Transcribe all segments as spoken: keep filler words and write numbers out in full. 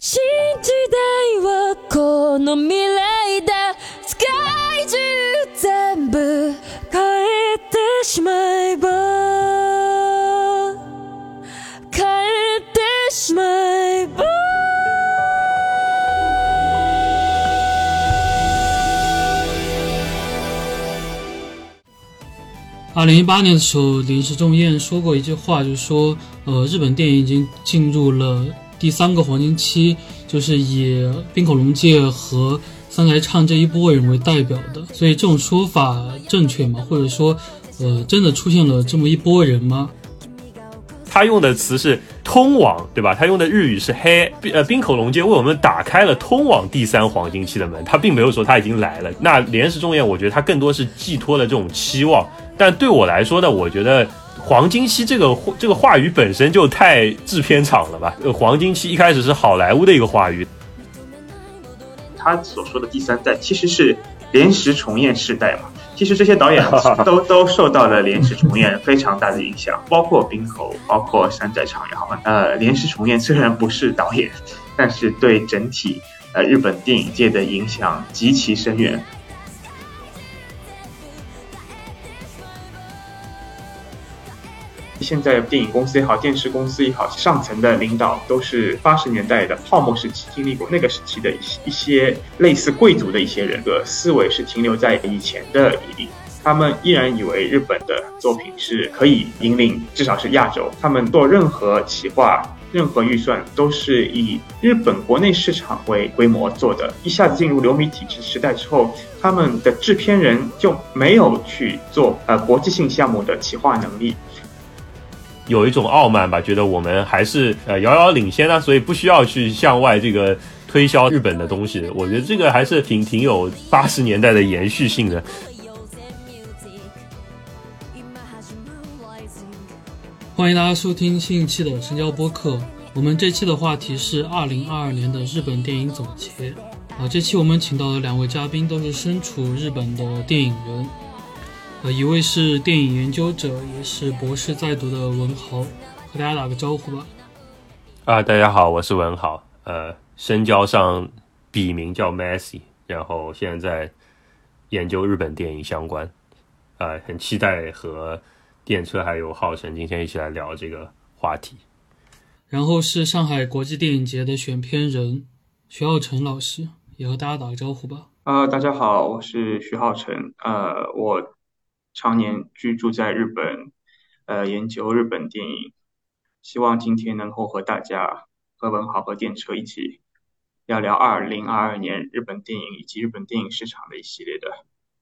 信じたいはこの未来だ。世界中全部変えてしまえば、変えてしまえば。二零一八年的时候，林石仲彦说过一句话，就是说，呃，日本电影已经进入了第三个黄金期，就是以滨口龙介和三宅唱这一波人为代表的。所以这种说法正确吗？或者说呃，真的出现了这么一波人吗？他用的词是通往，对吧？他用的日语是黑，呃，滨口龙介为我们打开了通往第三黄金期的门，他并没有说他已经来了。那连石仲彦，我觉得他更多是寄托了这种期望。但对我来说呢，我觉得黄金期这个这个话语本身就太制片厂了吧。黄金期一开始是好莱坞的一个话语，他所说的第三代其实是连石重演世代嘛。其实这些导演都都受到了连石重演非常大的影响，包括滨口，包括山宅唱也好。呃，连石重演虽然不是导演，但是对整体呃日本电影界的影响极其深远。现在电影公司也好，电视公司也好，上层的领导都是八十年代的泡沫时期经历过那个时期的一些类似贵族的一些人的思维是停留在以前的引领，他们依然以为日本的作品是可以引领至少是亚洲，他们做任何企划任何预算都是以日本国内市场为规模做的。一下子进入流媒体制时代之后，他们的制片人就没有去做呃国际性项目的企划能力，有一种傲慢吧，觉得我们还是呃遥遥领先啊，所以不需要去向外这个推销日本的东西。我觉得这个还是挺挺有八十年代的延续性的。欢迎大家收听新一期的深交播客，我们这期的话题是二零二二年的日本电影总结啊。这期我们请到的两位嘉宾都是身处日本的电影人。呃，一位是电影研究者，也是博士在读的文豪，和大家打个招呼吧。啊，大家好，我是文豪，呃，深交上笔名叫 Massy， 然后现在研究日本电影相关，啊、呃，很期待和电车还有浩辰今天一起来聊这个话题。然后是上海国际电影节的选片人徐浩辰老师，也和大家打个招呼吧。啊、呃，大家好，我是徐浩辰，呃，我常年居住在日本，呃，研究日本电影，希望今天能够和大家、和文豪和电车一起聊聊二零二二年日本电影以及日本电影市场的一系列的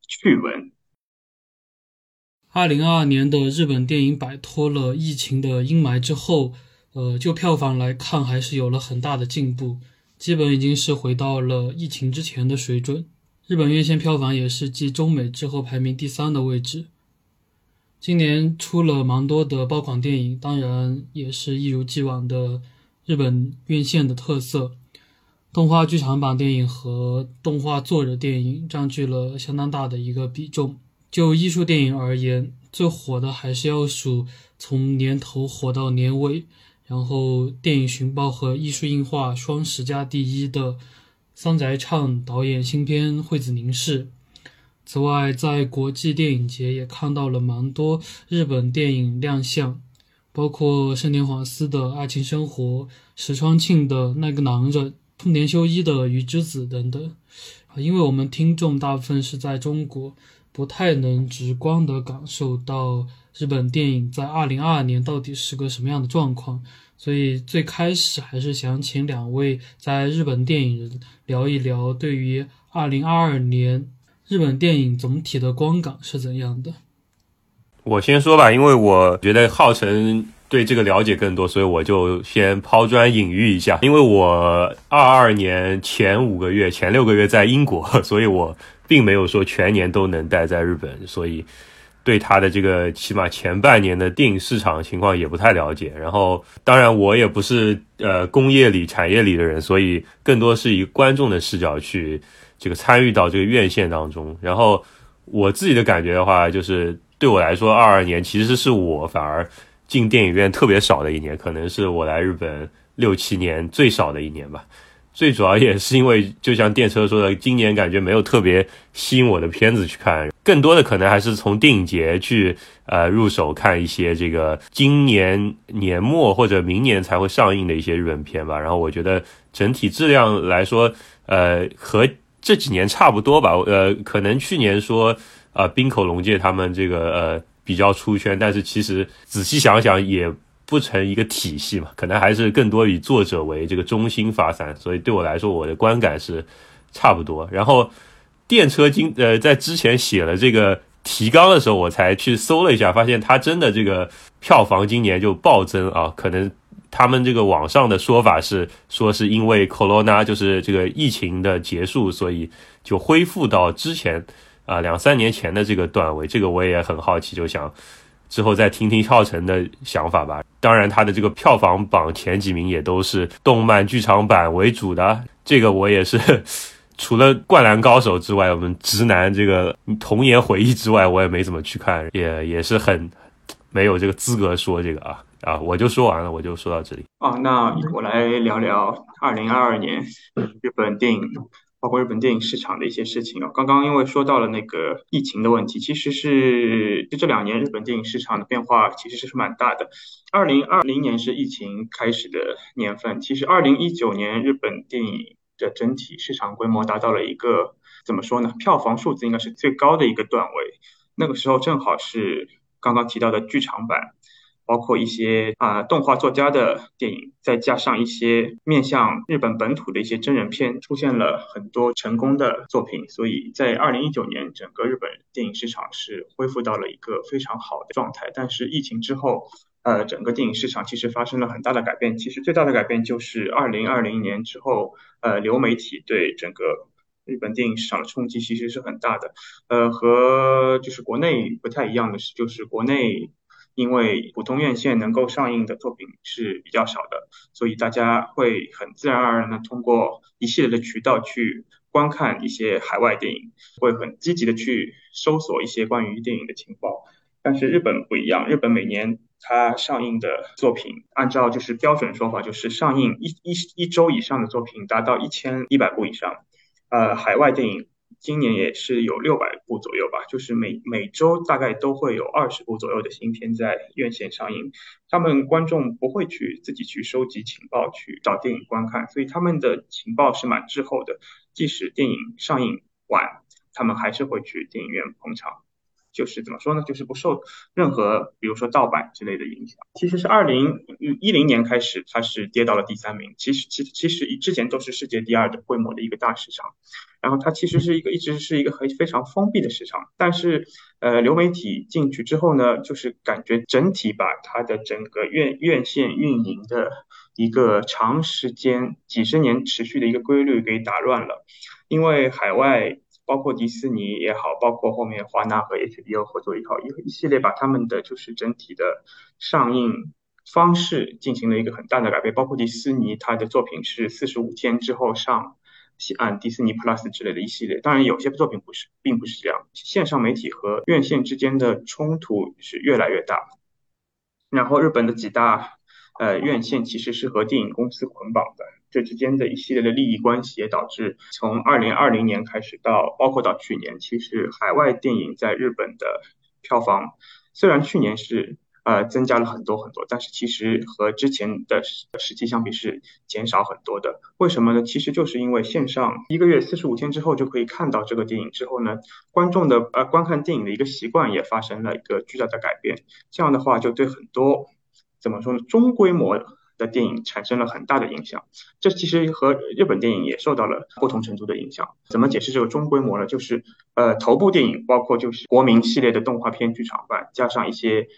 趣闻。二零二二年的日本电影摆脱了疫情的阴霾之后，呃，就票房来看还是有了很大的进步，基本已经是回到了疫情之前的水准。日本院线票房也是继中美之后排名第三的位置。今年出了蛮多的爆款电影，当然也是一如既往的日本院线的特色。动画剧场版电影和动画作者电影占据了相当大的一个比重。就艺术电影而言，最火的还是要数从年头火到年尾，然后电影寻宝和艺术映画双十佳第一的三宅唱导演新片《惠子凝视》。此外，在国际电影节也看到了蛮多日本电影亮相，包括盛田晃司的《爱情生活》、石川庆的《那个男人》、丰田修一的《鱼之子》等等。因为我们听众大部分是在中国，不太能直观地感受到日本电影在二零二二年到底是个什么样的状况，所以最开始还是想请两位在日本电影人聊一聊对于二零二二年日本电影总体的观感是怎样的。我先说吧，因为我觉得浩辰对这个了解更多，所以我就先抛砖引玉一下。因为我二十二年前五个月前六个月在英国，所以我并没有说全年都能待在日本，所以对他的这个起码前半年的电影市场情况也不太了解。然后当然我也不是呃工业里产业里的人，所以更多是以观众的视角去这个参与到这个院线当中。然后我自己的感觉的话，就是对我来说二十二年其实是我反而进电影院特别少的一年，可能是我来日本六七年最少的一年吧。最主要也是因为就像电车说的，今年感觉没有特别吸引我的片子去看，更多的可能还是从电影节去呃入手看一些这个今年年末或者明年才会上映的一些日本片吧。然后我觉得整体质量来说呃和这几年差不多吧，呃可能去年说呃滨口龙介他们这个呃比较出圈，但是其实仔细想想也不成一个体系嘛，可能还是更多以作者为这个中心发散，所以对我来说我的观感是差不多。然后电车今呃在之前写了这个提纲的时候，我才去搜了一下，发现它真的这个票房今年就暴增啊，可能他们这个网上的说法是说是因为 corona 就是这个疫情的结束，所以就恢复到之前啊、呃、两三年前的这个段位，这个我也很好奇，就想之后再听听浩辰的想法吧。当然他的这个票房榜前几名也都是动漫剧场版为主的，这个我也是除了灌篮高手之外，我们直男这个童年回忆之外，我也没怎么去看，也也是很没有这个资格说这个啊啊，我就说完了，我就说到这里啊。那我来聊聊二零二二年日本电影包括日本电影市场的一些事情哦。刚刚因为说到了那个疫情的问题，其实是就这两年日本电影市场的变化其实是蛮大的。二零二零年是疫情开始的年份，其实二零一九年日本电影的整体市场规模达到了一个怎么说呢？票房数字应该是最高的一个段位。那个时候正好是刚刚提到的剧场版，包括一些啊、呃、动画作家的电影，再加上一些面向日本本土的一些真人片，出现了很多成功的作品，所以在二零一九年整个日本电影市场是恢复到了一个非常好的状态。但是疫情之后呃，整个电影市场其实发生了很大的改变，其实最大的改变就是二零二零年之后呃，流媒体对整个日本电影市场的冲击其实是很大的。呃，和就是国内不太一样的是，就是国内因为普通院线能够上映的作品是比较少的，所以大家会很自然而然的通过一系列的渠道去观看一些海外电影，会很积极的去搜索一些关于电影的情报。但是日本不一样，日本每年它上映的作品，按照就是标准说法，就是上映一一一周以上的作品达到一千一百部以上，呃，海外电影今年也是有六百部左右吧，就是每每周大概都会有二十部左右的新片在院线上映。他们观众不会去自己去收集情报去找电影观看，所以他们的情报是蛮滞后的，即使电影上映晚，他们还是会去电影院捧场。就是怎么说呢，就是不受任何比如说盗版之类的影响。其实是二零一零年开始它是跌到了第三名，其实其实其实之前都是世界第二的规模的一个大市场，然后它其实是一个一直是一个非常封闭的市场。但是呃，流媒体进去之后呢，就是感觉整体把它的整个院院线运营的一个长时间几十年持续的一个规律给打乱了。因为海外包括迪士尼也好，包括后面华纳和 H B O 合作也好，一系列把他们的就是整体的上映方式进行了一个很大的改变。包括迪士尼它的作品是四十五天之后上按迪士尼 Plus 之类的一系列，当然有些作品不是并不是这样。线上媒体和院线之间的冲突是越来越大，然后日本的几大呃院线其实是和电影公司捆绑的，这之间的一系列的利益关系也导致从二零二零年开始到包括到去年，其实海外电影在日本的票房虽然去年是呃增加了很多很多，但是其实和之前的时期相比是减少很多的。为什么呢？其实就是因为线上一个月四十五天之后就可以看到这个电影之后呢，观众的呃观看电影的一个习惯也发生了一个巨大的改变。这样的话就对很多怎么说呢，中规模的电影产生了很大的影响，这其实和日本电影也受到了不同程度的影响。怎么解释这个中规模呢？就是呃，头部电影包括就是国民系列的动画片剧场版，加上一些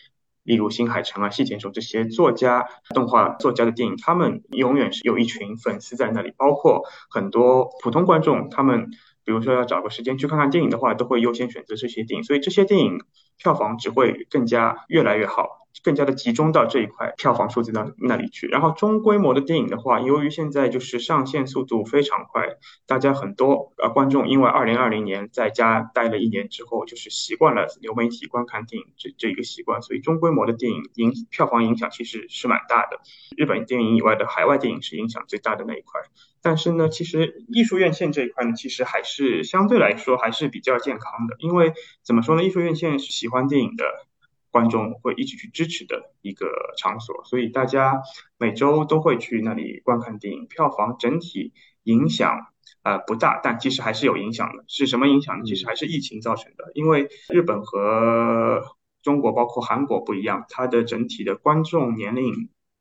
例如新海诚啊、细田守这些作家动画作家的电影，他们永远是有一群粉丝在那里，包括很多普通观众，他们比如说要找个时间去看看电影的话，都会优先选择这些电影，所以这些电影票房只会更加越来越好。更加的集中到这一块票房数字到那里去。然后中规模的电影的话，由于现在就是上线速度非常快，大家很多、呃、观众因为二零二零年在家待了一年之后，就是习惯了流媒体观看电影这这一个习惯，所以中规模的电影影票房影响其实是蛮大的。日本电影以外的海外电影是影响最大的那一块。但是呢，其实艺术院线这一块呢，其实还是相对来说还是比较健康的，因为怎么说呢，艺术院线是喜欢电影的观众会一起去支持的一个场所，所以大家每周都会去那里观看电影，票房整体影响呃不大，但其实还是有影响的。是什么影响呢？其实还是疫情造成的，因为日本和中国包括韩国不一样，它的整体的观众年龄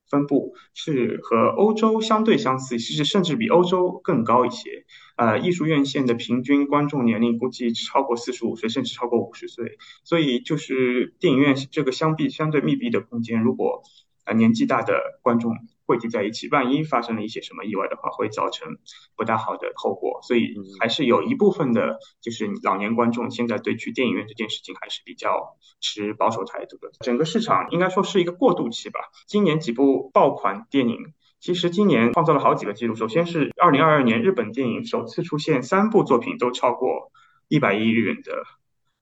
分布是和欧洲相对相似，其实甚至比欧洲更高一些。呃，艺术院线的平均观众年龄估计超过四十五岁，甚至超过五十岁。所以就是电影院这个相比相对密闭的空间，如果呃年纪大的观众汇集在一起，万一发生了一些什么意外的话，会造成不大好的后果。所以还是有一部分的就是老年观众现在对去电影院这件事情还是比较持保守态度的。整个市场应该说是一个过渡期吧。今年几部爆款电影，其实今年创造了好几个记录。首先是二零二二年日本电影首次出现三部作品都超过一百亿日元的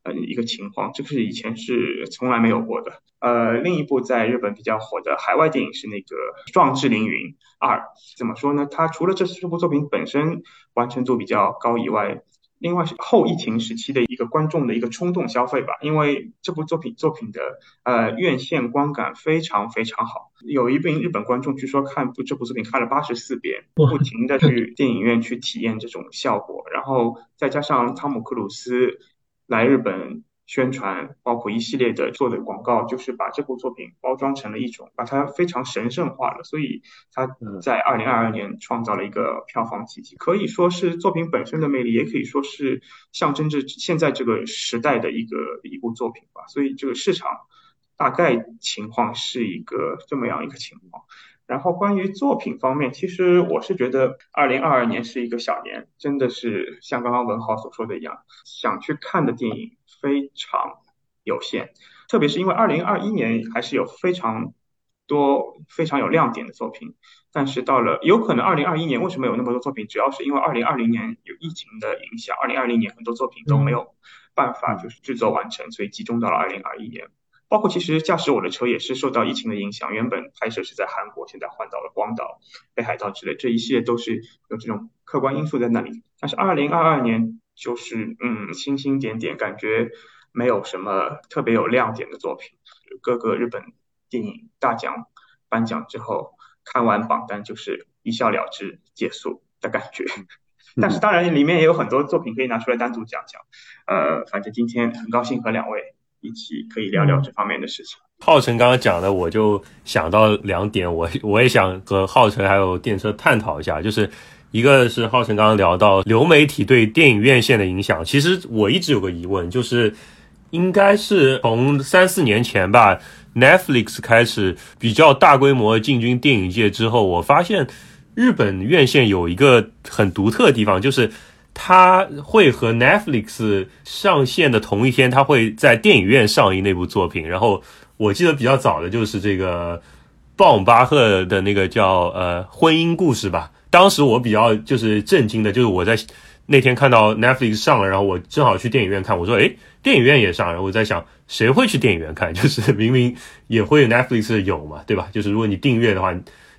呃一个情况，这个是以前是从来没有过的。呃，另一部在日本比较火的海外电影是那个《壮志凌云二》。怎么说呢？它除了这四部作品本身完成度比较高以外，另外是后疫情时期的一个观众的一个冲动消费吧。因为这部作品作品的呃院线观感非常非常好，有一名日本观众据说看部这部作品看了八十四遍，不停的去电影院去体验这种效果。然后再加上汤姆·克鲁斯来日本宣传，包括一系列的做的广告，就是把这部作品包装成了一种，把它非常神圣化了，所以它在二零二二年创造了一个票房奇迹。可以说是作品本身的魅力，也可以说是象征着现在这个时代的一个一部作品吧。所以这个市场大概情况是一个这么样一个情况。然后关于作品方面，其实我是觉得二零二二年是一个小年，真的是像刚刚文豪所说的一样，想去看的电影非常有限，特别是因为二零二一年还是有非常多非常有亮点的作品，但是到了有可能二零二一年为什么有那么多作品，主要是因为二零二零年有疫情的影响，二零二零年很多作品都没有办法就是制作完成，所以集中到了二零二一年。包括其实驾驶我的车也是受到疫情的影响，原本拍摄是在韩国，现在换到了广岛、北海道之类，这一系列都是有这种客观因素在那里。但是二零二二年就是嗯，星星点点，感觉没有什么特别有亮点的作品。各个日本电影大奖颁奖之后，看完榜单就是一笑了之结束的感觉。但是当然里面也有很多作品可以拿出来单独讲讲。呃，反正今天很高兴和两位一起可以聊聊这方面的事情。浩辰刚刚讲的我就想到两点，我我也想和浩辰还有电车探讨一下。就是一个是浩辰刚刚聊到流媒体对电影院线的影响，其实我一直有个疑问，就是应该是从三四年前吧 Netflix 开始比较大规模进军电影界之后，我发现日本院线有一个很独特的地方，就是它会和 Netflix 上线的同一天，它会在电影院上映那部作品。然后我记得比较早的就是这个鲍姆巴赫的那个叫呃婚姻故事吧。当时我比较就是震惊的，就是我在那天看到 Netflix 上了，然后我正好去电影院看，我说诶电影院也上了，然后我在想谁会去电影院看，就是明明也会有 Netflix 有嘛，对吧？就是如果你订阅的话，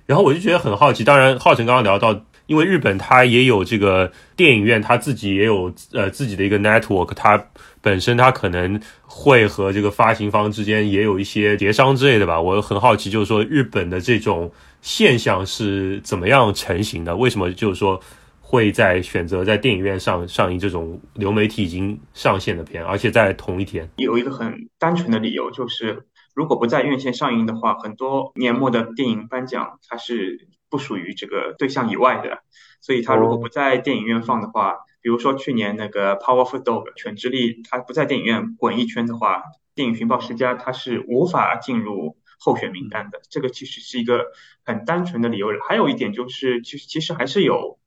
然后我就觉得很好奇。当然浩辰刚刚聊到，因为日本它也有这个电影院，它自己也有呃自己的一个 network， 它本身它可能会和这个发行方之间也有一些协商之类的吧。我很好奇，就是说日本的这种现象是怎么样成型的？为什么就是说会在选择在电影院上上映这种流媒体已经上线的片，而且在同一天？有一个很单纯的理由，就是如果不在院线上映的话，很多年末的电影颁奖它是不属于这个对象以外的，所以他如果不在电影院放的话，比如说去年那个 Powerful Dog 犬之力，他不在电影院滚一圈的话，电影寻宝十佳他是无法进入候选名单的。这个其实是一个很单纯的理由。还有一点就是其实还是有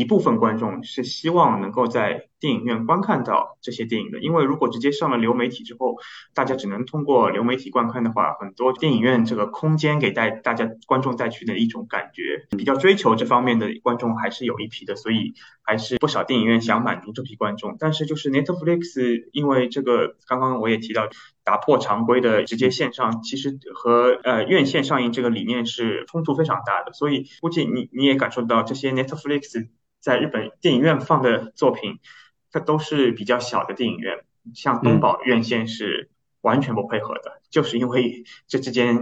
一部分观众是希望能够在电影院观看到这些电影的，因为如果直接上了流媒体之后，大家只能通过流媒体观看的话，很多电影院这个空间给带大家观众带去的一种感觉，比较追求这方面的观众还是有一批的，所以还是不少电影院想满足这批观众。但是就是 Netflix 因为这个刚刚我也提到打破常规的直接线上，其实和呃院线上映这个理念是冲突非常大的，所以估计你你也感受到这些 Netflix 在日本电影院放的作品，它都是比较小的电影院，像东宝院线是完全不配合的，嗯、就是因为这之间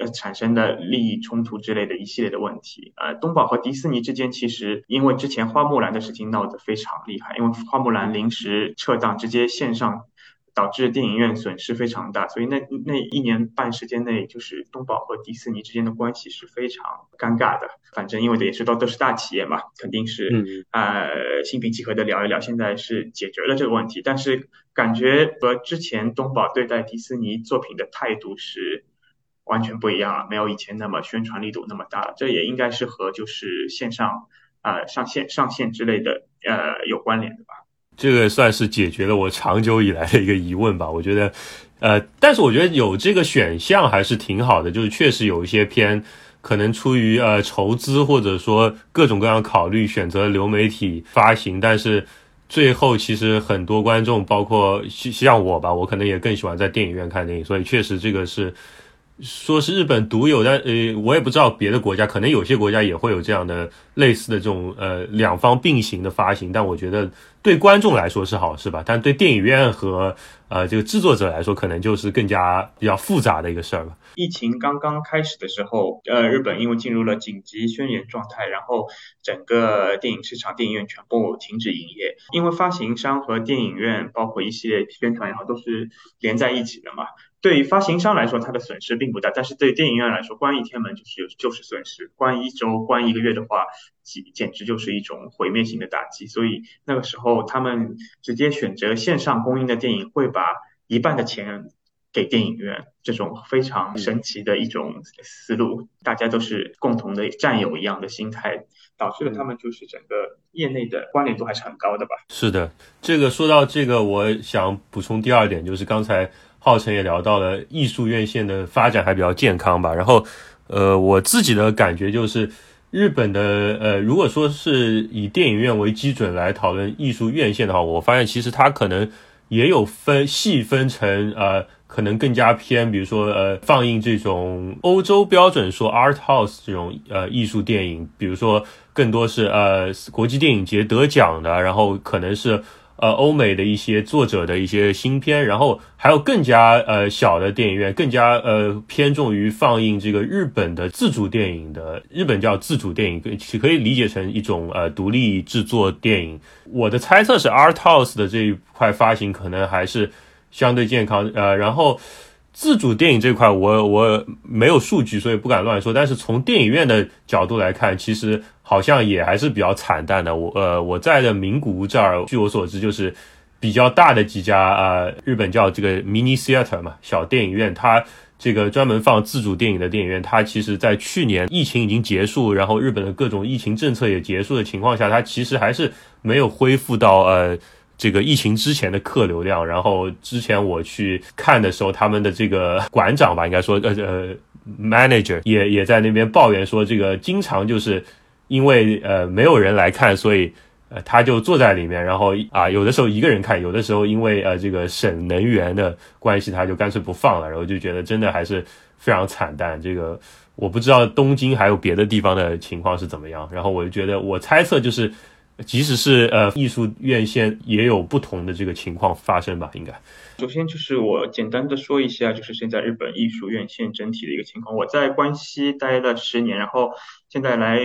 呃产生的利益冲突之类的一系列的问题。呃，东宝和迪士尼之间其实因为之前花木兰的事情闹得非常厉害，因为花木兰临时撤档，直接线上。导致电影院损失非常大，所以那那一年半时间内，就是东宝和迪士尼之间的关系是非常尴尬的。反正因为也是都都是大企业嘛，肯定是呃心平气和的聊一聊。现在是解决了这个问题，但是感觉和之前东宝对待迪士尼作品的态度是完全不一样了，没有以前那么宣传力度那么大了。这也应该是和就是线上啊、呃、上线上线之类的呃有关联的吧。这个算是解决了我长久以来的一个疑问吧，我觉得呃，但是我觉得有这个选项还是挺好的，就是确实有一些片可能出于呃筹资或者说各种各样考虑选择流媒体发行，但是最后其实很多观众包括像我吧，我可能也更喜欢在电影院看电影，所以确实这个是说是日本独有，但呃，我也不知道别的国家，可能有些国家也会有这样的类似的这种呃两方并行的发行，但我觉得对观众来说是好事吧，但对电影院和呃这个制作者来说，可能就是更加比较复杂的一个事儿吧。疫情刚刚开始的时候，呃，日本因为进入了紧急宣言状态，然后整个电影市场、电影院全部停止营业，因为发行商和电影院包括一系列宣传也好，都是连在一起的嘛。对于发行商来说，它的损失并不大，但是对电影院来说，关一天门就是就是损失，关一周、关一个月的话，简直就是一种毁灭性的打击。所以那个时候，他们直接选择线上公映的电影，会把一半的钱给电影院，这种非常神奇的一种思路，大家都是共同的战友一样的心态，导致了他们就是整个业内的关联度还是很高的吧。是的，这个说到这个，我想补充第二点，就是刚才浩辰也聊到了艺术院线的发展还比较健康吧，然后呃，我自己的感觉就是日本的呃，如果说是以电影院为基准来讨论艺术院线的话，我发现其实它可能也有分细分成呃，可能更加偏比如说呃，放映这种欧洲标准说 art house 这种呃艺术电影，比如说更多是呃国际电影节得奖的，然后可能是呃欧美的一些作者的一些新片，然后还有更加呃小的电影院，更加呃偏重于放映这个日本的自主电影的，日本叫自主电影，可以理解成一种呃独立制作电影。我的猜测是 art house 的这一块发行可能还是相对健康，呃然后自主电影这块我我没有数据，所以不敢乱说，但是从电影院的角度来看，其实好像也还是比较惨淡的。我呃我在的名古屋这儿，据我所知就是比较大的几家呃日本叫这个 mini theater 嘛，小电影院，它这个专门放自主电影的电影院，它其实在去年疫情已经结束，然后日本的各种疫情政策也结束的情况下，它其实还是没有恢复到呃这个疫情之前的客流量，然后之前我去看的时候，他们的这个馆长吧，应该说呃呃 manager 也也在那边抱怨说，这个经常就是因为呃没有人来看，所以呃他就坐在里面，然后啊有的时候一个人看，有的时候因为呃这个省能源的关系，他就干脆不放了，然后就觉得真的还是非常惨淡。这个我不知道东京还有别的地方的情况是怎么样，然后我就觉得我猜测就是。即使是呃艺术院线也有不同的这个情况发生吧，应该。首先就是我简单的说一下，就是现在日本艺术院线整体的一个情况。我在关西待了十年，然后现在来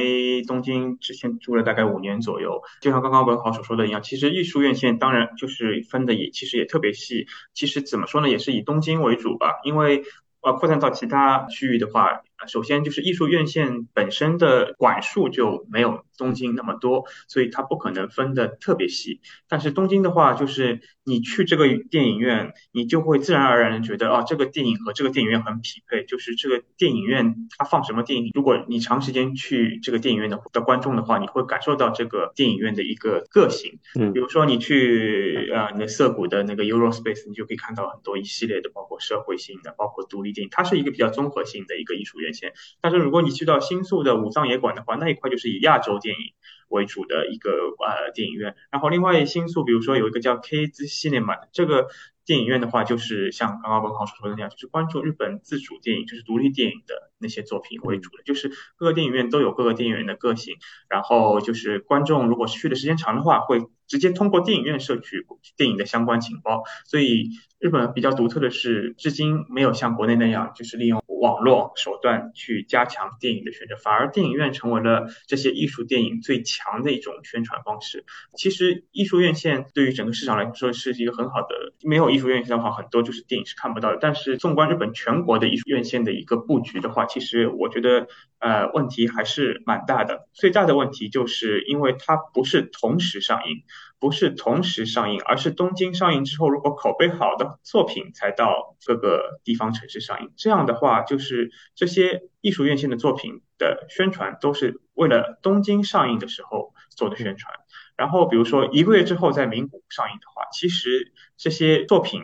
东京之前住了大概五年左右。就像刚刚文豪所说的一样，其实艺术院线当然就是分的也其实也特别细。其实怎么说呢，也是以东京为主吧，因为呃扩散到其他区域的话，首先就是艺术院线本身的管束就没有东京那么多，所以它不可能分得特别细。但是东京的话，就是你去这个电影院，你就会自然而然的觉得啊，这个电影和这个电影院很匹配，就是这个电影院它放什么电影，如果你长时间去这个电影院 的, 的观众的话，你会感受到这个电影院的一个个性。嗯，比如说你去呃你的涩谷的那个 Eurospace， 你就可以看到很多一系列的，包括社会性的，包括独立电影，它是一个比较综合性的一个艺术院线。但是如果你去到新宿的武藏野馆的话，那一块就是以亚洲电影为主的一个呃电影院。然后另外新宿比如说有一个叫 K Z Cinema 的这个电影院的话，就是像刚刚文豪所说的那样，就是关注日本自主电影，就是独立电影的那些作品为主的，就是各个电影院都有各个电影院的个性。然后就是观众如果去的时间长的话，会直接通过电影院摄取电影的相关情报。所以日本比较独特的是，至今没有像国内那样就是利用网络手段去加强电影的宣传，反而电影院成为了这些艺术电影最强的一种宣传方式。其实艺术院线对于整个市场来说是一个很好的，没有艺术院线的话，很多就是电影是看不到的。但是纵观日本全国的艺术院线的一个布局的话，其实我觉得呃问题还是蛮大的。最大的问题就是因为它不是同时上映，不是同时上映，而是东京上映之后，如果口碑好的作品才到各个地方城市上映。这样的话，就是这些艺术院线的作品的宣传都是为了东京上映的时候做的宣传。然后比如说一个月之后在名古屋上映的话，其实这些作品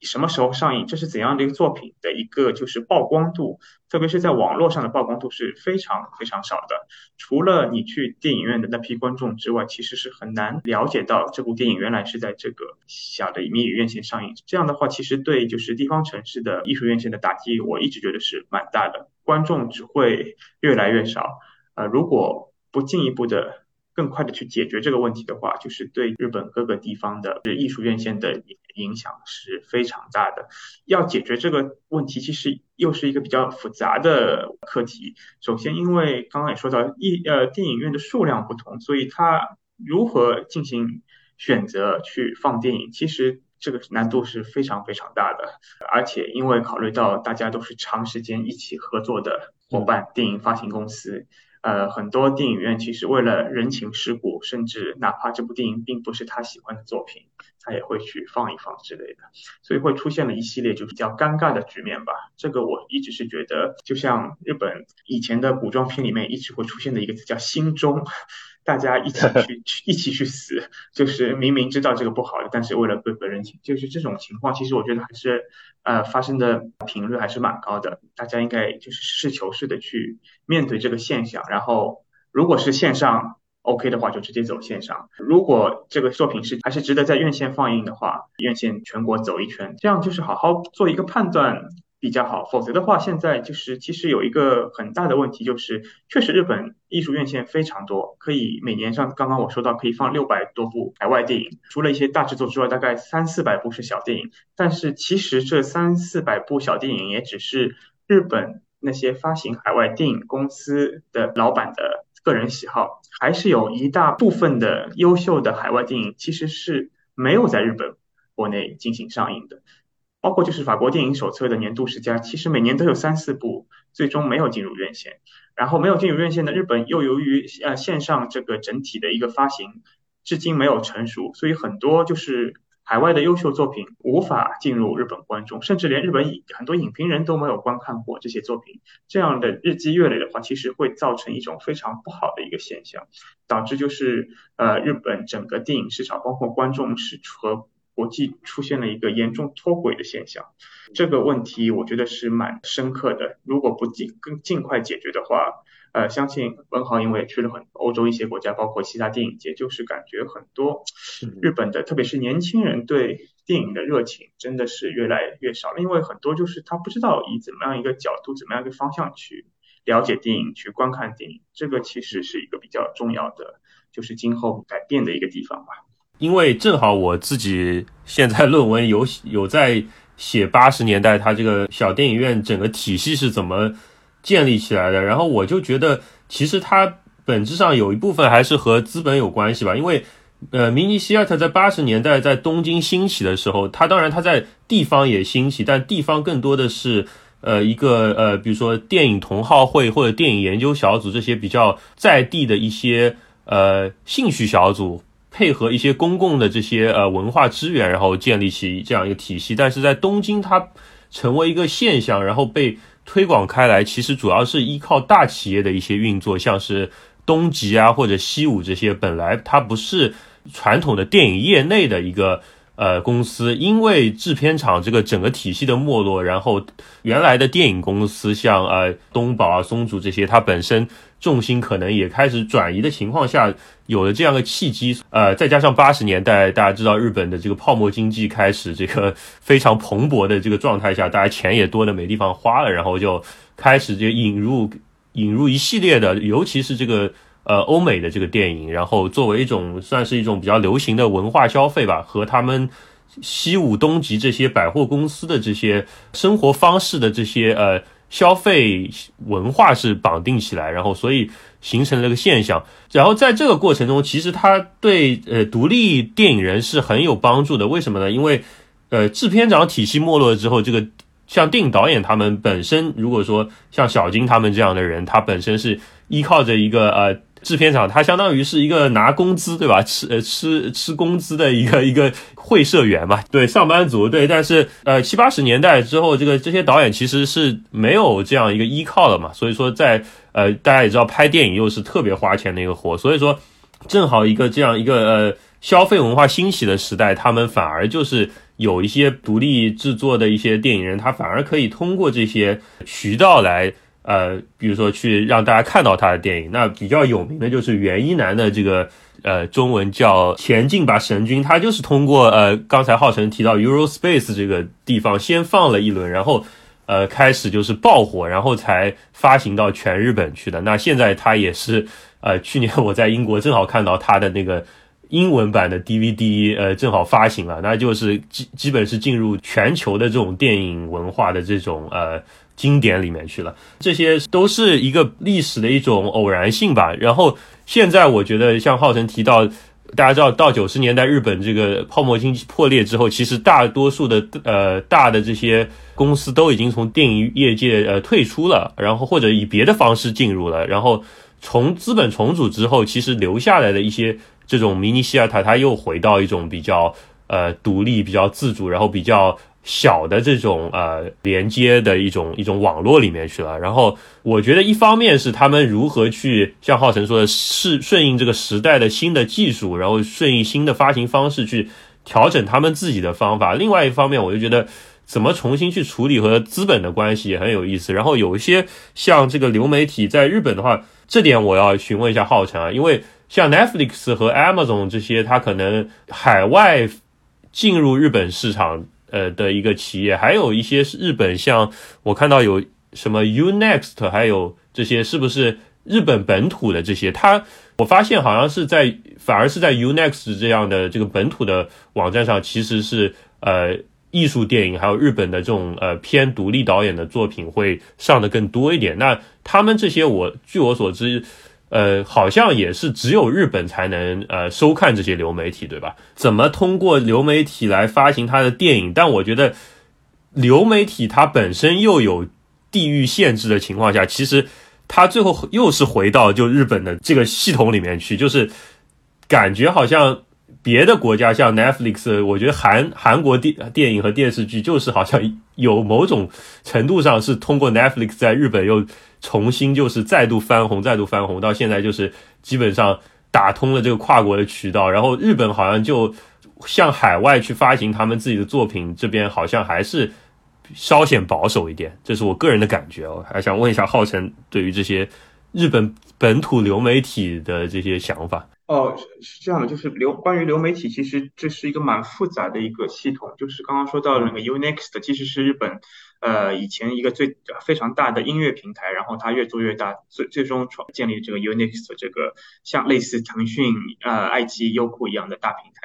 什么时候上映，这是怎样的一个作品的一个就是曝光度，特别是在网络上的曝光度是非常非常少的。除了你去电影院的那批观众之外，其实是很难了解到这部电影原来是在这个小的迷你院线上映。这样的话，其实对就是地方城市的艺术院线的打击，我一直觉得是蛮大的。观众只会越来越少，呃，如果不进一步的更快的去解决这个问题的话，就是对日本各个地方的艺术院线的影响是非常大的。要解决这个问题，其实又是一个比较复杂的课题。首先，因为刚刚也说到一呃电影院的数量不同，所以它如何进行选择去放电影，其实这个难度是非常非常大的。而且因为考虑到大家都是长时间一起合作的伙伴，电影发行公司。呃，很多电影院其实为了人情世故，甚至哪怕这部电影并不是他喜欢的作品，他也会去放一放之类的，所以会出现了一系列就比较尴尬的局面吧。这个我一直是觉得，就像日本以前的古装片里面一直会出现的一个词叫"心中"，大家一起去一起去死，就是明明知道这个不好的，但是为了不不人情，就是这种情况，其实我觉得还是呃发生的频率还是蛮高的。大家应该就是实事求是的去面对这个现象，然后如果是线上 OK 的话，就直接走线上；如果这个作品是还是值得在院线放映的话，院线全国走一圈，这样就是好好做一个判断比较好。否则的话，现在就是其实有一个很大的问题，就是确实日本艺术院线非常多，可以每年上刚刚我说到可以放六百多部海外电影，除了一些大制作之外，大概三四百部是小电影。但是其实这三四百部小电影也只是日本那些发行海外电影公司的老板的个人喜好，还是有一大部分的优秀的海外电影其实是没有在日本国内进行上映的。包括就是法国电影手册的年度十佳，其实每年都有三四部最终没有进入院线。然后没有进入院线的日本又由于呃线上这个整体的一个发行至今没有成熟，所以很多就是海外的优秀作品无法进入日本观众，甚至连日本很多影评人都没有观看过这些作品。这样的日积月累的话，其实会造成一种非常不好的一个现象，导致就是呃日本整个电影市场包括观众市和国际出现了一个严重脱轨的现象。这个问题我觉得是蛮深刻的，如果不尽更尽快解决的话，呃，相信文豪因为也去了很欧洲一些国家，包括其他电影节，就是感觉很多日本的特别是年轻人对电影的热情真的是越来越少了，因为很多就是他不知道以怎么样一个角度怎么样一个方向去了解电影去观看电影。这个其实是一个比较重要的就是今后改变的一个地方吧。因为正好我自己现在论文有有在写八十年代它这个小电影院整个体系是怎么建立起来的，然后我就觉得其实它本质上有一部分还是和资本有关系吧。因为呃，迷你西亚特在八十年代在东京兴起的时候，它当然它在地方也兴起，但地方更多的是呃一个呃比如说电影同好会或者电影研究小组这些比较在地的一些呃兴趣小组，配合一些公共的这些呃文化资源，然后建立起这样一个体系。但是在东京它成为一个现象，然后被推广开来，其实主要是依靠大企业的一些运作，像是东急啊或者西武这些，本来它不是传统的电影业内的一个呃公司，因为制片厂这个整个体系的没落，然后原来的电影公司像呃东宝啊松竹这些，它本身重心可能也开始转移的情况下，有了这样的契机，呃再加上八十年代大家知道日本的这个泡沫经济开始这个非常蓬勃的这个状态下，大家钱也多的没地方花了，然后就开始就引入引入一系列的，尤其是这个呃，欧美的这个电影，然后作为一种算是一种比较流行的文化消费吧，和他们西武、东急这些百货公司的这些生活方式的这些呃消费文化是绑定起来，然后所以形成了个现象。然后在这个过程中，其实它对呃独立电影人是很有帮助的。为什么呢？因为呃制片厂体系没落之后，这个像电影导演他们本身，如果说像小金他们这样的人，他本身是依靠着一个呃。制片厂，它相当于是一个拿工资，对吧？吃呃吃吃工资的一个一个会社员嘛，对，上班族，对。但是呃七八十年代之后，这个这些导演其实是没有这样一个依靠的嘛，所以说在呃大家也知道拍电影又是特别花钱的一个活，所以说正好一个这样一个呃消费文化兴起的时代，他们反而就是有一些独立制作的一些电影人，他反而可以通过这些渠道来。呃，比如说去让大家看到他的电影，那比较有名的就是袁一南的这个呃中文叫《前进吧神君》，他就是通过呃刚才浩辰提到 Eurospace 这个地方先放了一轮，然后呃开始就是爆火，然后才发行到全日本去的。那现在他也是呃去年我在英国正好看到他的那个英文版的 D V D 呃正好发行了，那就是基基本是进入全球的这种电影文化的这种呃。经典里面去了，这些都是一个历史的一种偶然性吧。然后现在我觉得像浩辰提到，大家知道到九十年代日本这个泡沫经济破裂之后，其实大多数的呃大的这些公司都已经从电影业界呃退出了，然后或者以别的方式进入了。然后从资本重组之后，其实留下来的一些这种迷你西亚塔，它又回到一种比较呃独立、比较自主，然后比较。小的这种呃连接的一种一种网络里面去了。然后我觉得一方面是他们如何去像浩辰说的，是顺应这个时代的新的技术，然后顺应新的发行方式去调整他们自己的方法。另外一方面，我就觉得怎么重新去处理和资本的关系也很有意思。然后有一些像这个流媒体在日本的话，这点我要询问一下浩辰啊，因为像 Netflix 和 Amazon 这些，它可能海外进入日本市场。呃的一个企业，还有一些是日本，像我看到有什么 U-NEXT， 还有这些是不是日本本土的这些，它我发现好像是在反而是在 U-NEXT 这样的这个本土的网站上，其实是呃艺术电影还有日本的这种呃偏独立导演的作品会上的更多一点。那他们这些我据我所知呃，好像也是只有日本才能呃收看这些流媒体，对吧？怎么通过流媒体来发行它的电影？但我觉得流媒体它本身又有地域限制的情况下，其实它最后又是回到就日本的这个系统里面去，就是感觉好像别的国家像 Netflix， 我觉得韩韩国电电影和电视剧就是好像有某种程度上是通过 Netflix 在日本又。重新就是再度翻红，再度翻红，到现在就是基本上打通了这个跨国的渠道。然后日本好像就向海外去发行他们自己的作品，这边好像还是稍显保守一点，这是我个人的感觉。我还想问一下浩辰对于这些日本本土流媒体的这些想法。哦，是这样的，就是流关于流媒体，其实这是一个蛮复杂的一个系统。就是刚刚说到那个 U-NEXT， 其实是日本呃以前一个最非常大的音乐平台，然后它越做越大，最最终建立这个 U-NEXT 这个像类似腾讯、呃爱奇艺、优酷一样的大平台。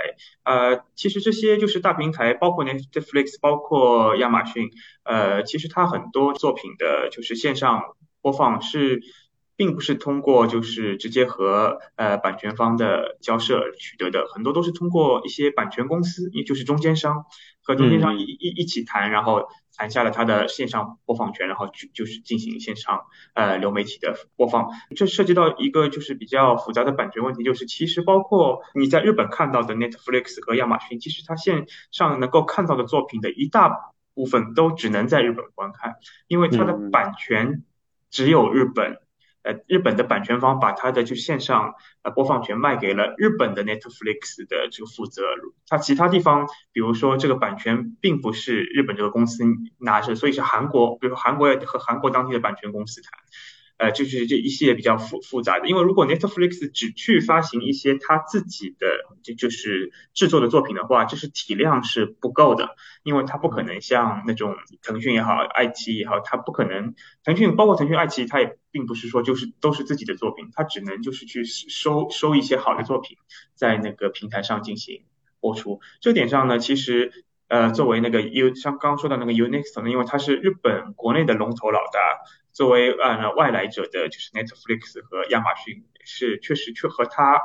呃，其实这些就是大平台，包括 Netflix， 包括亚马逊，呃，其实它很多作品的就是线上播放是。并不是通过就是直接和呃版权方的交涉取得的，很多都是通过一些版权公司，也就是中间商和中间商一一、嗯、一起谈，然后谈下了它的线上播放权，然后去就是进行线上呃流媒体的播放。这涉及到一个就是比较复杂的版权问题，就是其实包括你在日本看到的 Netflix 和亚马逊，其实它线上能够看到的作品的一大部分都只能在日本观看，因为它的版权只有日本。嗯呃，日本的版权方把他的就线上呃播放权卖给了日本的 Netflix 的这个负责，他其他地方，比如说这个版权并不是日本这个公司拿着，所以是韩国，比如说韩国和韩国当地的版权公司谈，呃，就是这一系列比较复复杂的。因为如果 Netflix 只去发行一些他自己的就就是制作的作品的话，这是体量是不够的，因为他不可能像那种腾讯也好，爱奇艺也好，他不可能，腾讯包括腾讯、爱奇艺，他也。并不是说就是都是自己的作品，他只能就是去收收一些好的作品在那个平台上进行播出。这点上呢，其实呃作为那个 U 像刚刚说到那个 U-NEXT 呢，因为它是日本国内的龙头老大，作为呃外来者的就是 Netflix 和亚马逊是确实却和它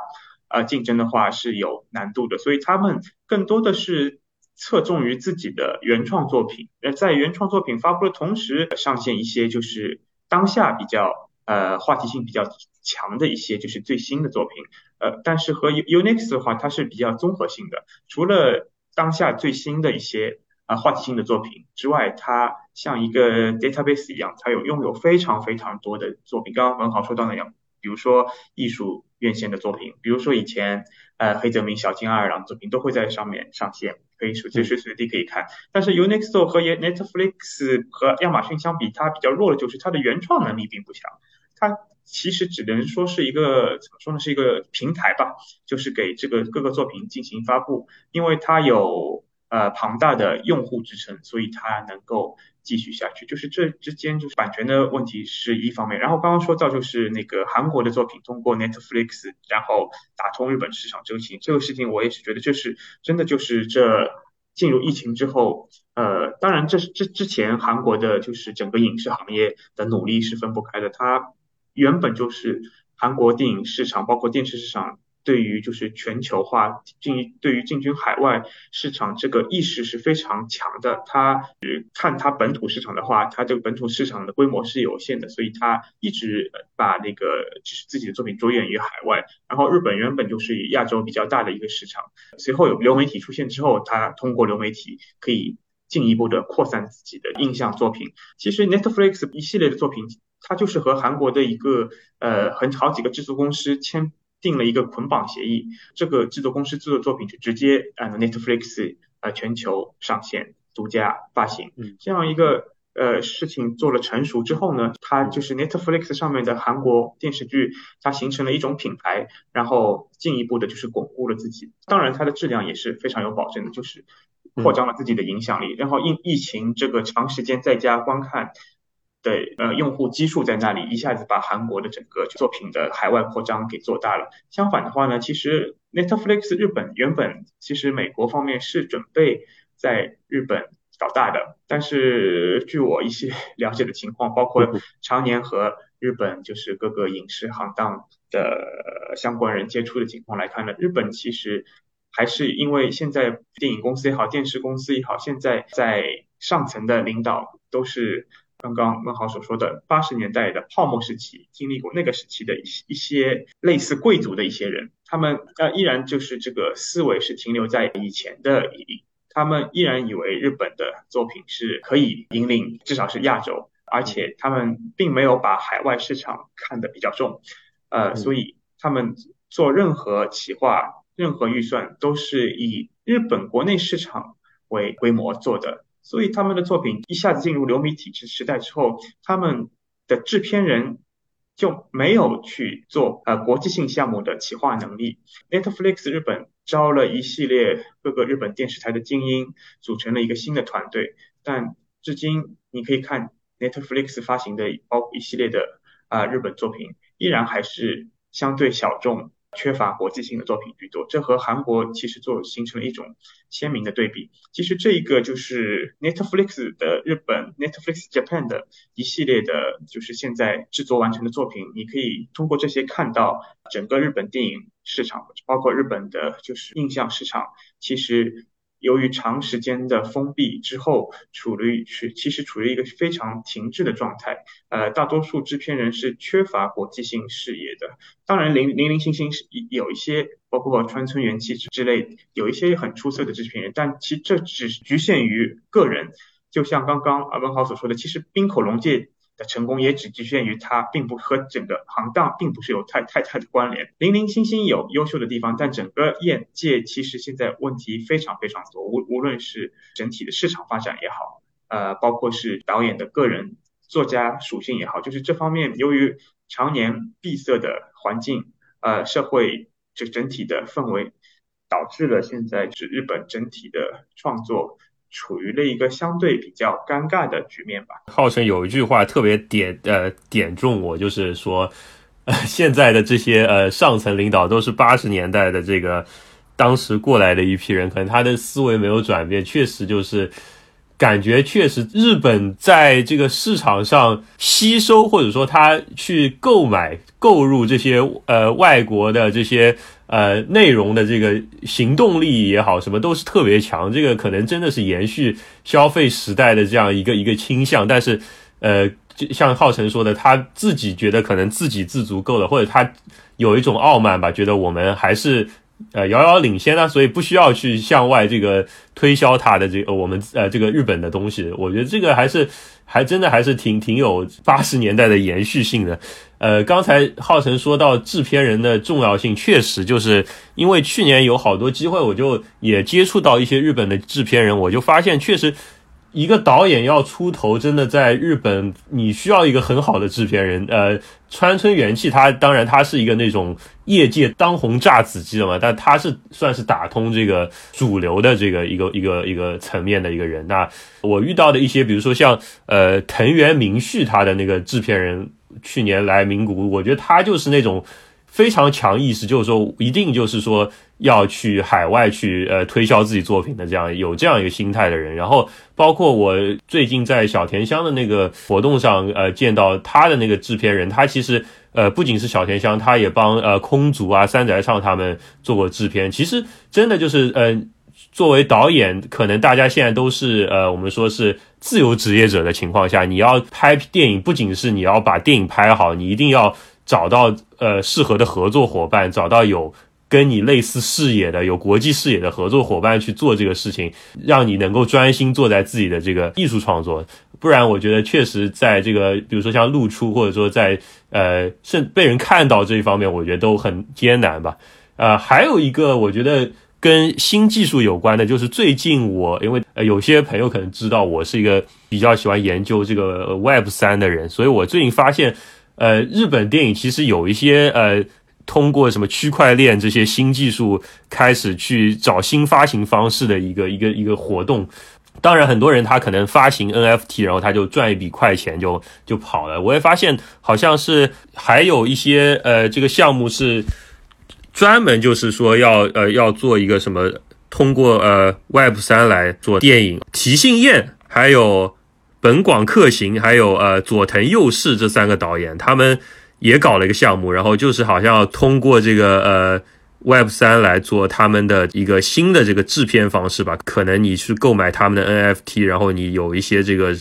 呃竞争的话是有难度的，所以他们更多的是侧重于自己的原创作品，在原创作品发布的同时上线一些就是当下比较呃话题性比较强的一些就是最新的作品，呃，但是和 U-NEXT 的话，它是比较综合性的，除了当下最新的一些啊、呃、话题性的作品之外，它像一个 database 一样，它有拥有非常非常多的作品。刚刚文豪说到那样，比如说艺术院线的作品，比如说以前呃黑泽明、小津安二郎的作品都会在上面上线，可以随时随地可以看。但是 U-NEXT 和 Netflix 和亚马逊相比，它比较弱的就是它的原创能力并不强，它其实只能说是一个怎么说呢，是一个平台吧，就是给这个各个作品进行发布，因为它有呃庞大的用户支撑，所以它能够继续下去。就是这之间就是版权的问题是一方面，然后刚刚说到就是那个韩国的作品通过 Netflix 然后打通日本市场，这个事情这个事情我也是觉得这是真的，就是这进入疫情之后呃当然这这之前韩国的就是整个影视行业的努力是分不开的，它原本就是韩国电影市场包括电视市场对于就是全球化进对于进军海外市场这个意识是非常强的，它看它本土市场的话，它这个本土市场的规模是有限的，所以它一直把那个就是自己的作品着眼于海外。然后日本原本就是亚洲比较大的一个市场，随后有流媒体出现之后，它通过流媒体可以进一步的扩散自己的印象作品。其实 Netflix 一系列的作品，它就是和韩国的一个呃很好几个制作公司签定了一个捆绑协议，这个制作公司制作作品就直接按 Netflix 呃全球上线独家发行，这样一个呃事情做了成熟之后呢，它就是 Netflix 上面的韩国电视剧，它形成了一种品牌，然后进一步的就是巩固了自己，当然它的质量也是非常有保证的，就是扩张了自己的影响力。然后因疫情这个长时间在家观看的呃用户基数在那里，一下子把韩国的整个作品的海外扩张给做大了。相反的话呢，其实 Netflix 日本原本其实美国方面是准备在日本搞大的，但是据我一些了解的情况，包括常年和日本就是各个影视行当的相关人接触的情况来看呢，日本其实还是因为现在电影公司也好，电视公司也好，现在在上层的领导都是刚刚孟豪所说的八十年代的泡沫时期经历过那个时期的一些类似贵族的一些人，他们呃依然就是这个思维是停留在以前的，他们依然以为日本的作品是可以引领至少是亚洲，而且他们并没有把海外市场看得比较重，呃所以他们做任何企划任何预算都是以日本国内市场为规模做的，所以他们的作品一下子进入流媒体时代之后，他们的制片人就没有去做呃国际性项目的企划能力。 Netflix 日本招了一系列各个日本电视台的精英，组成了一个新的团队，但至今你可以看 Netflix 发行的包括一系列的、呃、日本作品依然还是相对小众缺乏国际性的作品居多，这和韩国其实做形成了一种鲜明的对比。其实这一个就是 Netflix 的日本 Netflix Japan 的一系列的就是现在制作完成的作品，你可以通过这些看到整个日本电影市场，包括日本的就是映像市场，其实由于长时间的封闭之后，处于其实处于一个非常停滞的状态。呃，大多数制片人是缺乏国际性视野的。当然零零零星星有一些，包括川村元气之类，有一些很出色的制片人，但其实这只局限于个人。就像刚刚阿文豪所说的，其实滨口龙介的成功也只局限于它并不和整个行当并不是有太太大的关联。零零星星有优秀的地方，但整个业界其实现在问题非常非常多，无无论是整体的市场发展也好，呃，包括是导演的个人作家属性也好，就是这方面由于常年闭塞的环境，呃，社会这整体的氛围，导致了现在是日本整体的创作处于了一个相对比较尴尬的局面吧。浩辰有一句话特别点呃点中我，就是说、呃、现在的这些呃上层领导都是八十年代的这个当时过来的一批人，可能他的思维没有转变，确实就是感觉确实日本在这个市场上吸收或者说他去购买购入这些呃外国的这些呃内容的这个行动力也好什么都是特别强，这个可能真的是延续消费时代的这样一个一个倾向。但是呃像浩辰说的，他自己觉得可能自给自足够了，或者他有一种傲慢吧，觉得我们还是呃，遥遥领先啊，所以不需要去向外这个推销它的这个我们呃这个日本的东西。我觉得这个还是还真的还是挺挺有八十年代的延续性的。呃，刚才浩辰说到制片人的重要性，确实就是因为去年有好多机会，我就也接触到一些日本的制片人，我就发现确实一个导演要出头，真的在日本你需要一个很好的制片人。呃，川村元气他当然他是一个那种业界当红炸子鸡的嘛，但他是算是打通这个主流的这个一个一个一个层面的一个人。那我遇到的一些比如说像呃藤原明绪他的那个制片人去年来名古屋，我觉得他就是那种非常强意识，就是说一定就是说要去海外去呃推销自己作品的，这样有这样一个心态的人。然后包括我最近在小田乡的那个活动上呃见到他的那个制片人，他其实呃不仅是小田乡，他也帮呃空竹啊三宅唱他们做过制片。其实真的就是呃作为导演，可能大家现在都是呃我们说是自由职业者的情况下，你要拍电影不仅是你要把电影拍好，你一定要找到呃适合的合作伙伴，找到有跟你类似视野的有国际视野的合作伙伴去做这个事情，让你能够专心做在自己的这个艺术创作。不然我觉得确实在这个比如说像露出或者说在呃甚被人看到这一方面，我觉得都很艰难吧。呃还有一个我觉得跟新技术有关的，就是最近我因为、呃、有些朋友可能知道我是一个比较喜欢研究这个、呃、Web 三 的人，所以我最近发现呃，日本电影其实有一些呃，通过什么区块链这些新技术开始去找新发行方式的一个一个一个活动。当然，很多人他可能发行 N F T， 然后他就赚一笔快钱就就跑了。我也发现好像是还有一些呃，这个项目是专门就是说要呃要做一个什么通过呃 Web 三 来做电影，提信彦还有本广克行还有呃佐藤佑士这三个导演，他们也搞了一个项目，然后就是好像要通过这个呃 Web 三 来做他们的一个新的这个制片方式吧。可能你去购买他们的 N F T， 然后你有一些这个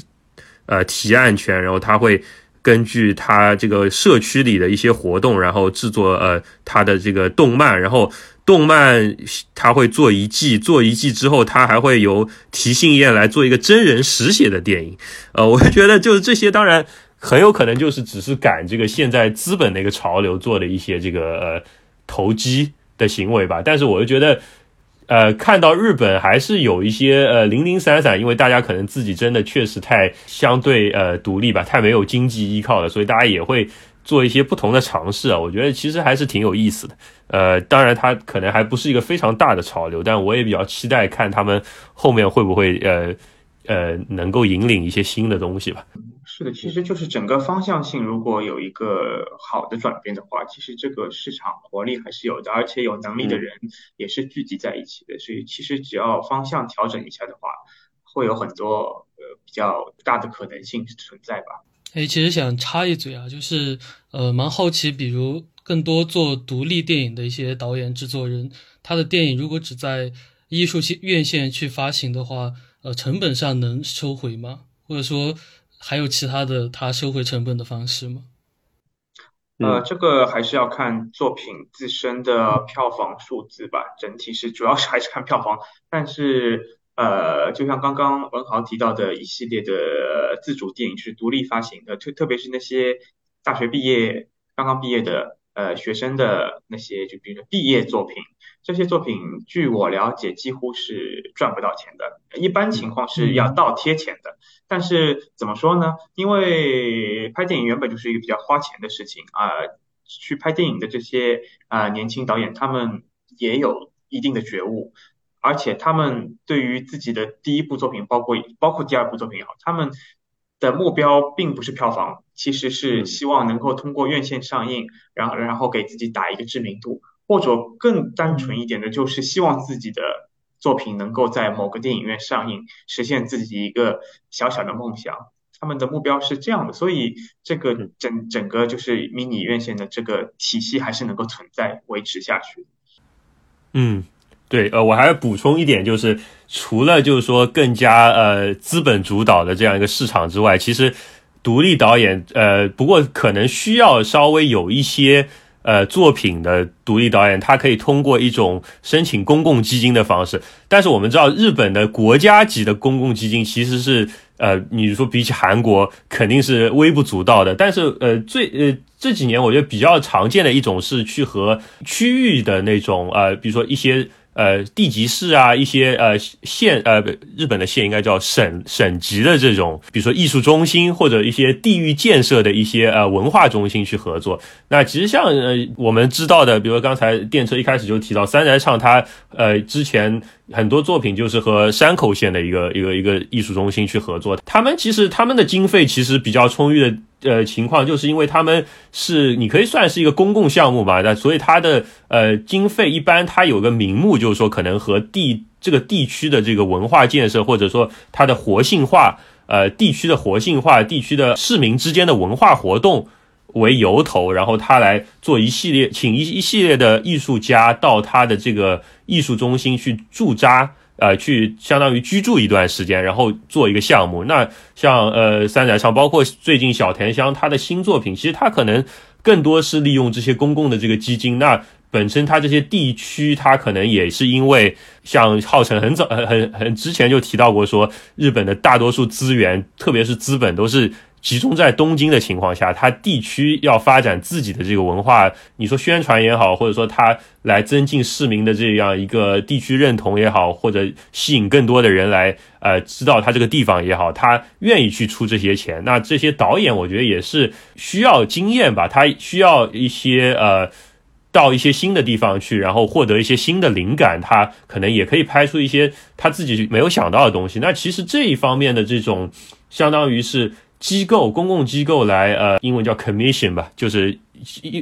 呃提案权，然后他会根据他这个社区里的一些活动，然后制作呃他的这个动漫，然后动漫他会做一季，做一季之后他还会由提信彦来做一个真人实写的电影。呃，我觉得就是这些，当然很有可能就是只是赶这个现在资本的一个潮流做的一些这个呃投机的行为吧。但是我就觉得呃，看到日本还是有一些呃零零散散，因为大家可能自己真的确实太相对呃独立吧，太没有经济依靠了，所以大家也会做一些不同的尝试啊，我觉得其实还是挺有意思的。呃，当然它可能还不是一个非常大的潮流，但我也比较期待看他们后面会不会呃呃能够引领一些新的东西吧。是的，其实就是整个方向性如果有一个好的转变的话，其实这个市场活力还是有的，而且有能力的人也是聚集在一起的、嗯、所以其实只要方向调整一下的话，会有很多呃比较大的可能性存在吧。诶，其实想插一嘴啊，就是呃蛮好奇，比如更多做独立电影的一些导演制作人，他的电影如果只在艺术院线去发行的话，呃成本上能收回吗？或者说还有其他的他收回成本的方式吗？呃，这个还是要看作品自身的票房数字吧，整体是主要是还是看票房，但是呃，就像刚刚文豪提到的一系列的自主电影是独立发行的，特特别是那些大学毕业刚刚毕业的呃学生的那些，就比如说毕业作品，这些作品据我了解几乎是赚不到钱的，一般情况是要倒贴钱的。但是怎么说呢，因为拍电影原本就是一个比较花钱的事情啊、呃，去拍电影的这些啊、呃、年轻导演他们也有一定的觉悟，而且他们对于自己的第一部作品包括包括第二部作品也好，他们的目标并不是票房，其实是希望能够通过院线上映，然后然后给自己打一个知名度，或者更单纯一点的就是希望自己的作品能够在某个电影院上映，实现自己一个小小的梦想，他们的目标是这样的。所以这个整整个就是迷你院线的这个体系还是能够存在维持下去。嗯，对，呃，我还要补充一点，就是除了就是说更加呃资本主导的这样一个市场之外，其实独立导演呃，不过可能需要稍微有一些呃作品的独立导演，他可以通过一种申请公共基金的方式。但是我们知道，日本的国家级的公共基金其实是呃，你说比起韩国肯定是微不足道的。但是呃，最呃。这几年我觉得比较常见的一种是去和区域的那种呃，比如说一些呃地级市啊，一些呃县呃，日本的县应该叫省省级的这种，比如说艺术中心或者一些地域建设的一些呃文化中心去合作。那其实像呃我们知道的，比如说刚才电车一开始就提到三宅唱，他呃之前很多作品就是和山口县的一个一个一个艺术中心去合作，他们其实他们的经费其实比较充裕的。呃，情况就是因为他们是你可以算是一个公共项目嘛，那所以它的呃经费一般它有个名目，就是说可能和地这个地区的这个文化建设，或者说它的活性化，呃，地区的活性化，地区的市民之间的文化活动为由头，然后他来做一系列，请一一系列的艺术家到他的这个艺术中心去驻扎。呃，去相当于居住一段时间，然后做一个项目。那像呃三宅唱，包括最近小田香他的新作品，其实他可能更多是利用这些公共的这个基金。那本身他这些地区，他可能也是因为像浩辰很早、很很之前就提到过说，日本的大多数资源，特别是资本，都是集中在东京的情况下，他地区要发展自己的这个文化，你说宣传也好，或者说他来增进市民的这样一个地区认同也好，或者吸引更多的人来呃知道他这个地方也好，他愿意去出这些钱。那这些导演我觉得也是需要经验吧，他需要一些呃到一些新的地方去，然后获得一些新的灵感，他可能也可以拍出一些他自己没有想到的东西。那其实这一方面的这种相当于是机构，公共机构来呃英文叫 commission 吧，就是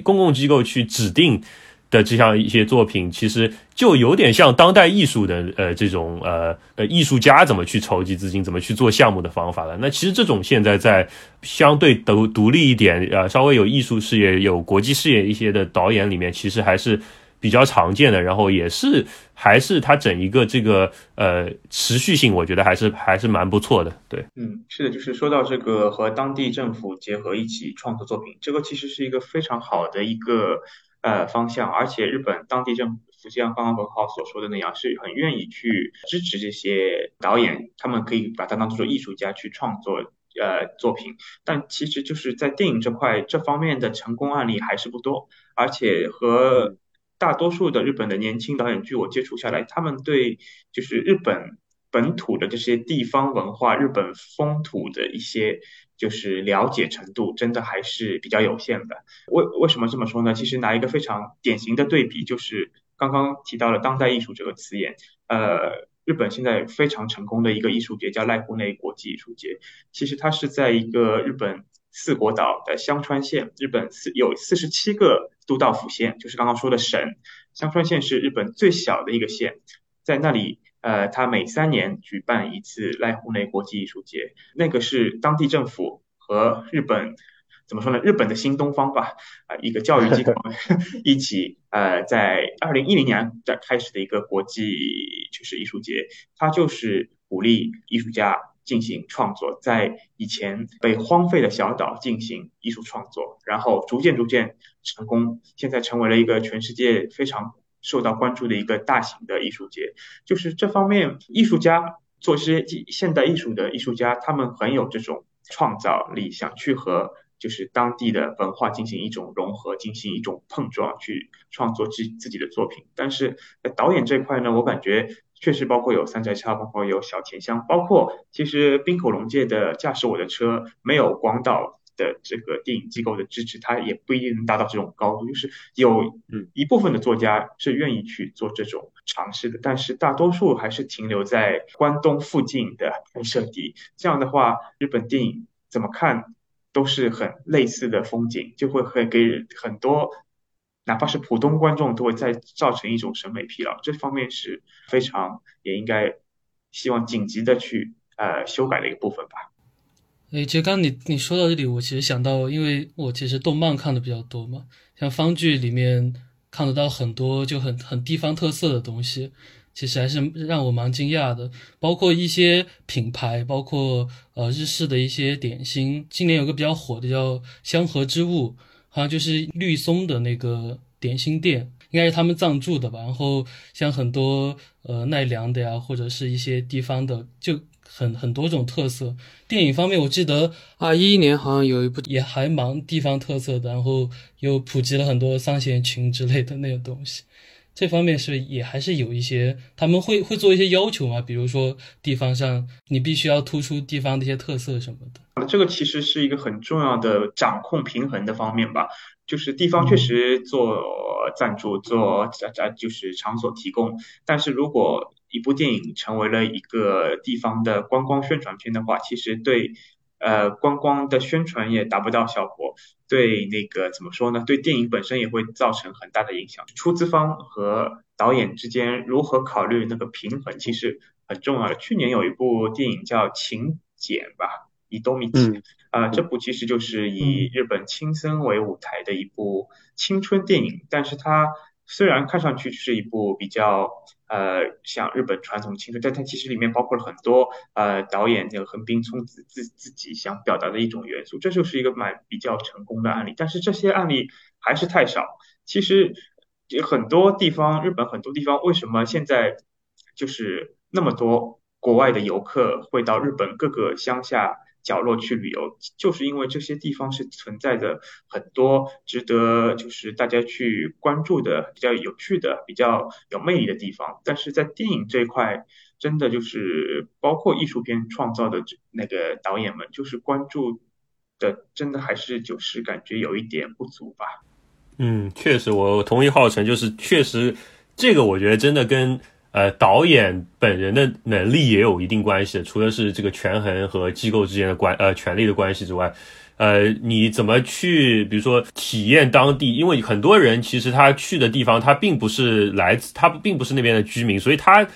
公共机构去指定的这项一些作品，其实就有点像当代艺术的呃这种呃呃艺术家怎么去筹集资金，怎么去做项目的方法了。那其实这种现在在相对独独立一点呃稍微有艺术视野有国际视野一些的导演里面，其实还是比较常见的，然后也是还是它整一个这个呃持续性，我觉得还是还是蛮不错的。对，嗯，是的，就是说到这个和当地政府结合一起创作作品，这个其实是一个非常好的一个呃方向，而且日本当地政府像刚刚文豪所说的那样，是很愿意去支持这些导演，他们可以把它当作艺术家去创作。呃，作品，但其实就是在电影这块这方面的成功案例还是不多，而且和大多数的日本的年轻导演，据我接触下来，他们对就是日本本土的这些地方文化、日本风土的一些就是了解程度，真的还是比较有限的。为为什么这么说呢？其实拿一个非常典型的对比，就是刚刚提到了"当代艺术"这个词眼，呃。日本现在非常成功的一个艺术节叫濑户内国际艺术节，其实它是在一个日本四国岛的香川县，日本有四十七个都道府县，就是刚刚说的省，香川县是日本最小的一个县，在那里呃，它每三年举办一次濑户内国际艺术节，那个是当地政府和日本怎么说呢？日本的新东方吧，啊、呃，一个教育机构一起，呃，在二零一零年在开始的一个国际就是艺术节，它就是鼓励艺术家进行创作，在以前被荒废的小岛进行艺术创作，然后逐渐逐渐成功，现在成为了一个全世界非常受到关注的一个大型的艺术节。就是这方面，艺术家做这些现代艺术的艺术家，他们很有这种创造力，想去和就是当地的文化进行一种融合，进行一种碰撞，去创作自自己的作品。但是在导演这块呢，我感觉确实包括有三宅插，包括有小田香，包括其实滨口龙介的《驾驶我的车》，没有广岛的这个电影机构的支持，它也不一定能达到这种高度。就是有一部分的作家是愿意去做这种尝试的，但是大多数还是停留在关东附近的拍摄地。这样的话，日本电影怎么看都是很类似的风景，就会很给很多哪怕是普通观众都会再造成一种审美疲劳，这方面是非常也应该希望紧急的去呃修改的一个部分吧。诶，其实刚刚你你说到这里，我其实想到，因为我其实动漫看的比较多嘛，像番剧里面看得到很多就很很地方特色的东西，其实还是让我蛮惊讶的，包括一些品牌，包括呃日式的一些点心。今年有个比较火的叫香河之物，好像就是绿松的那个点心店，应该是他们赞助的吧。然后像很多呃奈良的呀，或者是一些地方的，就很很多种特色。电影方面，我记得二十一年好像有一部也还蛮地方特色的，然后又普及了很多三弦群之类的那种东西。这方面是也还是有一些，他们会会做一些要求嘛，比如说地方上你必须要突出地方的一些特色什么的。这个其实是一个很重要的掌控平衡的方面吧，就是地方确实做赞助，做就是场所提供，但是如果一部电影成为了一个地方的观光宣传片的话，其实对呃，观光的宣传也达不到效果，对那个怎么说呢？对电影本身也会造成很大的影响。出资方和导演之间如何考虑那个平衡，其实很重要的。去年有一部电影叫《请柬》吧，以东米奇，啊，这部其实就是以日本青森为舞台的一部青春电影，但是它虽然看上去是一部比较呃像日本传统青春，但它其实里面包括了很多呃导演那个横滨聪子自自己想表达的一种元素，这就是一个蛮比较成功的案例。但是这些案例还是太少。其实很多地方，日本很多地方为什么现在就是那么多国外的游客会到日本各个乡下角落去旅游，就是因为这些地方是存在着很多值得就是大家去关注的比较有趣的比较有魅力的地方。但是在电影这一块，真的就是包括艺术片创造的那个导演们，就是关注的真的还是就是感觉有一点不足吧。嗯，确实我同意浩辰，就是确实这个我觉得真的跟呃，导演本人的能力也有一定关系，除了是这个权衡和机构之间的关呃权力的关系之外，呃，你怎么去，比如说体验当地？因为很多人其实他去的地方，他并不是来自，他并不是那边的居民，所以他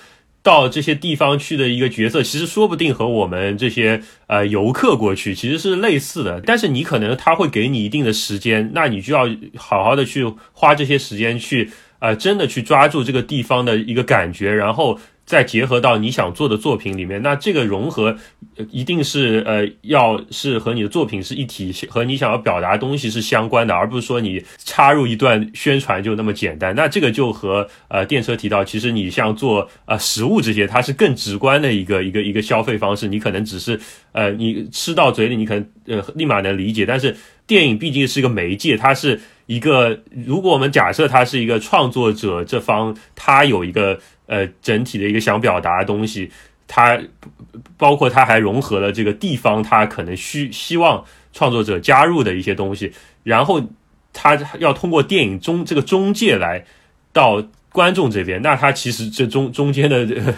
到这些地方去的一个角色，其实说不定和我们这些呃游客过去其实是类似的。但是你可能他会给你一定的时间，那你就要好好的去花这些时间去。呃，真的去抓住这个地方的一个感觉，然后再结合到你想做的作品里面，那这个融合一定是呃，要是和你的作品是一体，和你想要表达的东西是相关的，而不是说你插入一段宣传就那么简单。那这个就和呃电车提到，其实你像做呃食物这些，它是更直观的一个一个一个消费方式，你可能只是呃你吃到嘴里，你可能呃立马能理解，但是电影毕竟是一个媒介，它是。一个，如果我们假设他是一个创作者这方，他有一个呃整体的一个想表达的东西，他包括他还融合了这个地方，他可能需希望创作者加入的一些东西，然后他要通过电影中这个中介来到观众这边，那他其实这中中间的、呃、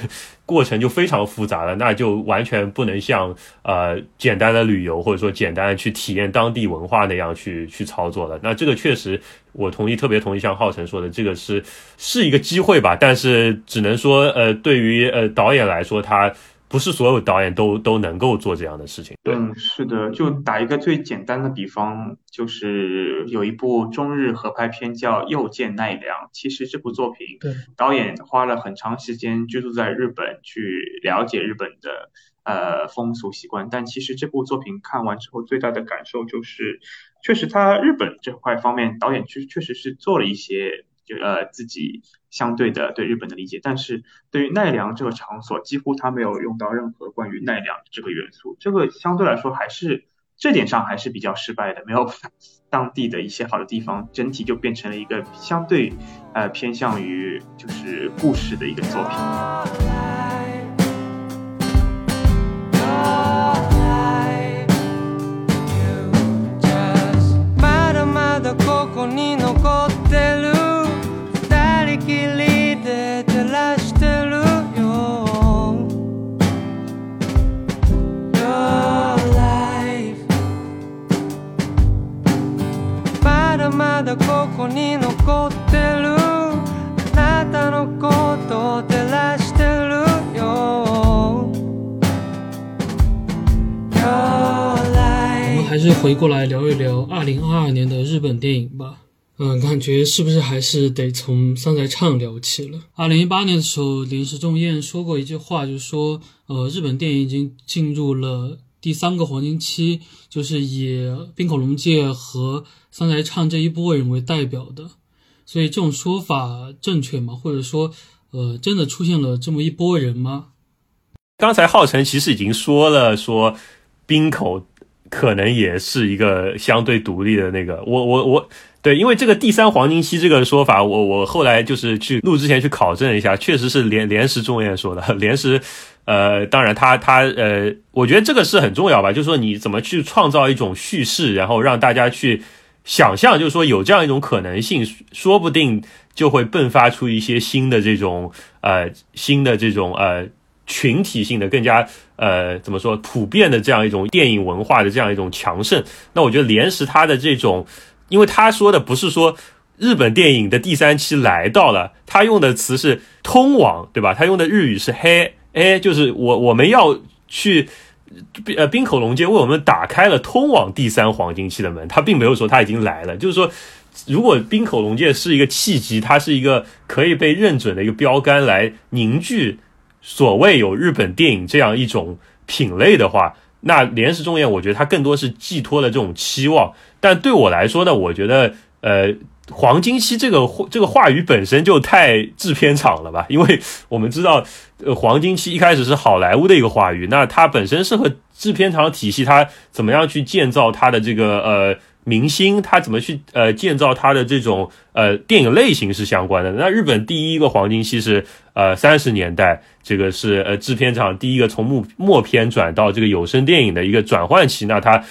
过程就非常复杂了，那就完全不能像呃简单的旅游或者说简单的去体验当地文化那样去去操作了。那这个确实我同意，特别同意像浩辰说的，这个是是一个机会吧，但是只能说呃对于呃导演来说，他不是所有导演都都能够做这样的事情。对，嗯，是的。就打一个最简单的比方，就是有一部中日合拍片叫《又见奈良》，其实这部作品，导演花了很长时间居住在日本，去了解日本的呃风俗习惯，但其实这部作品看完之后，最大的感受就是，确实他日本这块方面，导演确确实是做了一些。就呃自己相对的对日本的理解，但是对于奈良这个场所，几乎他没有用到任何关于奈良这个元素，这个相对来说还是这点上还是比较失败的，没有当地的一些好的地方，整体就变成了一个相对呃偏向于就是故事的一个作品。ここに残ってるあなたのことを照らしてるよ。我们还是回过来聊一聊二零二二年的日本电影吧。嗯，感觉是不是还是得从三宅唱聊起了。二零一八年的时候，林时中彦说过一句话，就是说呃，日本电影已经进入了第三个黄金期，就是以滨口龙介和三宅唱这一波人为代表的。所以这种说法正确吗？或者说呃，真的出现了这么一波人吗？刚才浩辰其实已经说了，说滨口可能也是一个相对独立的那个，我我我对，因为这个第三黄金期这个说法，我我后来就是去录之前去考证一下，确实是连连时中彦说的，连时呃，当然他他呃，我觉得这个是很重要吧，就是说你怎么去创造一种叙事，然后让大家去想象，就是说有这样一种可能性，说不定就会迸发出一些新的这种呃新的这种呃群体性的更加呃怎么说普遍的这样一种电影文化的这样一种强盛。那我觉得连时他的这种，因为他说的不是说日本电影的第三期来到了，他用的词是通往，对吧？他用的日语是嘿。哎，就是我我们要去，呃，滨口龙介为我们打开了通往第三黄金期的门。他并没有说他已经来了，就是说，如果滨口龙介是一个契机，它是一个可以被认准的一个标杆，来凝聚所谓有日本电影这样一种品类的话，那连时中彦我觉得他更多是寄托了这种期望。但对我来说呢，我觉得呃。黄金期这个这个话语本身就太制片厂了吧，因为我们知道呃黄金期一开始是好莱坞的一个话语，那它本身是和制片厂体系，它怎么样去建造它的这个呃明星，它怎么去呃建造它的这种呃电影类型是相关的。那日本第一个黄金期是呃三十年代，这个是呃制片厂第一个从默默片转到这个有声电影的一个转换期，那它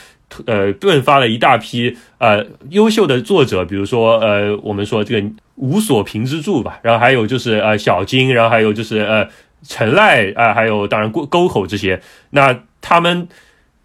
呃，迸发了一大批呃优秀的作者，比如说呃，我们说这个吴所平之助吧，然后还有就是呃小津，然后还有就是呃陈濑啊、呃，还有当然沟口这些。那他们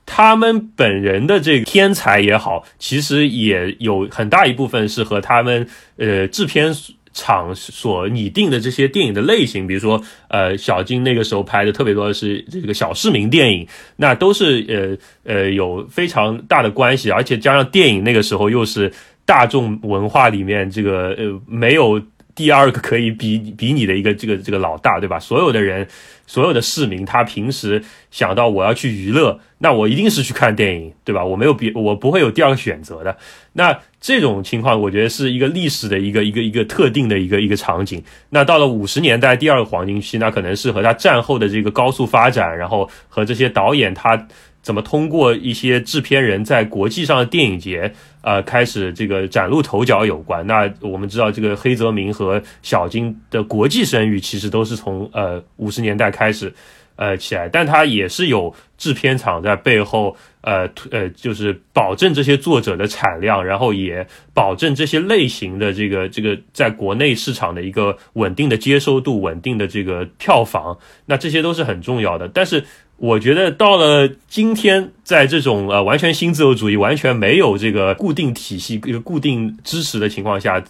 他们本人的这个天才也好，其实也有很大一部分是和他们呃制片厂所拟定的这些电影的类型，比如说呃小津那个时候拍的特别多的是这个小市民电影，那都是呃呃有非常大的关系，而且加上电影那个时候又是大众文化里面这个呃没有第二个可以比比你的一个这个这个老大，对吧？所有的人，所有的市民，他平时想到我要去娱乐，那我一定是去看电影，对吧？我没有别，我不会有第二个选择的。那这种情况，我觉得是一个历史的一个一个一个特定的一个一个场景。那到了五十年代第二个黄金期，那可能是和他战后的这个高速发展，然后和这些导演他怎么通过一些制片人在国际上的电影节呃，开始这个崭露头角有关。那我们知道这个黑泽明和小津的国际声誉其实都是从呃五十年代开始呃起来，但它也是有制片厂在背后呃呃就是保证这些作者的产量，然后也保证这些类型的这个这个在国内市场的一个稳定的接收度，稳定的这个票房，那这些都是很重要的。但是我觉得到了今天，在这种呃完全新自由主义、完全没有这个固定体系、固定支持的情况下，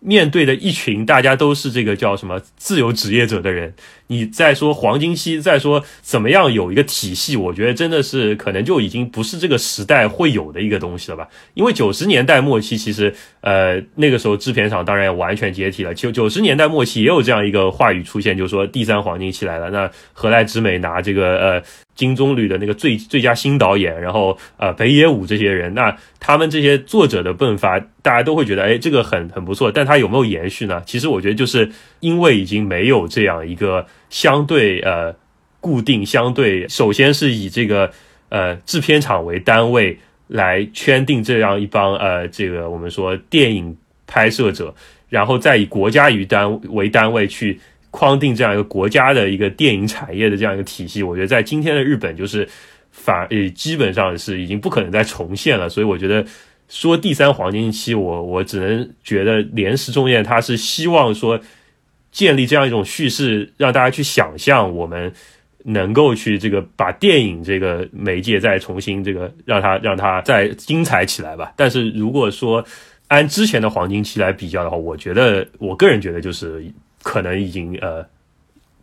面对的一群大家都是这个叫什么自由职业者的人，你再说黄金期，再说怎么样有一个体系，我觉得真的是可能就已经不是这个时代会有的一个东西了吧。因为九十年代末期其实呃那个时候制片厂当然也完全解体了，九九十年代末期也有这样一个话语出现，就是说第三黄金期来了，那何来直美拿这个呃金棕榈的那个最最佳新导演，然后呃北野武这些人，那他们这些作者的迸发，大家都会觉得哎这个很很不错，但他有没有延续呢？其实我觉得就是因为已经没有这样一个相对呃固定，相对首先是以这个呃制片厂为单位来圈定这样一帮呃这个我们说电影拍摄者，然后再以国家与单为单位去框定这样一个国家的一个电影产业的这样一个体系，我觉得在今天的日本就是反呃基本上是已经不可能再重现了。所以我觉得说第三黄金期，我我只能觉得连石重彦他是希望说建立这样一种叙事，让大家去想象我们能够去这个把电影这个媒介再重新这个让它让它再精彩起来吧。但是如果说按之前的黄金期来比较的话，我觉得我个人觉得就是可能已经呃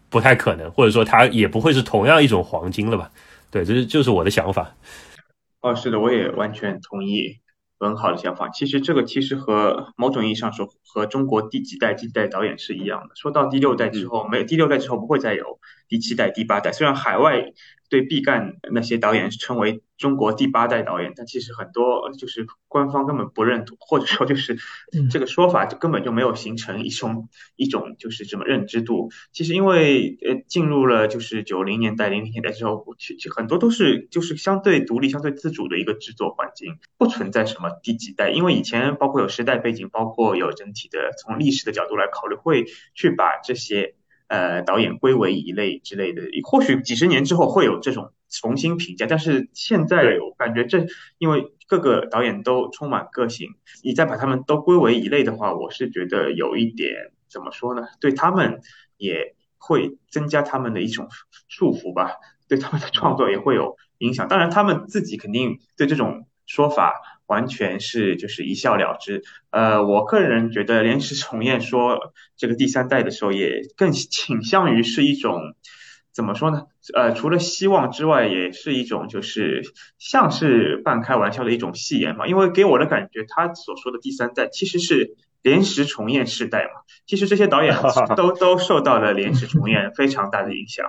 不太可能，或者说它也不会是同样一种黄金了吧。对，这是就是我的想法。哦，是的，我也完全同意文豪的想法。其实这个其实和某种意义上说和中国第几代第几代导演是一样的，说到第六代之后，没有第六代之后不会再有第七代第八代，虽然海外对毕赣那些导演称为中国第八代导演，但其实很多就是官方根本不认同，或者说就是这个说法就根本就没有形成一种一种就是什么认知度。其实因为呃进入了就是九零年代、零零年代之后，很多都是就是相对独立、相对自主的一个制作环境，不存在什么第几代，因为以前包括有时代背景，包括有整体的从历史的角度来考虑，会去把这些呃，导演归为一类之类的，或许几十年之后会有这种重新评价，但是现在我感觉这，因为各个导演都充满个性，你再把他们都归为一类的话，我是觉得有一点怎么说呢？对他们也会增加他们的一种束缚吧，对他们的创作也会有影响。当然，他们自己肯定对这种说法完全是就是一笑了之。呃，我个人觉得连石重彦说这个第三代的时候，也更倾向于是一种怎么说呢？呃，除了希望之外，也是一种就是像是半开玩笑的一种戏言嘛。因为给我的感觉，他所说的第三代其实是连石重彦世代嘛。其实这些导演都都受到了连石重彦非常大的影响。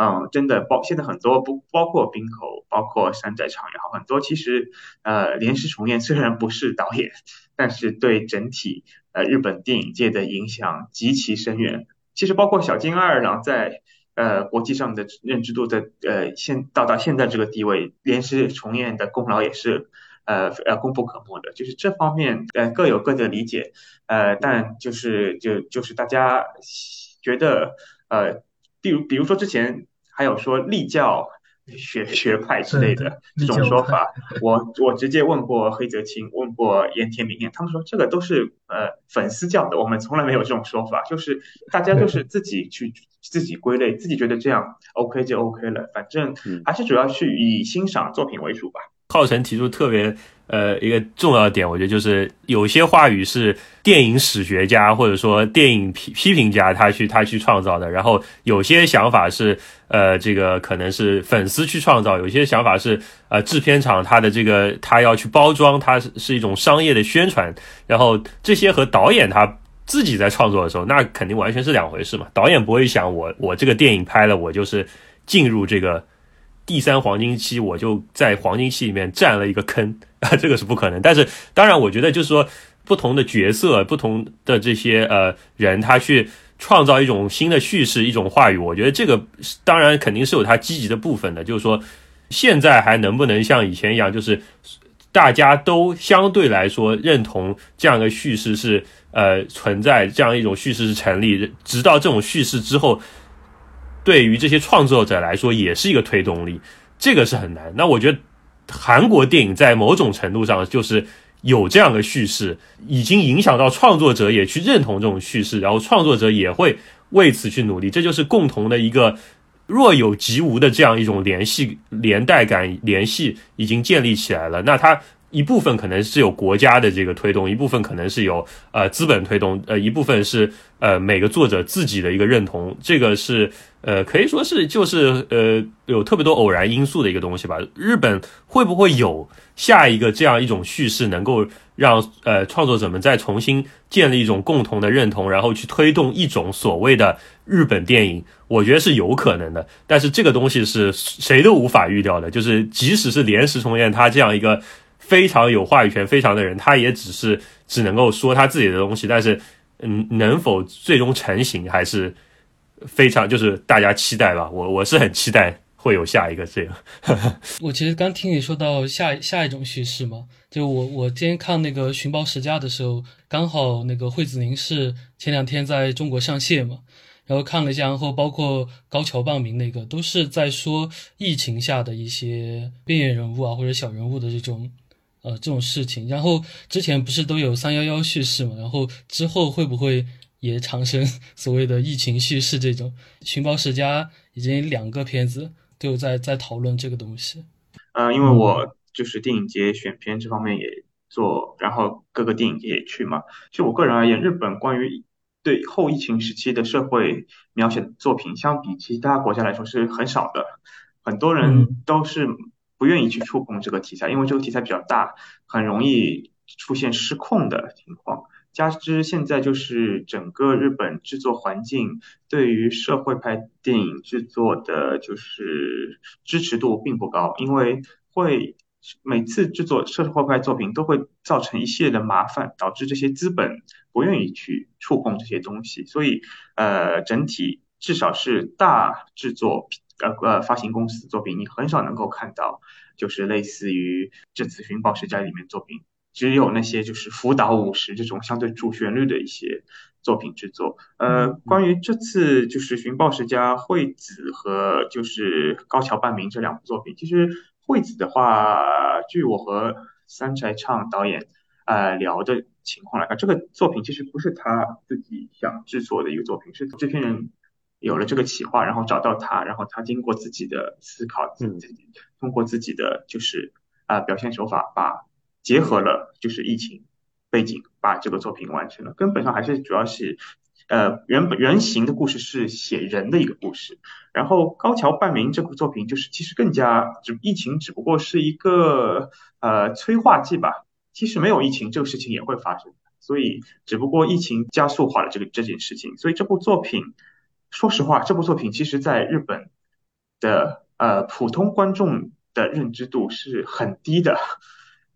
嗯，真的包现在很多不包括滨口，包括山寨厂也好，很多其实呃连石重彦虽然不是导演，但是对整体呃日本电影界的影响极其深远。其实包括小津安二郎在呃国际上的认知度的呃现到达现在这个地位，连石重彦的功劳也是呃呃，功不可没的，就是这方面呃各有各的理解，呃，但就是就就是大家觉得呃，比如比如说之前还有说立教学学派之类的这种说法，我我直接问过黑泽清，问过岩田明彦，他们说这个都是呃粉丝教的，我们从来没有这种说法，就是大家就是自己去自己归类，自己觉得这样 OK 就 OK 了，反正还是主要去以欣赏作品为主吧。浩辰提出特别呃一个重要的点，我觉得就是有些话语是电影史学家或者说电影批批评家他去他去创造的，然后有些想法是呃这个可能是粉丝去创造，有些想法是呃制片厂他的这个他要去包装，它是一种商业的宣传，然后这些和导演他自己在创作的时候，那肯定完全是两回事嘛。导演不会想我我这个电影拍了，我就是进入这个第三黄金期，我就在黄金期里面占了一个坑啊，这个是不可能。但是当然我觉得就是说不同的角色，不同的这些呃人，他去创造一种新的叙事，一种话语，我觉得这个当然肯定是有他积极的部分的。就是说现在还能不能像以前一样，就是大家都相对来说认同这样一个叙事是呃存在，这样一种叙事是成立，直到这种叙事之后对于这些创作者来说也是一个推动力，这个是很难。那我觉得韩国电影在某种程度上就是有这样的叙事，已经影响到创作者也去认同这种叙事，然后创作者也会为此去努力，这就是共同的一个若有即无的这样一种联系连带感联系已经建立起来了。那它一部分可能是有国家的这个推动，一部分可能是有呃资本推动，呃一部分是呃每个作者自己的一个认同，这个是呃可以说是就是呃有特别多偶然因素的一个东西吧。日本会不会有下一个这样一种叙事，能够让呃创作者们再重新建立一种共同的认同，然后去推动一种所谓的日本电影？我觉得是有可能的，但是这个东西是谁都无法预料的，就是即使是连石重彦他这样一个非常有话语权非常的人，他也只是只能够说他自己的东西，但是嗯，能否最终成型还是非常就是大家期待吧。我我是很期待会有下一个这样。我其实刚听你说到下下一种叙事嘛，就我我今天看那个《寻宝使家》的时候，刚好那个惠子宁是前两天在中国上线嘛，然后看了一下，然后包括高桥棒明那个都是在说疫情下的一些边缘人物啊或者小人物的这种呃，这种事情。然后之前不是都有三一一叙事嘛，然后之后会不会也产生所谓的疫情叙事这种？寻宝使家已经两个片子都有在在讨论这个东西。嗯、呃，因为我就是电影节选片这方面也做，然后各个电影节也去嘛。就我个人而言，日本关于对后疫情时期的社会描写作品，相比其他国家来说是很少的，很多人都是、嗯不愿意去触碰这个题材，因为这个题材比较大，很容易出现失控的情况。加之现在就是整个日本制作环境对于社会派电影制作的就是支持度并不高，因为会每次制作社会派作品都会造成一系列的麻烦，导致这些资本不愿意去触碰这些东西。所以呃，整体至少是大制作呃呃，发行公司的作品，你很少能够看到，就是类似于这次《寻宝使家》里面作品，只有那些就是福岛五十这种相对主旋律的一些作品制作。呃，关于这次就是《寻宝使家》，惠子和就是高桥伴明这两部作品，其实惠子的话，据我和三宅唱导演呃聊的情况来看，这个作品其实不是他自己想制作的一个作品，是制片人有了这个企划，然后找到他，然后他经过自己的思考，自己通过自己的就是啊、呃、表现手法，把结合了就是疫情背景，把这个作品完成了。根本上还是主要是呃原本原型的故事是写人的一个故事。然后高桥伴明这部作品就是其实更加只疫情只不过是一个呃催化剂吧，其实没有疫情这个事情也会发生，所以只不过疫情加速化了这个这件事情。所以这部作品。说实话，这部作品其实在日本的呃普通观众的认知度是很低的。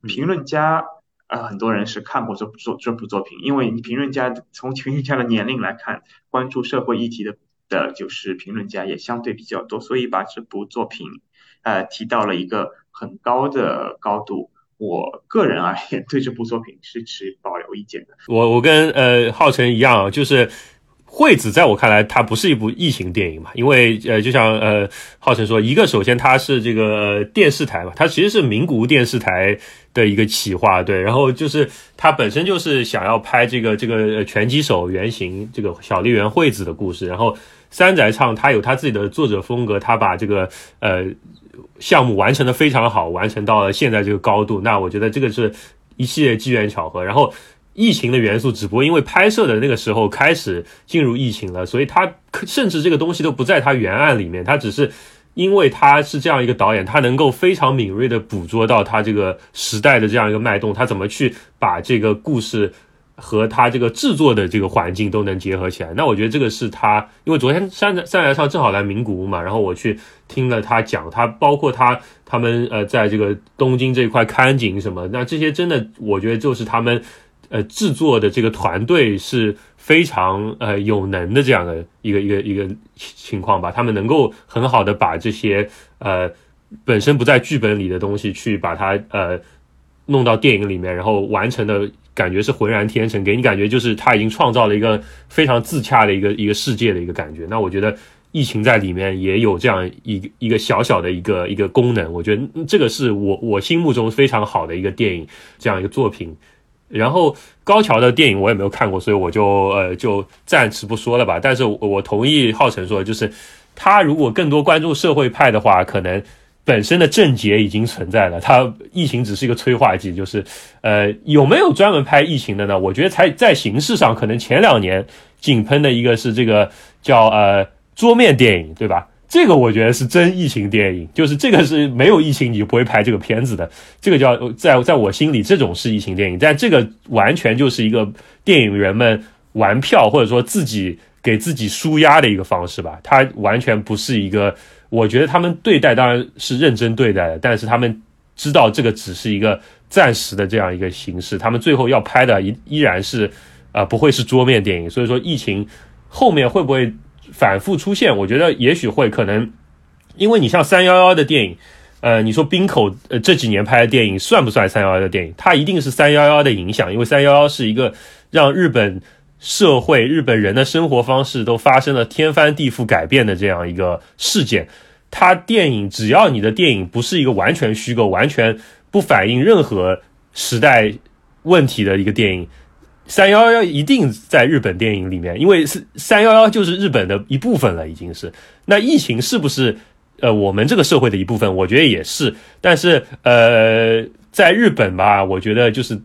评论家呃很多人是看过这部作这部作品，因为你评论家从评论家的年龄来看，关注社会议题的的就是评论家也相对比较多，所以把这部作品呃提到了一个很高的高度。我个人而言，对这部作品是持保留意见的。我我跟呃浩辰一样啊，就是。惠子在我看来它不是一部疫情电影嘛，因为呃就像呃浩辰说，一个首先它是这个电视台嘛，它其实是名古屋电视台的一个企划，对，然后就是它本身就是想要拍这个这个拳击手原型这个小笠原惠子的故事，然后三宅唱他有他自己的作者风格，他把这个呃项目完成的非常好，完成到了现在这个高度，那我觉得这个是一系列机缘巧合，然后疫情的元素只不过因为拍摄的那个时候开始进入疫情了，所以他甚至这个东西都不在他原案里面，他只是因为他是这样一个导演，他能够非常敏锐的捕捉到他这个时代的这样一个脉动，他怎么去把这个故事和他这个制作的这个环境都能结合起来。那我觉得这个是他，因为昨天三三宅唱正好来名古屋嘛，然后我去听了他讲，他包括他他们呃在这个东京这一块看景什么，那这些真的我觉得就是他们呃，制作的这个团队是非常呃有能的这样的一个一个一个情况吧，他们能够很好的把这些呃本身不在剧本里的东西去把它呃弄到电影里面，然后完成的感觉是浑然天成，给你感觉就是他已经创造了一个非常自洽的一个一个世界的一个感觉。那我觉得疫情在里面也有这样一个一个小小的一个一个功能，我觉得这个是我我心目中非常好的一个电影，这样一个作品。然后高桥的电影我也没有看过，所以我就呃就暂时不说了吧。但是我，我同意浩辰说，就是他如果更多关注社会派的话，可能本身的症结已经存在了，他疫情只是一个催化剂。就是呃有没有专门拍疫情的呢？我觉得才在形式上，可能前两年井喷的一个是这个叫呃桌面电影，对吧？这个我觉得是真疫情电影，就是这个是没有疫情你不会拍这个片子的，这个叫在在我心里这种是疫情电影。但这个完全就是一个电影人们玩票或者说自己给自己舒压的一个方式吧，它完全不是一个，我觉得他们对待当然是认真对待的，但是他们知道这个只是一个暂时的这样一个形式，他们最后要拍的依然是呃不会是桌面电影。所以说疫情后面会不会反复出现，我觉得也许会，可能因为你像三一一的电影，呃，你说冰口、呃、这几年拍的电影算不算三一一的电影？它一定是三一一的影响，因为三一一是一个让日本社会、日本人的生活方式都发生了天翻地覆改变的这样一个事件。它电影只要你的电影不是一个完全虚构、完全不反映任何时代问题的一个电影，三一一一定在日本电影里面，因为三一一就是日本的一部分了，已经是。那疫情是不是呃我们这个社会的一部分？我觉得也是。但是呃在日本吧，我觉得就是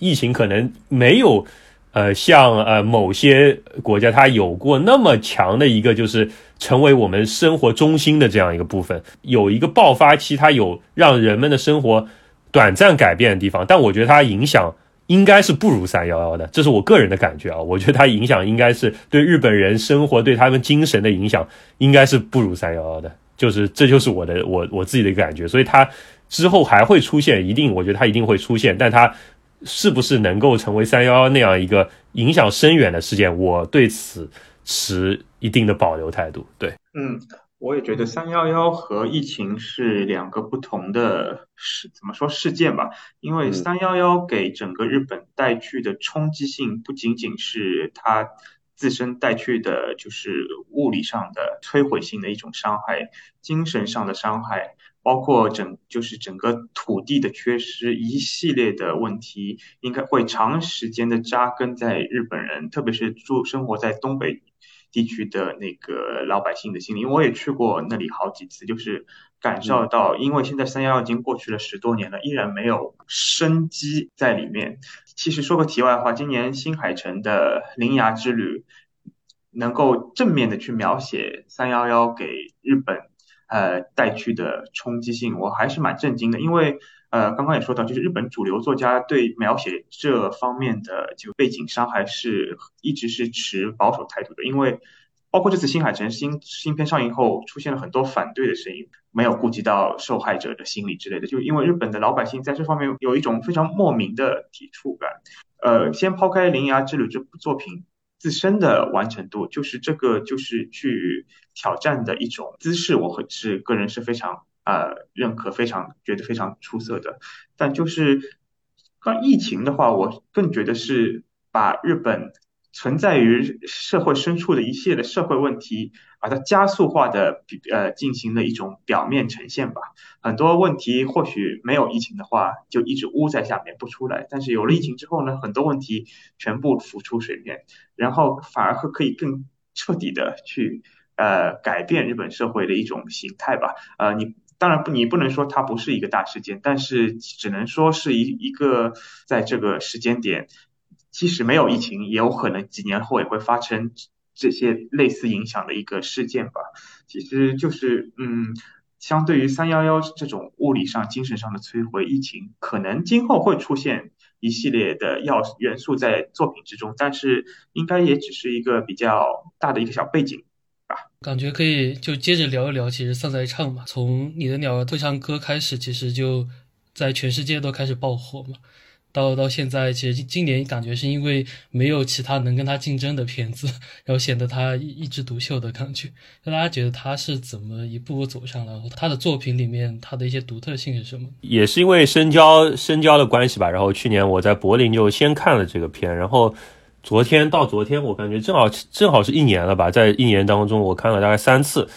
疫情可能没有呃像呃某些国家它有过那么强的一个就是成为我们生活中心的这样一个部分，有一个爆发期，它有让人们的生活短暂改变的地方，但我觉得它影响应该是不如三一一的，这是我个人的感觉啊。我觉得它影响应该是对日本人生活、对他们精神的影响，应该是不如三一一的。就是这就是我的我我自己的感觉，所以它之后还会出现，一定，我觉得它一定会出现，但它是不是能够成为三一一那样一个影响深远的事件，我对此持一定的保留态度。对，嗯。我也觉得三一一和疫情是两个不同的事，怎么说事件吧？因为三一一给整个日本带去的冲击性，不仅仅是它自身带去的，就是物理上的摧毁性的一种伤害，精神上的伤害，包括整就是整个土地的缺失，一系列的问题，应该会长时间的扎根在日本人，特别是住生活在东北地区的那个老百姓的心理。因为我也去过那里好几次，就是感受到，因为现在三一一已经过去了十多年了，依然没有生机在里面。其实说个题外话，今年新海诚的《铃芽之旅》能够正面的去描写三一一给日本呃带去的冲击性，我还是蛮震惊的。因为呃，刚刚也说到，就是日本主流作家对描写这方面的就背景伤害是一直是持保守态度的，因为包括这次新海诚新新片上映后，出现了很多反对的声音，没有顾及到受害者的心理之类的，就因为日本的老百姓在这方面有一种非常莫名的抵触感。呃，先抛开《铃芽之旅》这部作品自身的完成度，就是这个就是去挑战的一种姿势，我是个人是非常。呃，认可，非常觉得非常出色的。但就是关于疫情的话，我更觉得是把日本存在于社会深处的一系列的社会问题，把它加速化的呃进行了一种表面呈现吧。很多问题或许没有疫情的话就一直捂在下面不出来，但是有了疫情之后呢，很多问题全部浮出水面，然后反而可以更彻底的去呃改变日本社会的一种形态吧。呃，你。当然不，你不能说它不是一个大事件，但是只能说是一一个在这个时间点，即使没有疫情，也有可能几年后也会发生这些类似影响的一个事件吧。其实就是，嗯，相对于三一一这种物理上、精神上的摧毁，疫情可能今后会出现一系列的要元素在作品之中，但是应该也只是一个比较大的一个小背景。感觉可以就接着聊一聊，其实上载唱嘛，从你的鸟儿会唱歌开始，其实就在全世界都开始爆火嘛，到到现在，其实今年感觉是因为没有其他能跟他竞争的片子，然后显得他一枝独秀的感觉。那大家觉得他是怎么一步步走上来，他的作品里面他的一些独特性是什么？也是因为深交深交的关系吧，然后去年我在柏林就先看了这个片，然后昨天到昨天我感觉正好正好是一年了吧，在一年当中我看了大概三次，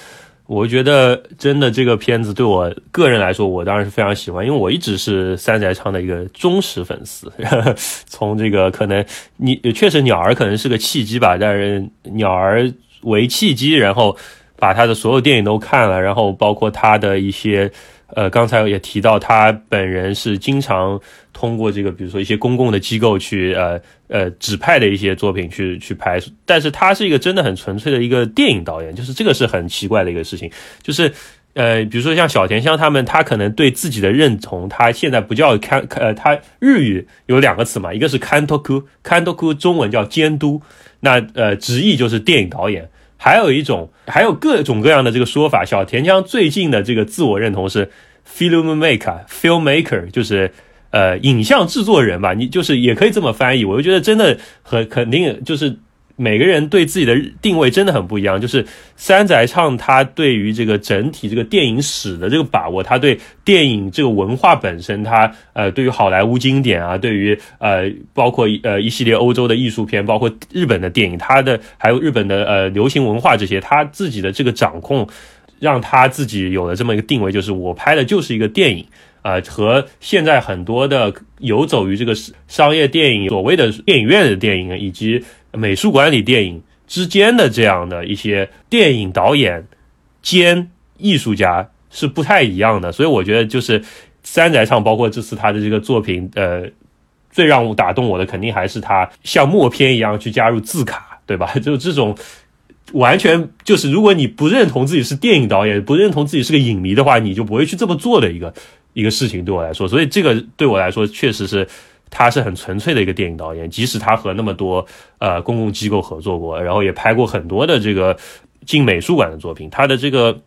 我觉得真的这个片子对我个人来说我当然是非常喜欢，因为我一直是三宅唱的一个忠实粉丝，呵呵，从这个可能你确实鸟儿可能是个契机吧，但是鸟儿为契机然后把他的所有电影都看了，然后包括他的一些呃，刚才也提到他本人是经常通过这个比如说一些公共的机构去呃呃指派的一些作品去去拍，但是他是一个真的很纯粹的一个电影导演，就是这个是很奇怪的一个事情，就是呃，比如说像小田香他们，他可能对自己的认同，他现在不叫看呃，他日语有两个词嘛，一个是監督，監督中文叫监督，那呃直译就是电影导演，还有一种还有各种各样的这个说法。小田香最近的这个自我认同是 filmmaker filmmaker 就是呃影像制作人吧，你就是也可以这么翻译，我就觉得真的很肯定就是每个人对自己的定位真的很不一样，就是三宅唱他对于这个整体这个电影史的这个把握，他对电影这个文化本身，他呃对于好莱坞经典啊，对于呃包括呃一系列欧洲的艺术片，包括日本的电影，他的还有日本的呃流行文化这些，他自己的这个掌控让他自己有了这么一个定位，就是我拍的就是一个电影啊、呃，和现在很多的游走于这个商业电影，所谓的电影院的电影以及美术馆里电影之间的这样的一些电影导演兼艺术家是不太一样的，所以我觉得就是三宅唱包括这次他的这个作品呃，最让我打动我的肯定还是他像默片一样去加入字卡，对吧，就这种完全就是如果你不认同自己是电影导演，不认同自己是个影迷的话，你就不会去这么做的一个一个事情，对我来说，所以这个对我来说确实是他是很纯粹的一个电影导演，即使他和那么多呃公共机构合作过，然后也拍过很多的这个进美术馆的作品，他的这个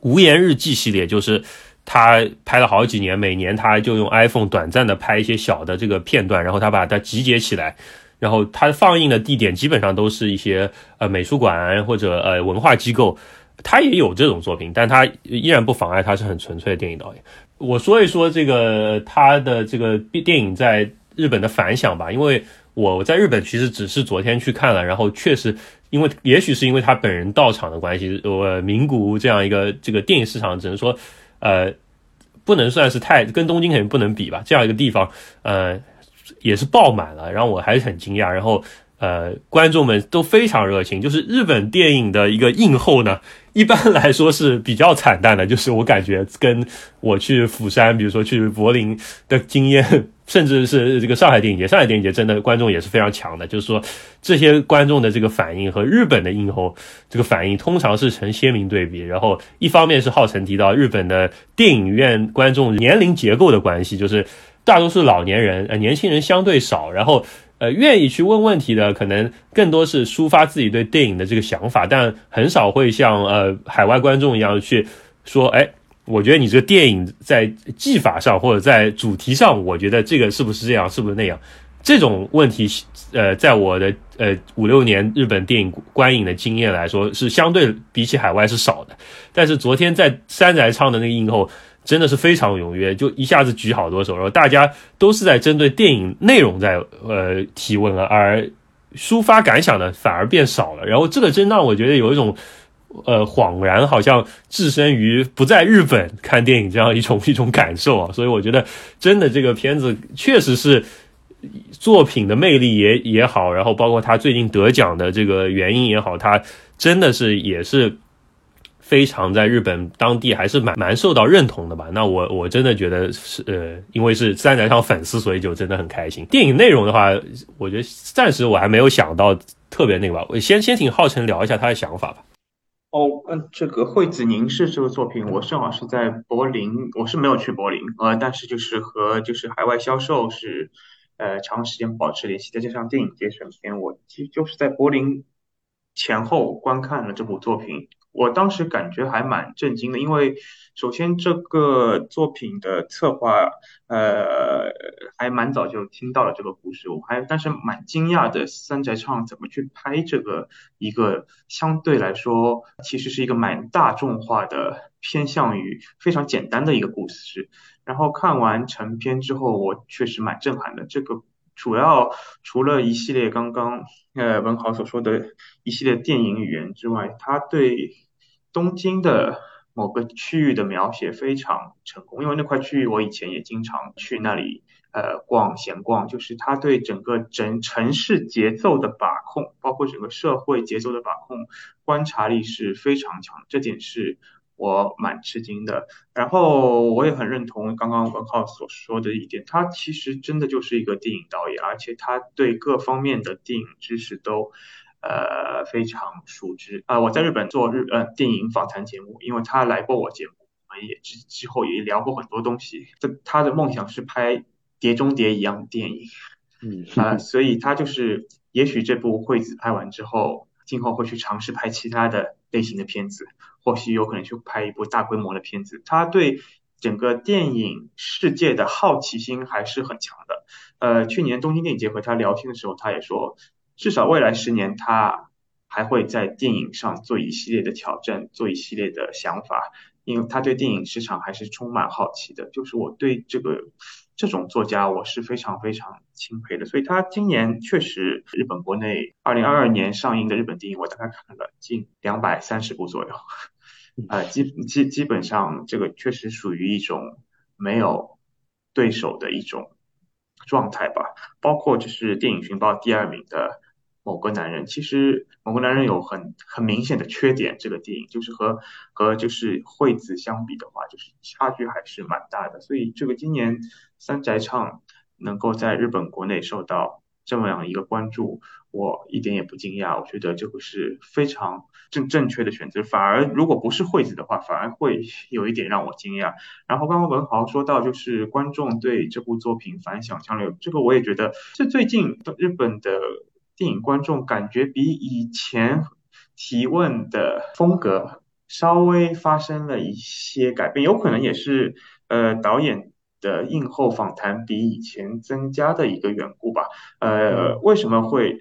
无言日记系列就是他拍了好几年，每年他就用 iPhone 短暂的拍一些小的这个片段，然后他把它集结起来，然后他放映的地点基本上都是一些呃美术馆或者呃文化机构，他也有这种作品，但他依然不妨碍他是很纯粹的电影导演。我说一说这个他的这个电影在日本的反响吧，因为我在日本其实只是昨天去看了，然后确实因为也许是因为他本人到场的关系，我名古屋这样一个这个电影市场只能说呃不能算是太跟东京肯定不能比吧，这样一个地方呃也是爆满了，然后我还是很惊讶，然后呃观众们都非常热情，就是日本电影的一个映后呢一般来说是比较惨淡的，就是我感觉跟我去釜山比如说去柏林的经验，甚至是这个上海电影节，上海电影节真的观众也是非常强的，就是说这些观众的这个反应和日本的映后这个反应通常是呈鲜明对比，然后一方面是浩辰提到日本的电影院观众年龄结构的关系，就是大多数老年人、呃、年轻人相对少，然后呃，愿意去问问题的可能更多是抒发自己对电影的这个想法，但很少会像呃海外观众一样去说，哎，我觉得你这个电影在技法上或者在主题上，我觉得这个是不是这样，是不是那样？这种问题，呃，在我的呃五六年日本电影观影的经验来说，是相对比起海外是少的。但是昨天在三宅唱的那个映后，真的是非常踊跃，就一下子举好多手，然后大家都是在针对电影内容在呃提问了，而抒发感想的反而变少了。然后这个真让我觉得有一种呃恍然好像置身于不在日本看电影这样一种一种感受啊。所以我觉得真的这个片子确实是作品的魅力也也好，然后包括他最近得奖的这个原因也好，他真的是也是非常在日本当地还是蛮蛮受到认同的吧。那我我真的觉得是呃，因为是三宅唱粉丝，所以就真的很开心。电影内容的话，我觉得暂时我还没有想到特别那个吧。我先先请浩辰聊一下他的想法吧。哦，嗯，这个惠子凝视这个作品，我正好是在柏林，我是没有去柏林啊、呃，但是就是和就是海外销售是呃长时间保持联系，再加上电影节选片，我其实就是在柏林前后观看了这部作品。我当时感觉还蛮震惊的，因为首先这个作品的策划呃，还蛮早就听到了这个故事，我还但是蛮惊讶的三宅唱怎么去拍这个一个相对来说其实是一个蛮大众化的偏向于非常简单的一个故事。然后看完成片之后我确实蛮震撼的，这个主要除了一系列刚刚呃文豪所说的一系列电影语言之外，他对东京的某个区域的描写非常成功，因为那块区域我以前也经常去那里呃逛闲逛，就是他对整个整城市节奏的把控，包括整个社会节奏的把控，观察力是非常强，这点是我蛮吃惊的。然后我也很认同刚刚文浩所说的一点，他其实真的就是一个电影导演，而且他对各方面的电影知识都呃非常熟知。呃我在日本做日呃电影访谈节目，因为他来过我节目，我们也之之后也聊过很多东西。他的梦想是拍碟中谍一样的电影，嗯啊、呃，所以他就是也许这部惠子拍完之后，今后会去尝试拍其他的类型的片子，或许有可能去拍一部大规模的片子。他对整个电影世界的好奇心还是很强的。呃，去年东京电影节和他聊天的时候，他也说，至少未来十年，他还会在电影上做一系列的挑战，做一系列的想法，因为他对电影市场还是充满好奇的。就是我对这个这种作家，我是非常非常钦佩的。所以他今年确实，日本国内二零二二年上映的日本电影，我大概看了近两百三十部左右。呃，基基基本上这个确实属于一种没有对手的一种状态吧。包括就是电影寻宝第二名的某个男人，其实某个男人有很很明显的缺点，这个电影就是和和就是惠子相比的话，就是差距还是蛮大的。所以这个今年三宅唱能够在日本国内受到这么样一个关注，我一点也不惊讶，我觉得这个是非常正正确的选择。反而如果不是惠子的话，反而会有一点让我惊讶。然后刚刚文豪说到就是观众对这部作品反响强烈，这个我也觉得这最近日本的电影观众感觉比以前提问的风格稍微发生了一些改变，有可能也是呃导演的映后访谈比以前增加的一个缘故吧。呃，为什么会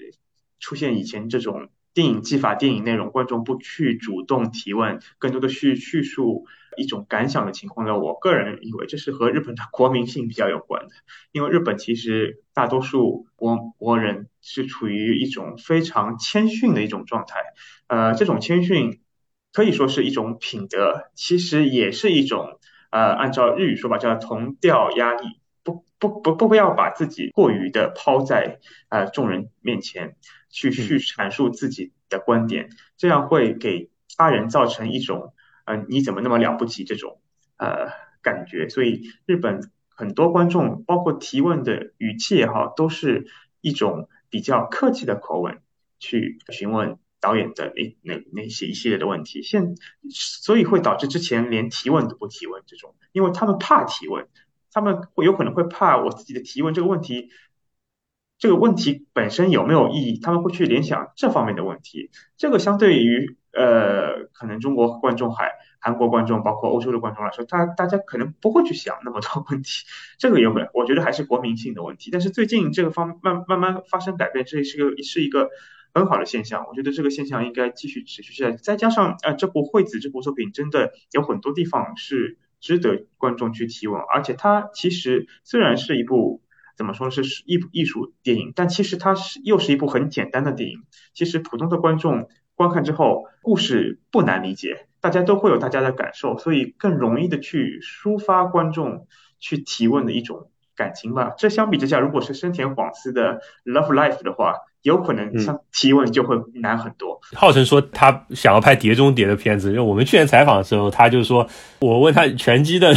出现以前这种电影技法、电影内容，观众不去主动提问，更多的去叙述一种感想的情况呢？我个人以为这是和日本的国民性比较有关的，因为日本其实大多数国国人是处于一种非常谦逊的一种状态，呃，这种谦逊可以说是一种品德，其实也是一种呃，按照日语说法叫同调压抑。不不不不要把自己过于的抛在呃众人面前去去阐述自己的观点，这样会给他人造成一种呃你怎么那么了不起这种呃感觉。所以日本很多观众包括提问的语气也好，都是一种比较客气的口吻去询问导演的那那那些一系列的问题，现所以会导致之前连提问都不提问这种，因为他们怕提问。他们会有可能会怕我自己的提问这个问题，这个问题本身有没有意义，他们会去联想这方面的问题。这个相对于呃，可能中国观众还韩国观众包括欧洲的观众来说，他大家可能不会去想那么多问题。这个有没有我觉得还是国民性的问题，但是最近这个方慢慢慢发生改变，这是一个是一个很好的现象。我觉得这个现象应该继续持续下去，再加上呃，这部惠子这部作品真的有很多地方是值得观众去提问，而且它其实虽然是一部怎么说是艺艺术电影，但其实它是又是一部很简单的电影。其实普通的观众观看之后，故事不难理解，大家都会有大家的感受，所以更容易的去抒发观众去提问的一种感情吧。这相比之下，如果是深田晃司的 Love Life 的话，有可能像提问就会难很多。嗯、浩辰说他想要拍碟中谍的片子，因为我们去年采访的时候，他就说，我问他拳击的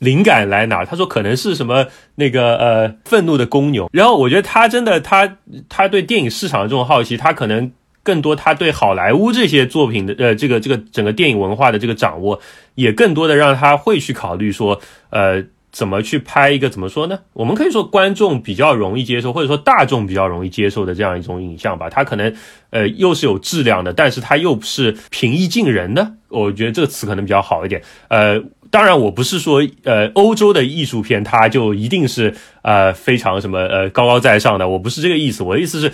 灵感来哪，他说可能是什么那个呃愤怒的公牛。然后我觉得他真的他他对电影市场的这种好奇，他可能更多他对好莱坞这些作品的呃这个这个整个电影文化的这个掌握，也更多的让他会去考虑说呃。怎么去拍一个怎么说呢？我们可以说观众比较容易接受，或者说大众比较容易接受的这样一种影像吧。它可能呃又是有质量的，但是它又不是平易近人的。我觉得这个词可能比较好一点。呃，当然我不是说呃欧洲的艺术片它就一定是呃非常什么呃高高在上的，我不是这个意思。我的意思是，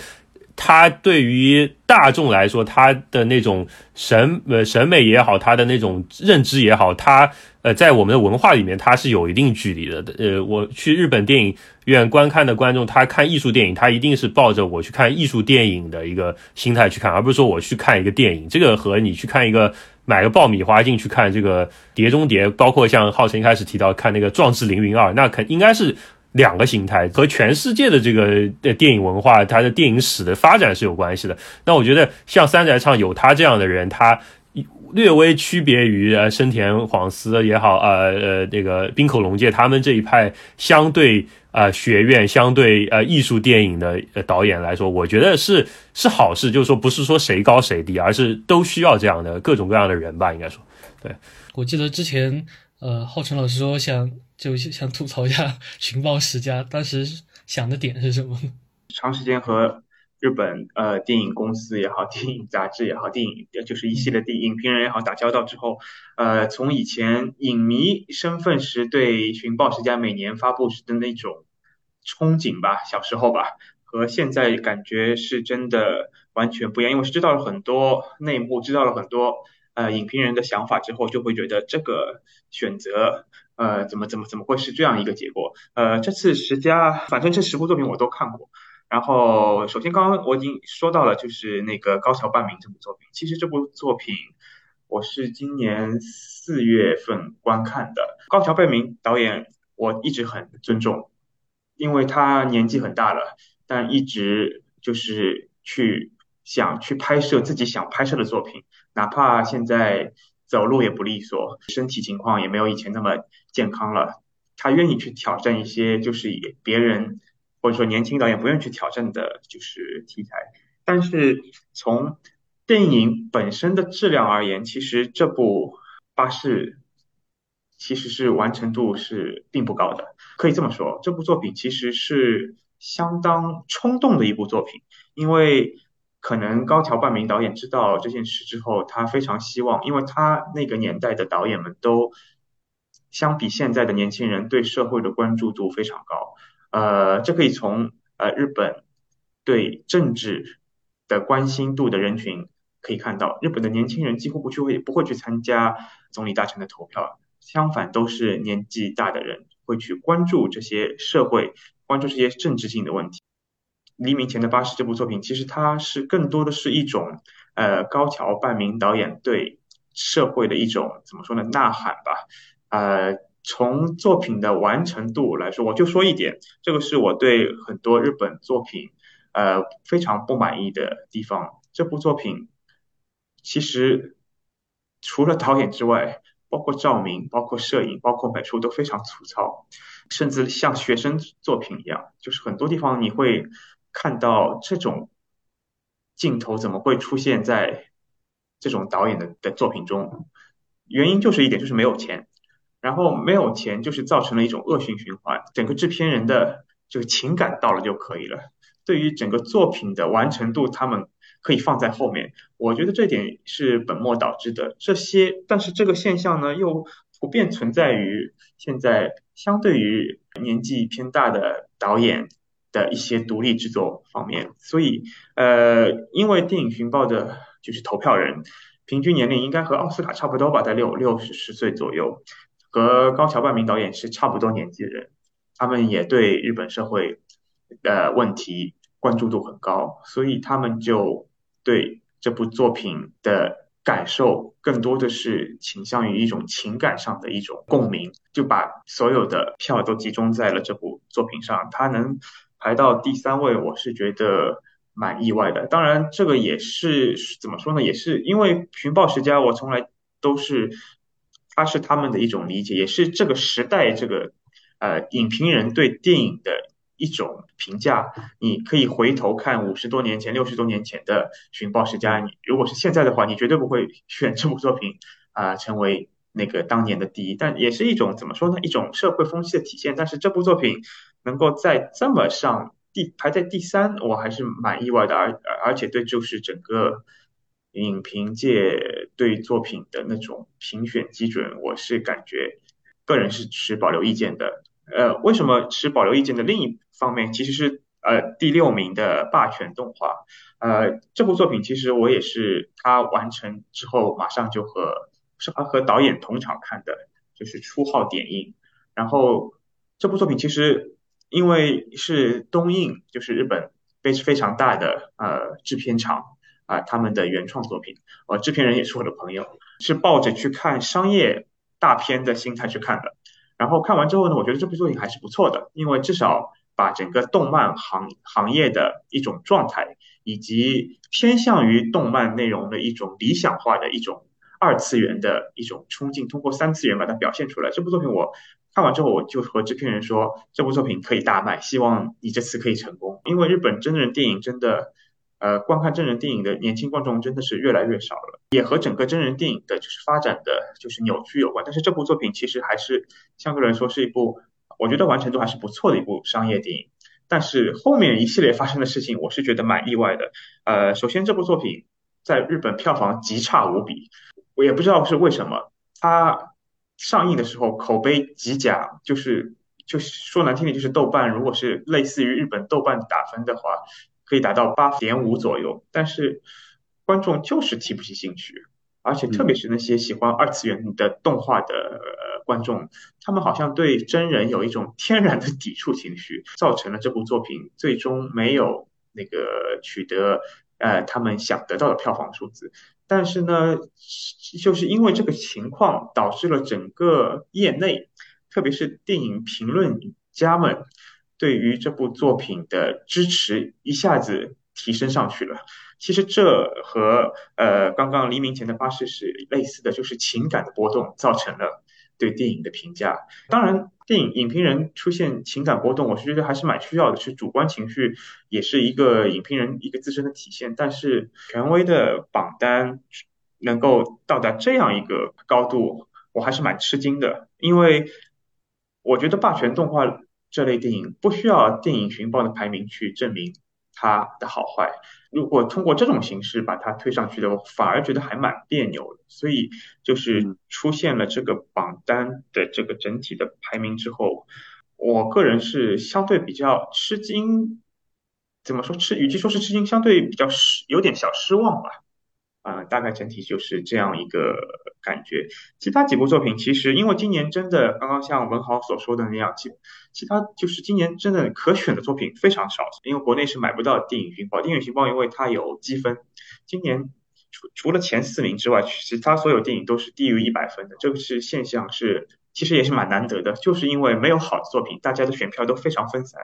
它对于大众来说，它的那种审呃审美也好，它的那种认知也好，它呃在我们的文化里面，它是有一定距离的。呃，我去日本电影院观看的观众，他看艺术电影，他一定是抱着我去看艺术电影的一个心态去看，而不是说我去看一个电影。这个和你去看一个买个爆米花进去看这个碟中谍，包括像浩辰一开始提到看那个《壮志凌云二》，那肯应该是两个形态，和全世界的这个电影文化它的电影史的发展是有关系的。那我觉得像三宅唱有他这样的人，他略微区别于呃深田晃司也好，呃呃那个滨口龙介他们这一派相对呃学院相对呃艺术电影的导演来说，我觉得是是好事，就是说不是说谁高谁低，而是都需要这样的各种各样的人吧，应该说。对，我记得之前呃浩辰老师说想就想吐槽一下《寻宝十佳》，当时想的点是什么呢？长时间和日本呃电影公司也好，电影杂志也好，电影就是一系列的影评人也好打交道之后，呃，从以前影迷身份时对《寻宝十佳》每年发布时的那种憧憬吧，小时候吧，和现在感觉是真的完全不一样。因为知道了很多内幕，知道了很多呃影评人的想法之后，就会觉得这个选择。呃，怎么怎么怎么会是这样一个结果？呃，这次十佳，反正这十部作品我都看过。然后，首先刚刚我已经说到了，就是那个《高桥伴明》这部作品。其实这部作品我是今年四月份观看的。高桥伴明导演我一直很尊重，因为他年纪很大了，但一直就是去想去拍摄自己想拍摄的作品，哪怕现在走路也不利索，身体情况也没有以前那么健康了，他愿意去挑战一些就是别人或者说年轻导演不愿意去挑战的就是题材。但是从电影本身的质量而言，其实这部巴士其实是完成度是并不高的，可以这么说，这部作品其实是相当冲动的一部作品。因为可能高桥伴明导演知道这件事之后，他非常希望，因为他那个年代的导演们都相比现在的年轻人对社会的关注度非常高，呃，这可以从呃日本对政治的关心度的人群可以看到，日本的年轻人几乎不去会不会去参加总理大臣的投票，相反都是年纪大的人会去关注这些社会，关注这些政治性的问题。黎明前的巴士这部作品，其实它是更多的是一种呃高桥伴明导演对社会的一种怎么说呢呐喊吧。呃，从作品的完成度来说，我就说一点，这个是我对很多日本作品呃非常不满意的地方。这部作品其实除了导演之外，包括照明、包括摄影、包括美术都非常粗糙，甚至像学生作品一样，就是很多地方你会看到这种镜头怎么会出现在这种导演 的, 的作品中，原因就是一点，就是没有钱，然后没有钱就是造成了一种恶性循环，整个制片人的就情感到了就可以了，对于整个作品的完成度他们可以放在后面，我觉得这点是本末倒置的。这些但是这个现象呢又普遍存在于现在相对于年纪偏大的导演的一些独立制作方面，所以呃，因为电影寻宝的就是投票人平均年龄应该和奥斯卡差不多吧，在六六十岁左右，和高桥伴明导演是差不多年纪的人，他们也对日本社会的问题关注度很高，所以他们就对这部作品的感受更多的是倾向于一种情感上的一种共鸣，就把所有的票都集中在了这部作品上，它能排到第三位，我是觉得蛮意外的。当然这个也是怎么说呢，也是因为寻宝十佳我从来都是它是他们的一种理解，也是这个时代这个呃影评人对电影的一种评价。你可以回头看五十多年前六十多年前的寻宝十佳，你如果是现在的话你绝对不会选这部作品啊、呃、成为那个当年的第一，但也是一种怎么说呢一种社会风气的体现。但是这部作品能够在这么上第排在第三，我还是蛮意外的，而而且对就是整个影评界对作品的那种评选基准，我是感觉个人是持保留意见的。呃，为什么持保留意见的另一方面，其实是呃第六名的霸权动画。呃，这部作品其实我也是它完成之后马上就和是和导演同场看的，就是初号点映。然后这部作品其实因为是东映，就是日本非常大的呃制片厂啊、呃，他们的原创作品，呃，制片人也是我的朋友，是抱着去看商业大片的心态去看的。然后看完之后呢，我觉得这部作品还是不错的，因为至少把整个动漫行行业的一种状态，以及偏向于动漫内容的一种理想化的一种二次元的一种冲劲，通过三次元把它表现出来。这部作品我看完之后，我就和制片人说，这部作品可以大卖，希望你这次可以成功。因为日本真人电影真的，呃，观看真人电影的年轻观众真的是越来越少了，也和整个真人电影的就是发展的就是扭曲有关。但是这部作品其实还是相对来说是一部，我觉得完成度还是不错的一部商业电影。但是后面一系列发生的事情，我是觉得蛮意外的。呃，首先这部作品在日本票房极差无比，我也不知道是为什么，它上映的时候口碑极佳，就是就是说难听点，就是豆瓣如果是类似于日本豆瓣打分的话，可以达到 八点五 左右，但是观众就是提不起兴趣。而且特别是那些喜欢二次元的动画的、呃、观众，他们好像对真人有一种天然的抵触情绪，造成了这部作品最终没有那个取得呃他们想得到的票房数字。但是呢，就是因为这个情况导致了整个业内，特别是电影评论家们对于这部作品的支持一下子提升上去了。其实这和呃刚刚黎明前的巴士是类似的，就是情感的波动造成了对电影的评价。当然电影影评人出现情感波动，我是觉得还是蛮需要的，是主观情绪，也是一个影评人一个自身的体现。但是权威的榜单能够到达这样一个高度，我还是蛮吃惊的。因为我觉得霸权动画这类电影不需要电影旬报的排名去证明它的好坏，如果通过这种形式把它推上去的，我反而觉得还蛮别扭的。所以就是出现了这个榜单的这个整体的排名之后，我个人是相对比较吃惊，怎么说，吃与其说是吃惊，相对比较有点小失望吧。呃、大概整体就是这样一个感觉。其他几部作品其实因为今年真的刚刚像文豪所说的那样， 其, 其他就是今年真的可选的作品非常少，因为国内是买不到电影旬报。电影旬报因为它有积分，今年 除, 除了前四名之外，其他所有电影都是低于一百分的。这个是现象，是其实也是蛮难得的，就是因为没有好的作品，大家的选票都非常分散，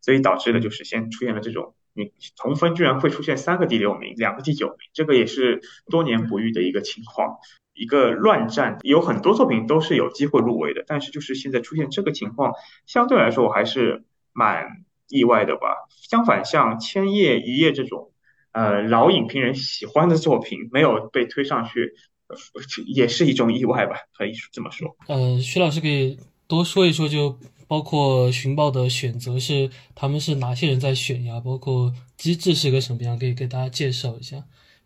所以导致了就是先出现了这种你同分居然会出现三个第六名，两个第九名，这个也是多年不遇的一个情况，一个乱战。有很多作品都是有机会入围的，但是就是现在出现这个情况，相对来说我还是蛮意外的吧。相反像千叶一叶这种呃老影评人喜欢的作品没有被推上去，也是一种意外吧，可以这么说。呃，徐老师可以多说一说，就包括寻报的选择是他们是哪些人在选呀？包括机制是个什么样，可以给大家介绍一下。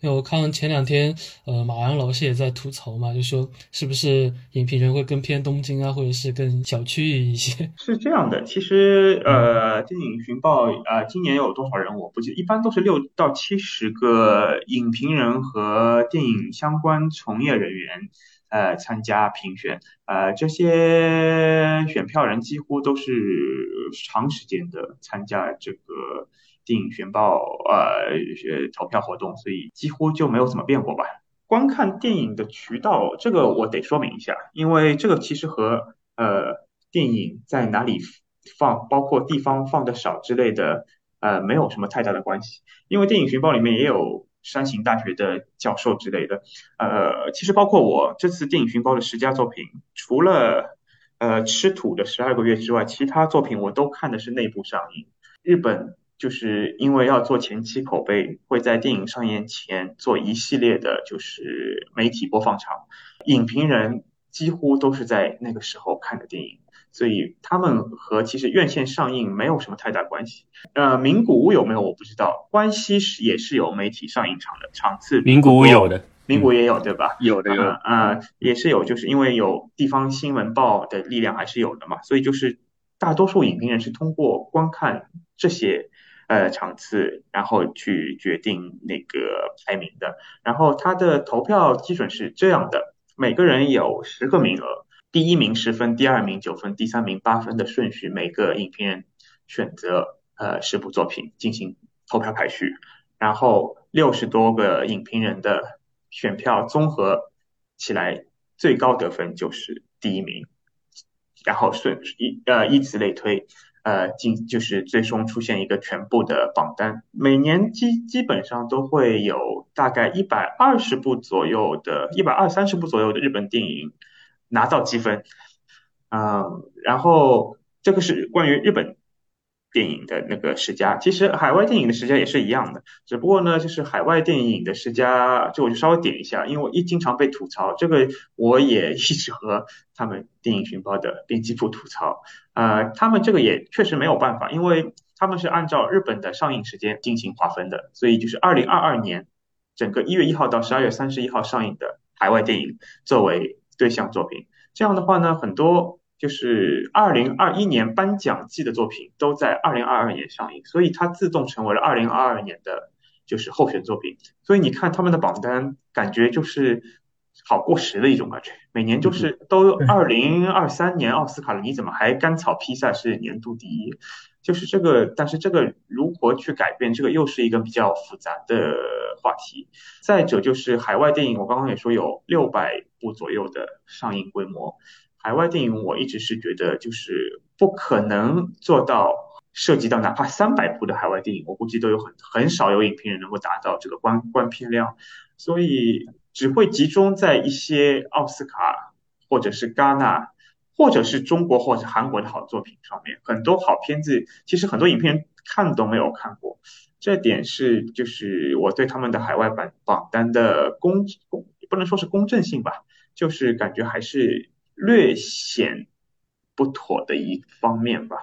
因为我看前两天呃，马洋老师也在吐槽嘛，就说是不是影评人会更偏东京啊，或者是更小区域一些。是这样的，其实呃，电影寻报呃，今年有多少人我不记得，一般都是六到七十个影评人和电影相关从业人员呃，参加评选，呃，这些选票人几乎都是长时间的参加这个电影旬报呃投票活动，所以几乎就没有怎么变过吧。观看电影的渠道，这个我得说明一下，因为这个其实和呃电影在哪里放，包括地方放的少之类的，呃，没有什么太大的关系。因为电影旬报里面也有山形大学的教授之类的，呃，其实包括我这次电影寻报的十佳作品，除了呃吃土的十二个月之外，其他作品我都看的是内部上映。日本就是因为要做前期口碑，会在电影上映前做一系列的就是媒体播放场，影评人几乎都是在那个时候看的电影，所以他们和其实院线上映没有什么太大关系。呃，名古屋有没有我不知道，关西是也是有媒体上映场的场次，名古屋有的，名古屋也有对吧？有的有的，呃，也是有，就是因为有地方新闻报的力量还是有的嘛，所以就是大多数影评人是通过观看这些呃场次，然后去决定那个排名的。然后他的投票基准是这样的，每个人有十个名额，第一名十分，第二名九分，第三名八分的顺序，每个影评人选择呃十部作品进行投票排序，然后六十多个影评人的选票综合起来，最高得分就是第一名，然后顺一呃依此类推。呃，进就是最终出现一个全部的榜单，每年基基本上都会有大概一百二十部左右的，一百二三十部左右的日本电影拿到积分，嗯，然后这个是关于日本电影的那个十佳，其实海外电影的十佳也是一样的，只不过呢，就是海外电影的十佳，这我就稍微点一下，因为我一经常被吐槽，这个我也一直和他们电影寻宝的编辑部吐槽，呃，他们这个也确实没有办法，因为他们是按照日本的上映时间进行划分的，所以就是二零二二年整个一月一号到十二月三十一号上映的海外电影作为对象作品，这样的话呢，很多。就是二零二一年颁奖季的作品都在二零二二年上映，所以它自动成为了二零二二年的就是候选作品，所以你看他们的榜单感觉就是好过时的一种感觉，每年就是都二零二三年奥斯卡了，你怎么还甘草披萨是年度第一，就是这个，但是这个如何去改变，这个又是一个比较复杂的话题。再者就是海外电影，我刚刚也说有六百部左右的上映规模，海外电影我一直是觉得就是不可能做到涉及到哪怕三百部的海外电影，我估计都有很很少有影评人能够达到这个观观片量，所以只会集中在一些奥斯卡或者是戛纳或者是中国或者韩国的好作品上面，很多好片子其实很多影评人看都没有看过，这点是就是我对他们的海外版榜单的公不能说是公正性吧，就是感觉还是略显不妥的一方面吧。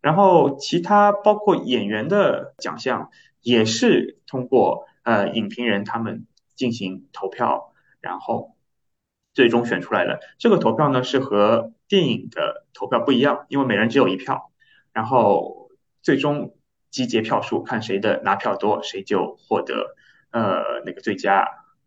然后其他包括演员的奖项也是通过呃影评人他们进行投票，然后最终选出来了，这个投票呢是和电影的投票不一样，因为每人只有一票，然后最终集结票数看谁的拿票多谁就获得呃那个最佳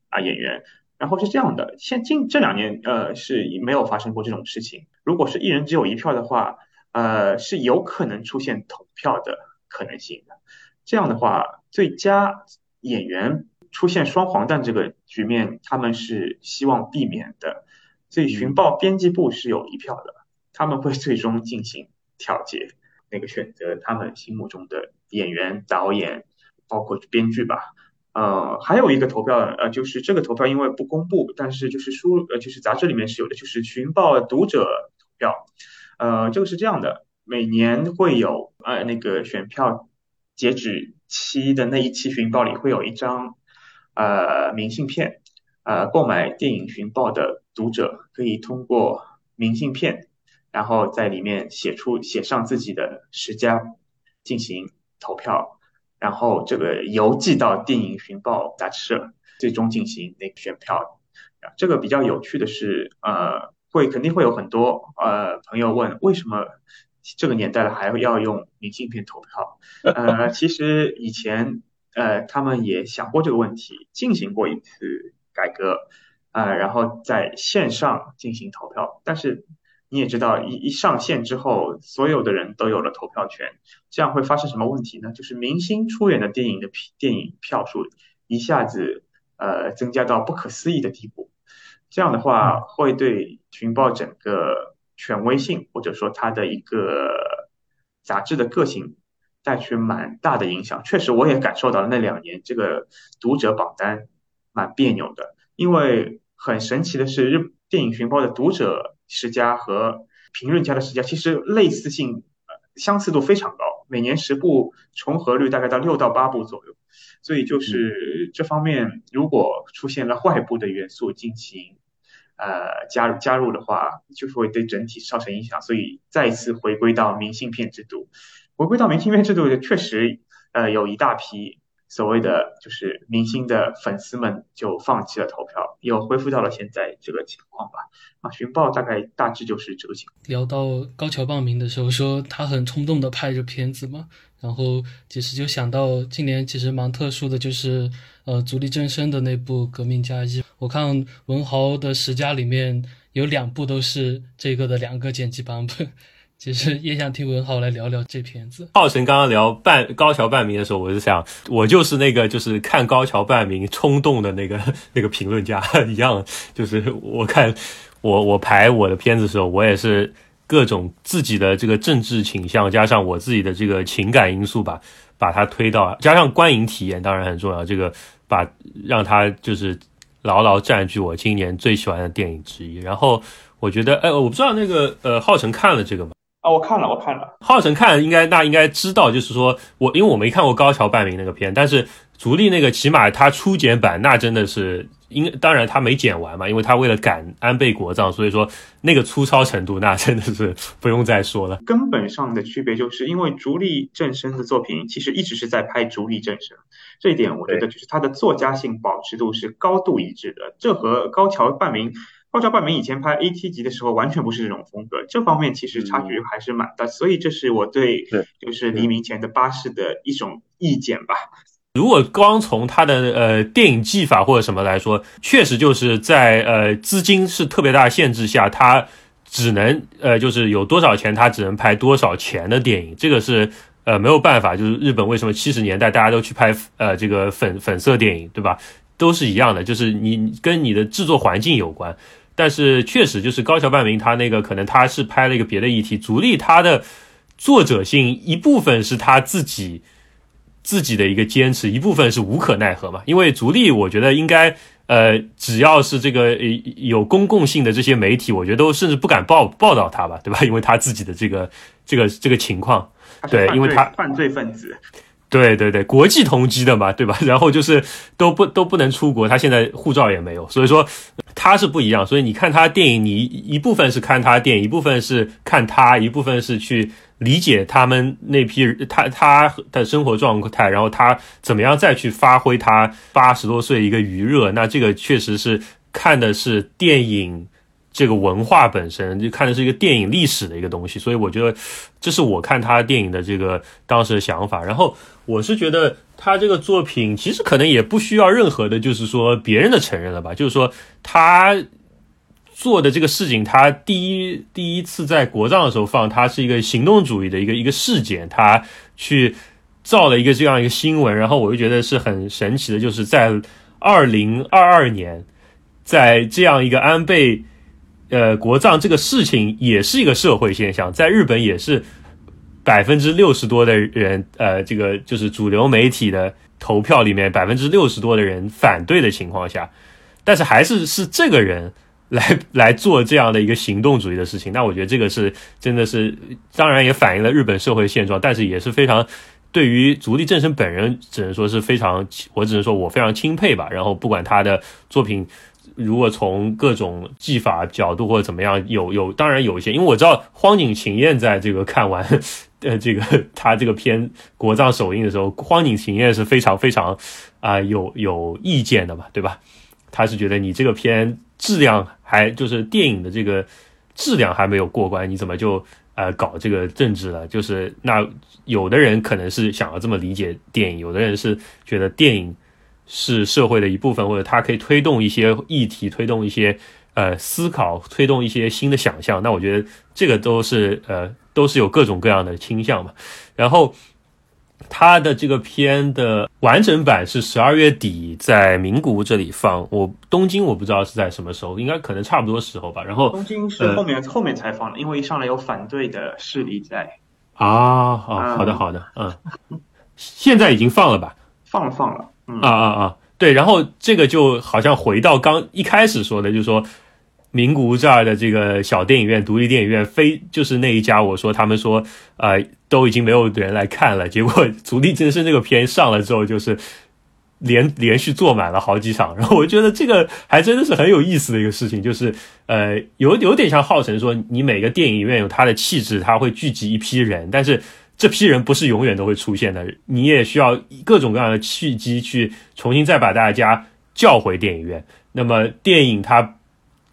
啊演员，然后是这样的，现近这两年呃是没有发生过这种事情。如果是一人只有一票的话，呃是有可能出现同票的可能性的。这样的话，最佳演员出现双黄蛋这个局面，他们是希望避免的。所以寻报编辑部是有一票的，他们会最终进行调节，那个选择他们心目中的演员、导演，包括编剧吧。呃，还有一个投票，呃，就是这个投票因为不公布，但是就是书，呃，就是杂志里面是有的，就是寻报读者投票，呃，这个是这样的，每年会有呃那个选票截止期的那一期寻报里会有一张呃明信片，呃，购买电影寻报的读者可以通过明信片，然后在里面写出写上自己的十佳进行投票。然后这个邮寄到电影寻报杂志社，最终进行那个选票。这个比较有趣的是，呃，会肯定会有很多呃朋友问，为什么这个年代了还要用明信片投票？呃，其实以前呃他们也想过这个问题，进行过一次改革，呃，然后在线上进行投票，但是。你也知道，一一上线之后，所有的人都有了投票权，这样会发生什么问题呢？就是明星出演的电影的电影票数一下子呃增加到不可思议的地步，这样的话会对寻报整个权威性或者说它的一个杂志的个性带去蛮大的影响。确实，我也感受到了那两年这个读者榜单蛮别扭的，因为很神奇的是，日电影寻报的读者。十佳和评论家的十佳其实类似性、呃、相似度非常高，每年十部重合率大概到六到八部左右，所以就是这方面如果出现了外部的元素进行呃加入加入的话，就是会对整体造成影响，所以再一次回归到明信片制度，回归到明信片制度确实呃有一大批所谓的就是明星的粉丝们就放弃了投票，又恢复到了现在这个情况吧。马寻豹大概大致就是这个情况。聊到高桥报名的时候说他很冲动的拍着片子嘛，然后其实就想到今年其实蛮特殊的，就是呃足利政伸的那部《革命假日》，我看文豪的十佳里面有两部都是这个的两个剪辑版本。其实也想听文豪来聊聊这片子。浩辰刚刚聊半高桥半明的时候，我就想，我就是那个就是看高桥半明冲动的那个那个评论家一样，就是我看我我排我的片子的时候，我也是各种自己的这个政治倾向加上我自己的这个情感因素吧，把它推到，加上观影体验当然很重要，这个把让它就是牢牢占据我今年最喜欢的电影之一。然后我觉得，哎，我不知道那个呃浩辰看了这个吗？啊、哦，我看了，我看了。浩辰看了应该，那应该知道，就是说我因为我没看过高桥半明那个片，但是足利那个起码他初剪版那真的是，因当然他没剪完嘛，因为他为了赶安倍国葬，所以说那个粗糙程度那真的是不用再说了。根本上的区别就是因为足利政伸的作品其实一直是在拍足利政伸，这一点我觉得就是他的作家性保持度是高度一致的，这和高桥半明。高桥半明以前拍 A T 级的时候完全不是这种风格，这方面其实差距还是蛮大、嗯、所以这是我对就是黎明前的巴士的一种意见吧。如果光从他的呃电影技法或者什么来说，确实就是在呃资金是特别大的限制下，他只能呃就是有多少钱他只能拍多少钱的电影，这个是呃没有办法，就是日本为什么七十年代大家都去拍呃这个粉粉色电影，对吧？都是一样的，就是你跟你的制作环境有关。但是确实就是高桥半明他那个可能他是拍了一个别的议题，足利他的作者性一部分是他自己自己的一个坚持，一部分是无可奈何嘛。因为足利我觉得应该呃只要是这个有公共性的这些媒体，我觉得都甚至不敢报报道他吧，对吧？因为他自己的这个这个这个情况，对，因为他犯罪分子。对对对，国际同机的嘛，对吧？然后就是都不都不能出国，他现在护照也没有，所以说他是不一样。所以你看他电影，你一部分是看他电影，一部分是看他，一部分是去理解他们那批他他的生活状态，然后他怎么样再去发挥他八十多岁一个余热。那这个确实是看的是电影这个文化本身，就看的是一个电影历史的一个东西，所以我觉得这是我看他电影的这个当时的想法。然后我是觉得他这个作品其实可能也不需要任何的就是说别人的承认了吧，就是说他做的这个事情，他第一第一次在国葬的时候放，他是一个行动主义的一个一个事件，他去造了一个这样一个新闻。然后我就觉得是很神奇的，就是在二零二二年，在这样一个安倍呃，国葬这个事情也是一个社会现象，在日本也是百分之六十多的人，呃，这个就是主流媒体的投票里面百分之六十多的人反对的情况下，但是还是是这个人来来做这样的一个行动主义的事情。那我觉得这个是真的是，当然也反映了日本社会现状，但是也是非常对于足利政伸本人，只能说是非常，我只能说我非常钦佩吧。然后不管他的作品。如果从各种技法角度或者怎么样，有有当然有一些，因为我知道荒井晴彦在这个看完呃这个他这个片国葬首映的时候，荒井晴彦是非常非常啊、呃、有有意见的嘛，对吧？他是觉得你这个片质量还就是电影的这个质量还没有过关，你怎么就呃搞这个政治了？就是那有的人可能是想要这么理解电影，有的人是觉得电影。是社会的一部分，或者它可以推动一些议题，推动一些呃思考，推动一些新的想象。那我觉得这个都是呃都是有各种各样的倾向嘛。然后它的这个片的完整版是十二月底在名古屋这里放，我东京我不知道是在什么时候，应该可能差不多时候吧。然后东京是后面、呃、后面才放的，因为一上来有反对的势力在。啊，哦，好的好的，嗯，现在已经放了吧？放了放了。啊啊啊！对，然后这个就好像回到刚一开始说的，就是说名古屋这儿的这个小电影院、独立电影院，非就是那一家，我说他们说，呃，都已经没有人来看了。结果足利政伸这个片上了之后，就是连连续坐满了好几场。然后我觉得这个还真的是很有意思的一个事情，就是呃，有有点像浩辰说，你每个电影院有它的气质，它会聚集一批人，但是。这批人不是永远都会出现的，你也需要各种各样的契机去重新再把大家叫回电影院。那么电影它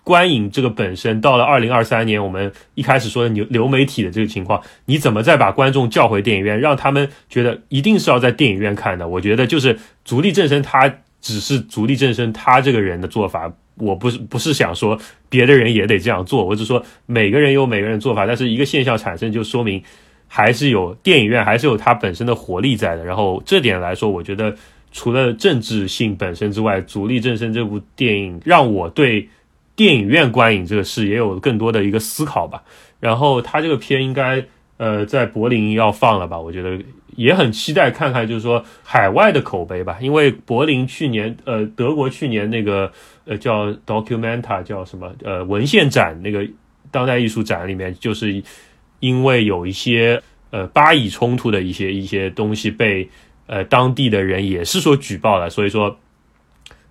观影这个本身到了二零二三年，我们一开始说的流媒体的这个情况，你怎么再把观众叫回电影院，让他们觉得一定是要在电影院看的，我觉得就是足力正生他只是足力正生他这个人的做法，我不是不是想说别的人也得这样做，我只说每个人有每个人做法，但是一个现象产生就说明还是有电影院还是有它本身的活力在的。然后这点来说，我觉得除了政治性本身之外，足力正生这部电影让我对电影院观影这个事也有更多的一个思考吧。然后他这个片应该呃在柏林要放了吧，我觉得也很期待看看就是说海外的口碑吧。因为柏林去年呃德国去年那个呃叫 Documenta 叫什么呃文献展，那个当代艺术展里面，就是因为有一些呃巴以冲突的一些一些东西被呃当地的人也是说举报了，所以说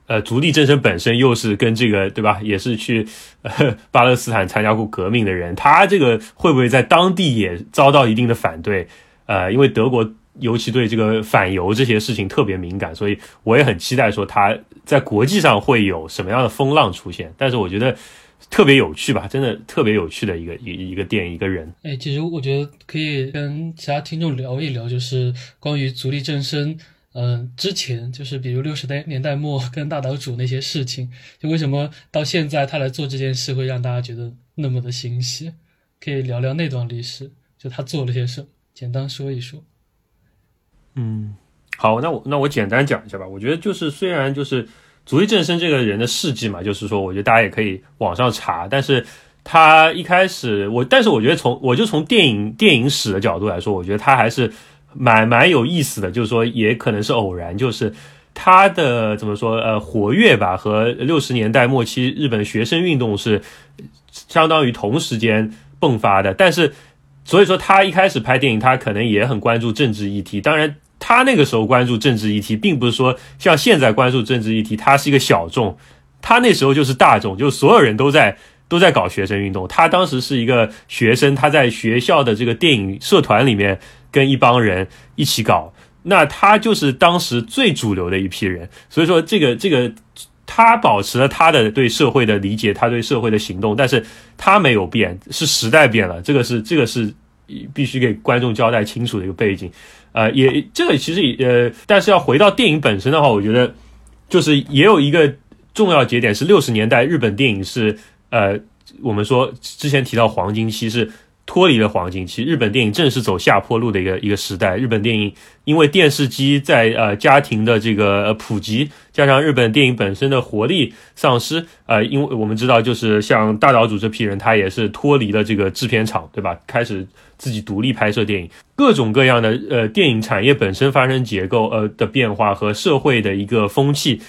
呃，足力正生本身又是跟这个对吧，也是去、呃、巴勒斯坦参加过革命的人，他这个会不会在当地也遭到一定的反对？呃，因为德国尤其对这个反犹这些事情特别敏感，所以我也很期待说他在国际上会有什么样的风浪出现。但是我觉得特别有趣吧，真的特别有趣的一个一个电影一个人。哎，其实我觉得可以跟其他听众聊一聊，就是关于足力正生。嗯，之前就是比如六十年代末跟大岛渚那些事情，就为什么到现在他来做这件事会让大家觉得那么的新鲜？可以聊聊那段历史，就他做了些什么，简单说一说。嗯，好，那我那我简单讲一下吧。我觉得就是虽然就是足力正生这个人的事迹嘛，就是说我觉得大家也可以网上查，但是他一开始我，但是我觉得从我就从电影电影史的角度来说，我觉得他还是。蛮蛮有意思的，就是说也可能是偶然，就是他的怎么说呃活跃吧，和六十年代末期日本学生运动是相当于同时间迸发的。但是所以说他一开始拍电影，他可能也很关注政治议题，当然他那个时候关注政治议题并不是说像现在关注政治议题，他是一个小众，他那时候就是大众，就是所有人都在都在搞学生运动。他当时是一个学生，他在学校的这个电影社团里面跟一帮人一起搞，那他就是当时最主流的一批人。所以说这个这个他保持了他的对社会的理解，他对社会的行动，但是他没有变，是时代变了，这个是这个是必须给观众交代清楚的一个背景。呃，也这个其实也呃，但是要回到电影本身的话，我觉得就是也有一个重要节点是六十年代日本电影是呃，我们说之前提到黄金期是脱离了黄金期，日本电影正是走下坡路的一个一个时代。日本电影因为电视机在呃家庭的这个、呃、普及，加上日本电影本身的活力丧失，呃，因为我们知道就是像大岛渚这批人，他也是脱离了这个制片厂，对吧？开始自己独立拍摄电影，各种各样的呃电影产业本身发生结构呃的变化和社会的一个风气，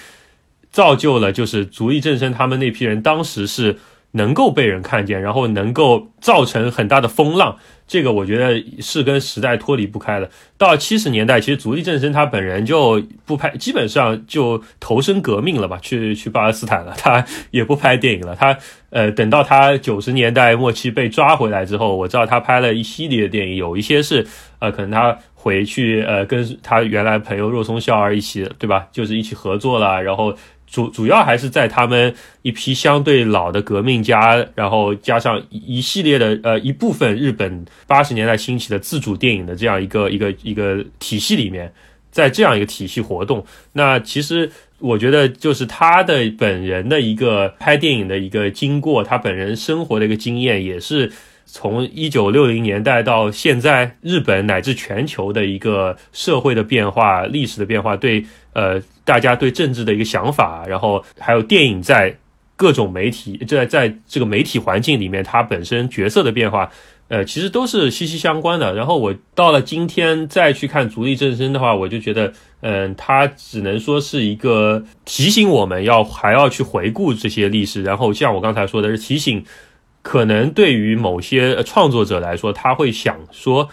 造就了就是足力正生他们那批人当时是。能够被人看见，然后能够造成很大的风浪，这个我觉得是跟时代脱离不开的。到七十年代，其实足力正生他本人就不拍，基本上就投身革命了吧，去去巴勒斯坦了，他也不拍电影了。他呃，等到他九十年代末期被抓回来之后，我知道他拍了一系列的电影，有一些是呃，可能他回去呃，跟他原来朋友若松孝二一起，对吧？就是一起合作了，然后。主主要还是在他们一批相对老的革命家，然后加上一系列的呃一部分日本八十年代兴起的自主电影的这样一个一个一个体系里面，在这样一个体系活动。那其实我觉得就是他的本人的一个拍电影的一个经过，他本人生活的一个经验，也是从一九六零年代到现在日本乃至全球的一个社会的变化、历史的变化，对呃大家对政治的一个想法，然后还有电影在各种媒体在在这个媒体环境里面它本身角色的变化，呃其实都是息息相关的。然后我到了今天再去看足力正生的话，我就觉得嗯它只能说是一个提醒我们要还要去回顾这些历史，然后像我刚才说的是提醒可能对于某些创作者来说，他会想说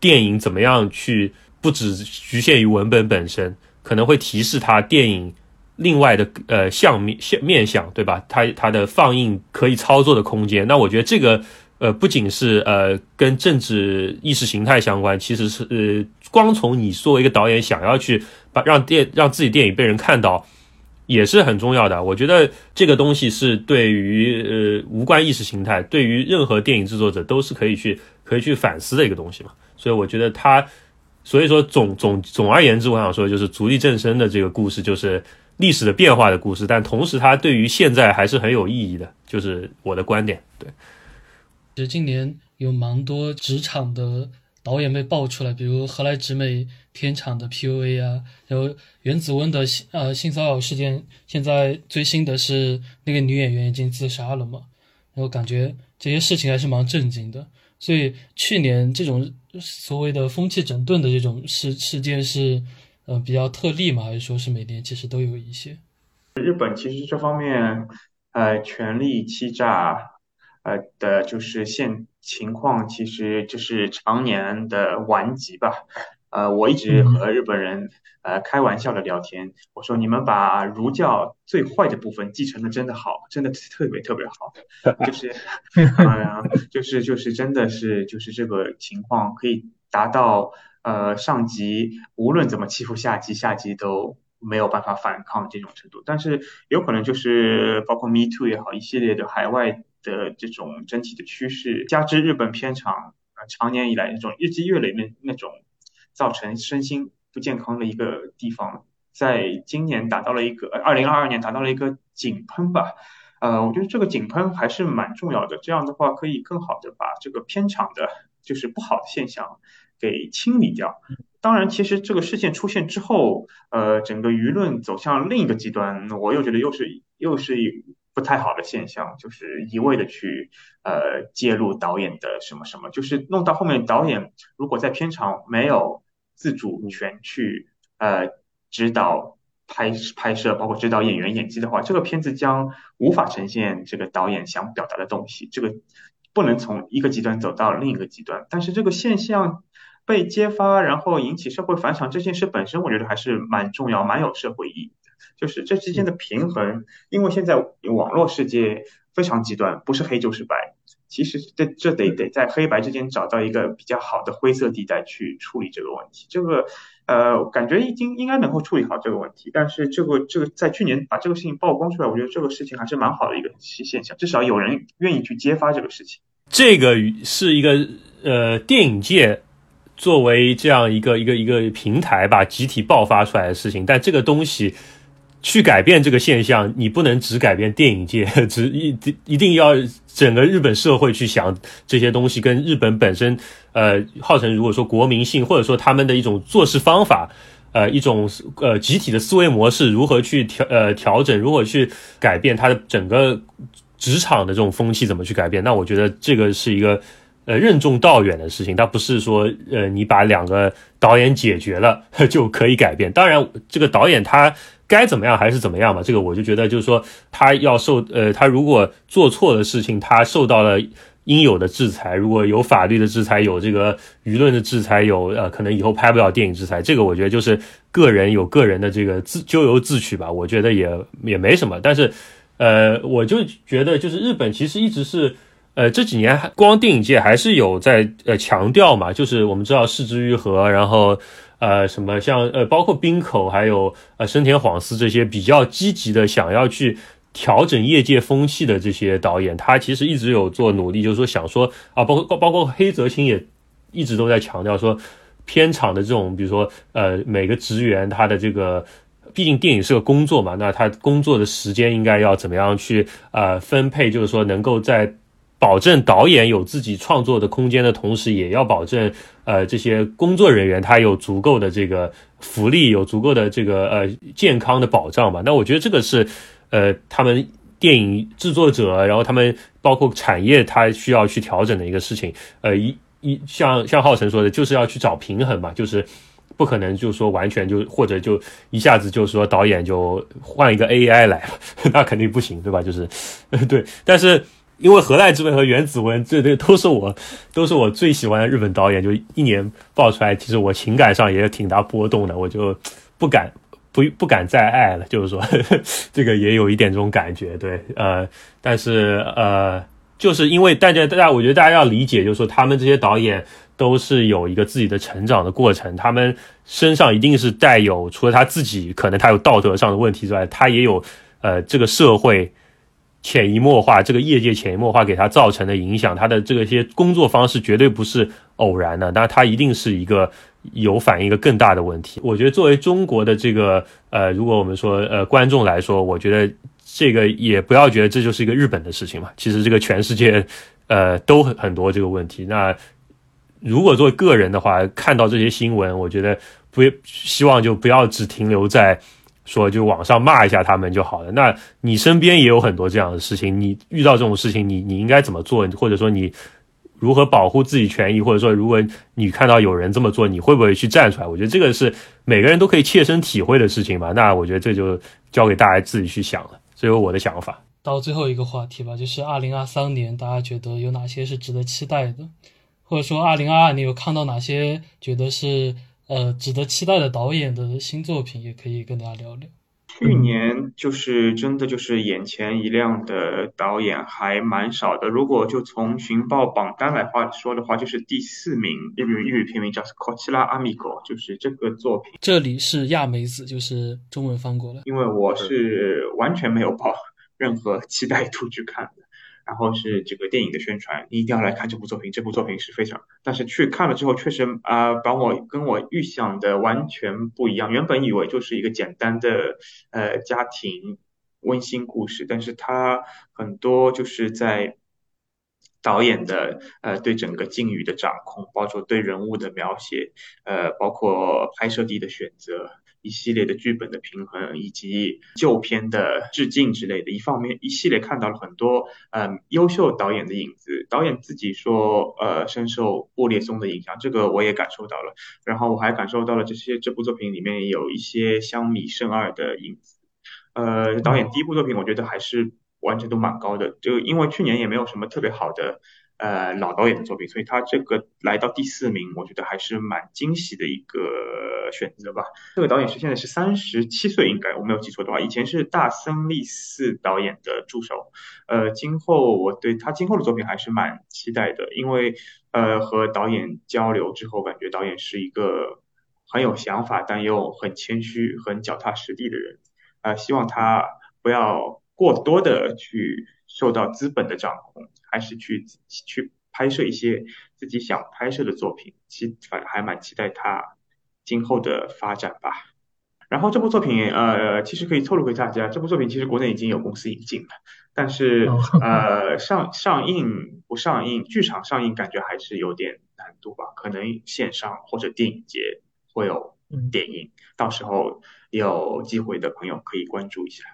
电影怎么样去不只局限于文本本身，可能会提示他电影另外的呃向面向面向，对吧？他他的放映可以操作的空间。那我觉得这个呃，不仅是呃跟政治意识形态相关，其实是呃光从你作为一个导演想要去把让电让自己电影被人看到，也是很重要的。我觉得这个东西是对于呃无关意识形态，对于任何电影制作者都是可以去可以去反思的一个东西嘛。所以我觉得他，所以说总总总而言之，我想说就是《足力正生》的这个故事就是历史的变化的故事，但同时它对于现在还是很有意义的，就是我的观点。对。其实今年有蛮多职场的导演被爆出来，比如何来直美天厂的 P U A 啊，然后袁子温的呃性骚扰事件，现在最新的是那个女演员已经自杀了嘛，然后感觉这些事情还是蛮震惊的。所以去年这种所谓的风气整顿的这种事事件是呃比较特例嘛，还是说是每年其实都有一些？日本其实这方面呃权力欺诈呃的就是现情况其实就是常年的顽疾吧。呃我一直和日本人呃开玩笑的聊天，我说你们把儒教最坏的部分继承的真的好，真的特别特别好。就是呃就是就是真的是就是这个情况可以达到呃上级无论怎么欺负下级，下级都没有办法反抗这种程度。但是有可能就是包括 Me Too 也好，一系列的海外的这种整体的趋势，加之日本片场啊、呃、常年以来那种日积月累的那种造成身心不健康的一个地方，在今年达到了一个二零二二年达到了一个井喷吧。呃我觉得这个井喷还是蛮重要的，这样的话可以更好的把这个片场的就是不好的现象给清理掉。当然其实这个事件出现之后呃整个舆论走向另一个极端，我又觉得又是又是不太好的现象，就是一味的去呃介入导演的什么什么，就是弄到后面导演如果在片场没有自主权去呃指导拍拍摄，包括指导演员演技的话，这个片子将无法呈现这个导演想表达的东西。这个不能从一个极端走到另一个极端，但是这个现象被揭发然后引起社会反响，这件事本身我觉得还是蛮重要，蛮有社会意义。就是这之间的平衡，因为现在网络世界非常极端，不是黑就是白，其实这这得得在黑白之间找到一个比较好的灰色地带去处理这个问题。这个呃，感觉已经应该能够处理好这个问题，但是这个这个在去年把这个事情曝光出来，我觉得这个事情还是蛮好的一个现象，至少有人愿意去揭发这个事情。这个是一个呃电影界作为这样一个一个一个平台吧，集体爆发出来的事情，但这个东西。去改变这个现象，你不能只改变电影界，只一一定要整个日本社会去想这些东西，跟日本本身呃号称如果说国民性，或者说他们的一种做事方法，呃一种呃集体的思维模式如何去调呃调整，如何去改变它的整个职场的这种风气怎么去改变。那我觉得这个是一个呃任重道远的事情，它不是说呃你把两个导演解决了就可以改变。当然这个导演他该怎么样还是怎么样嘛，这个我就觉得就是说他要受呃他如果做错的事情他受到了应有的制裁，如果有法律的制裁，有这个舆论的制裁，有呃可能以后拍不了电影制裁，这个我觉得就是个人有个人的这个自咎由自取吧，我觉得也也没什么。但是呃我就觉得就是日本其实一直是呃这几年光电影界还是有在呃强调嘛，就是我们知道是枝裕和，然后呃，什么像呃，包括滨口还有呃深田晃司这些比较积极的想要去调整业界风气的这些导演，他其实一直有做努力，就是说想说啊，包括包括黑泽清也一直都在强调说，片场的这种比如说呃每个职员他的这个，毕竟电影是个工作嘛，那他工作的时间应该要怎么样去呃分配，就是说能够在保证导演有自己创作的空间的同时，也要保证呃这些工作人员他有足够的这个福利，有足够的这个呃健康的保障吧。那我觉得这个是呃他们电影制作者，然后他们包括产业他需要去调整的一个事情。呃一一像像浩辰说的，就是要去找平衡嘛，就是不可能就说完全就或者就一下子就说导演就换一个 A I 来，那肯定不行，对吧？就是对，但是。因为何濑直美和原子温这对都是我都是我最喜欢的日本导演，就一年爆出来，其实我情感上也挺大波动的，我就不敢不不敢再爱了，就是说呵呵这个也有一点这种感觉，对呃但是呃就是因为大家大家我觉得大家要理解，就是说他们这些导演都是有一个自己的成长的过程，他们身上一定是带有除了他自己可能他有道德上的问题之外，他也有呃这个社会潜移默化，这个业界潜移默化给他造成的影响，他的这些工作方式绝对不是偶然的，那他一定是一个有反映一个更大的问题。我觉得作为中国的这个呃，如果我们说呃观众来说，我觉得这个也不要觉得这就是一个日本的事情嘛，其实这个全世界呃都很多这个问题。那如果作为个人的话，看到这些新闻，我觉得不希望就不要只停留在说就网上骂一下他们就好了。那你身边也有很多这样的事情，你遇到这种事情，你你应该怎么做？或者说你如何保护自己权益？或者说如果你看到有人这么做，你会不会去站出来？我觉得这个是每个人都可以切身体会的事情吧。那我觉得这就交给大家自己去想了，这是我的想法。到最后一个话题吧，就是二零二三年大家觉得有哪些是值得期待的，或者说二零二二年有看到哪些觉得是呃，值得期待的导演的新作品，也可以跟大家聊聊。去年就是真的就是眼前一亮的导演还蛮少的。如果就从寻宝榜单来话说的话，就是第四名，日语片名叫《こちらアミゴ》，就是这个作品。这里是亚美子，就是中文翻过来。因为我是完全没有抱任何期待度去看的。然后是这个电影的宣传，你一定要来看这部作品，这部作品是非常，但是去看了之后确实啊、呃，把我跟我预想的完全不一样。原本以为就是一个简单的呃家庭温馨故事，但是它很多就是在导演的呃对整个境遇的掌控，包括对人物的描写，呃，包括拍摄地的选择，一系列的剧本的平衡，以及旧片的致敬之类的，一方面一系列看到了很多嗯优秀导演的影子。导演自己说呃深受布列松的影响，这个我也感受到了。然后我还感受到了这些这部作品里面有一些像米圣二的影子。呃，导演第一部作品我觉得还是完成度蛮高的，就因为去年也没有什么特别好的呃老导演的作品，所以他这个来到第四名，我觉得还是蛮惊喜的一个选择吧。这个导演是现在是三十七岁，应该我没有记错的话，以前是大森利寺导演的助手。呃，今后我对他今后的作品还是蛮期待的，因为呃和导演交流之后，感觉导演是一个很有想法但又很谦虚、很脚踏实地的人。呃，希望他不要过多的去受到资本的掌控，还是去去拍摄一些自己想拍摄的作品，其反正还蛮期待他今后的发展吧。然后这部作品，呃，其实可以透露给大家，这部作品其实国内已经有公司引进了，但是呃上上映不上映，剧场上映感觉还是有点难度吧，可能线上或者电影节会有点映，到时候有机会的朋友可以关注一下。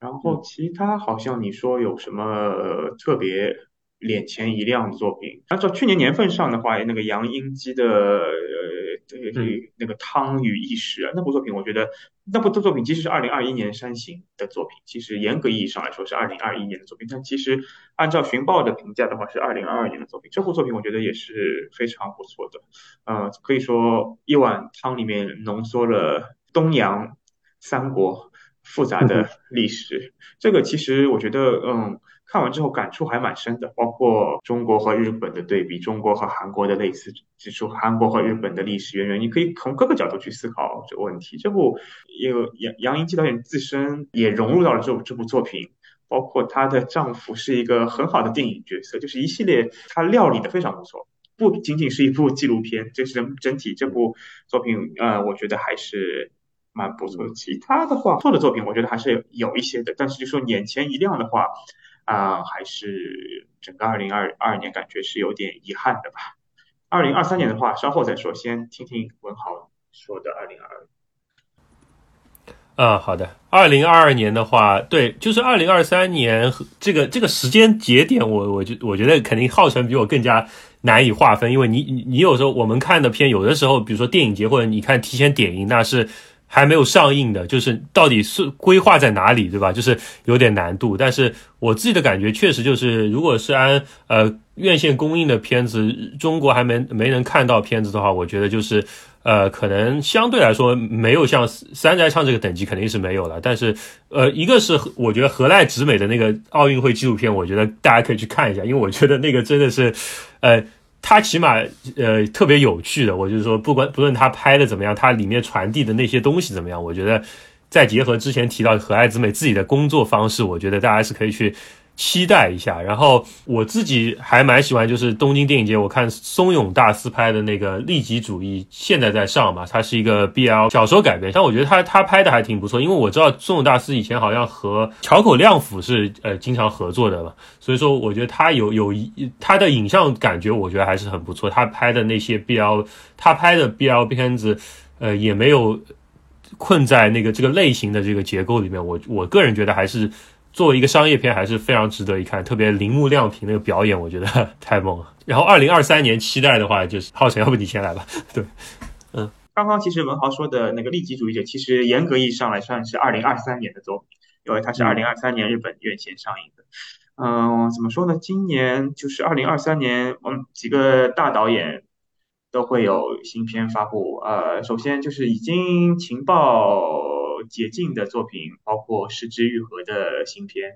然后其他好像你说有什么特别眼前一亮的作品？按照去年年份上的话，那个杨英基的呃对那个《汤与意识》啊，那部作品我觉得那部作品其实是二零二一年山行的作品，其实严格意义上来说是二零二一年的作品，但其实按照寻报的评价的话是二零二二年的作品。这部作品我觉得也是非常不错的，呃，可以说一碗汤里面浓缩了东洋三国复杂的历史，这个其实我觉得嗯看完之后感触还蛮深的，包括中国和日本的对比，中国和韩国的类似之处，韩国和日本的历史渊源，你可以从各个角度去思考这个问题。这部杨杨英基导演自身也融入到了这部这部作品，包括她的丈夫是一个很好的电影角色，就是一系列她料理的非常不错，不仅仅是一部纪录片，这是整体这部作品呃我觉得还是蛮不错的。其他的话做的作品我觉得还是有一些的，但是就说眼前一亮的话啊、呃，还是整个二零二二年感觉是有点遗憾的吧。二零二三年的话稍后再说，先听听文豪说的二零二二。嗯，好的。二零二二年的话，对，就是二零二三年这个这个时间节点我，我我觉我觉得肯定浩辰比我更加难以划分，因为你你有时候我们看的片，有的时候比如说电影节或者你看提前点映，那是还没有上映的，就是到底是规划在哪里，对吧？就是有点难度。但是我自己的感觉确实就是，如果是按呃院线公映的片子，中国还没没能看到片子的话，我觉得就是呃，可能相对来说没有像三宅唱这个等级肯定是没有了，但是呃，一个是我觉得河濑直美的那个奥运会纪录片，我觉得大家可以去看一下，因为我觉得那个真的是呃他起码呃特别有趣的，我就是说不管不论他拍的怎么样，他里面传递的那些东西怎么样，我觉得再结合之前提到河濑直美自己的工作方式，我觉得大家是可以去期待一下。然后我自己还蛮喜欢，就是东京电影节我看松永大司拍的那个利己主义，现在在上嘛，它是一个 B L 小说改编，但我觉得他他拍的还挺不错，因为我知道松永大司以前好像和桥口亮辅是呃经常合作的嘛，所以说我觉得他有有他的影像感觉，我觉得还是很不错，他拍的那些 B L 他拍的 B L 片子呃也没有困在那个这个类型的这个结构里面，我我个人觉得还是作为一个商业片还是非常值得一看，特别铃木亮平那个表演我觉得太猛了。然后二零二三年期待的话，就是浩辰要不你先来吧。对，嗯，刚刚其实文豪说的那个利己主义者其实严格意义上来算是二零二三年的作品，因为它是二零二三年日本院线上映的。嗯、呃，怎么说呢，今年就是二零二三年嗯，几个大导演都会有新片发布。呃，首先就是已经情报解禁的作品，包括石之愈合的新片，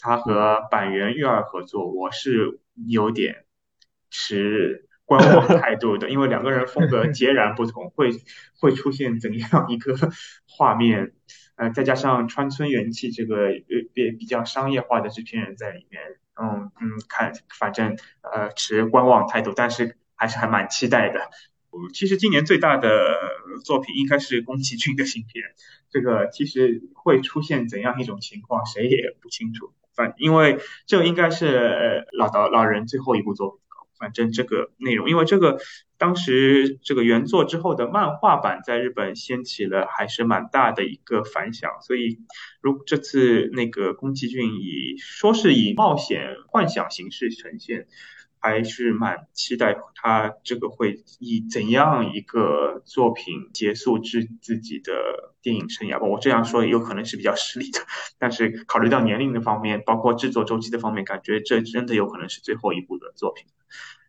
他和板垣育二合作，我是有点持观望态度的，因为两个人风格截然不同，会会出现怎样一个画面？呃，再加上川村元气这个比比较商业化的制片人在里面，嗯嗯，看反正呃持观望态度，但是还是还蛮期待的。其实今年最大的作品应该是宫崎骏的新片，这个其实会出现怎样一种情况，谁也不清楚。反因为这应该是老导老人最后一部作品，反正这个内容，因为这个当时这个原作之后的漫画版在日本掀起了还是蛮大的一个反响，所以如果这次那个宫崎骏以说是以冒险幻想形式呈现，还是蛮期待他这个会以怎样一个作品结束自自己的电影生涯吧。我这样说有可能是比较失礼的，但是考虑到年龄的方面，包括制作周期的方面，感觉这真的有可能是最后一部的作品。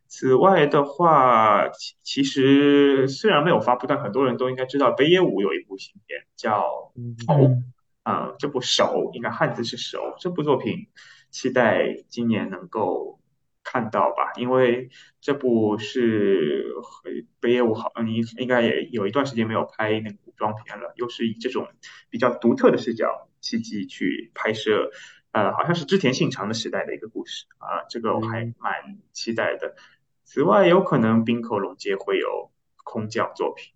此外的话，其实虽然没有发布，但很多人都应该知道北野武有一部新片叫《手》，嗯，这部《手》应该汉字是手，这部作品期待今年能够看到吧，因为这部是北野武好，应应该也有一段时间没有拍那个古装片了，又是以这种比较独特的视角契机去拍摄，呃，好像是织田信长的时代的一个故事啊，这个我还蛮期待的。此外，有可能滨口龙介会有空降作品，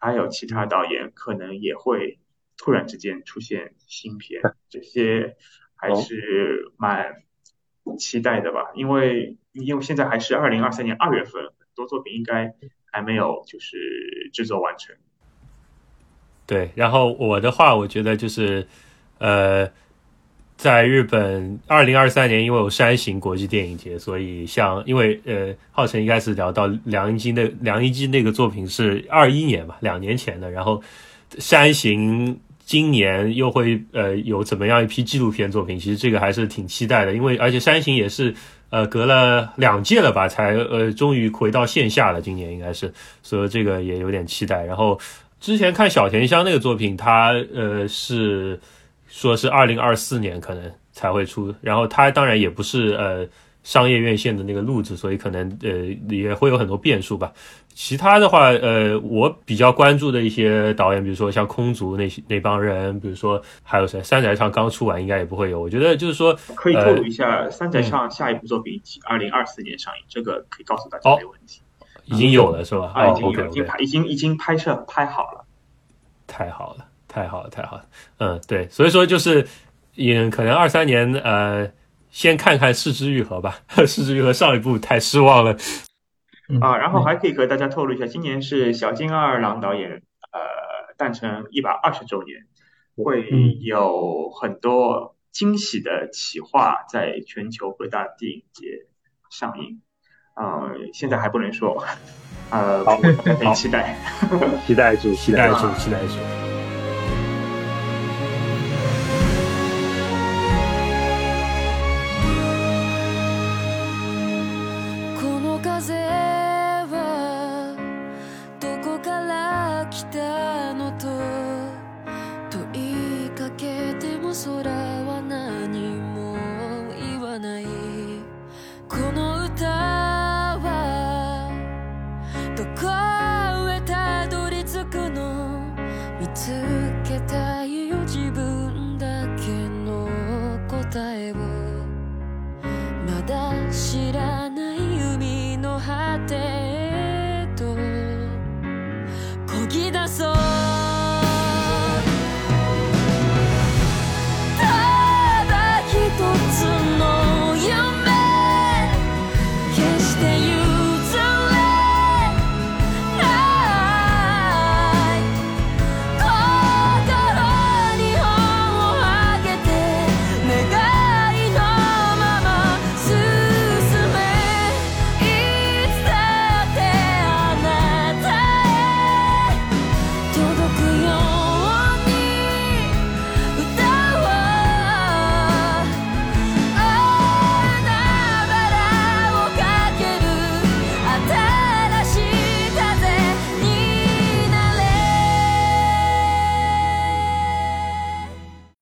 还有其他导演可能也会突然之间出现新片，这些还是蛮期待的吧，因为因为现在还是二零二三年二月份，很多作品应该还没有就是制作完成。对，然后我的话，我觉得就是呃，在日本二零二三年，因为有山形国际电影节，所以像因为呃，浩辰一开始聊到梁一基的梁一基那个作品是二一年嘛，两年前的，然后山形今年又会呃有怎么样一批纪录片作品，其实这个还是挺期待的，因为而且山形也是呃隔了两届了吧，才呃终于回到线下了，今年应该是，所以这个也有点期待。然后之前看小田香那个作品，他呃是说是二零二四年可能才会出，然后他当然也不是呃商业院线的那个录制，所以可能呃也会有很多变数吧。其他的话，呃，我比较关注的一些导演，比如说像空足那那帮人，比如说还有谁，三宅唱刚出完，应该也不会有。我觉得就是说，可以透露一下，呃、三宅唱下一部作品二零二四年上映，这个可以告诉大家没问题。哦、已经有了是吧？啊、哦，已经有， okay, okay. 已经拍，已经已经拍摄拍好了。太好了，太好了，太好了。嗯，对，所以说就是，也可能二三年，呃，先看看《势之愈合》吧，《势之愈合》上一部太失望了。啊，然后还可以和大家透露一下，今年是小津安二郎导演呃诞辰一百二十周年，会有很多惊喜的企划在全球各大电影节上映。嗯、呃，现在还不能说，呃，很期待，期待住，期待住，期待住。風はどこから是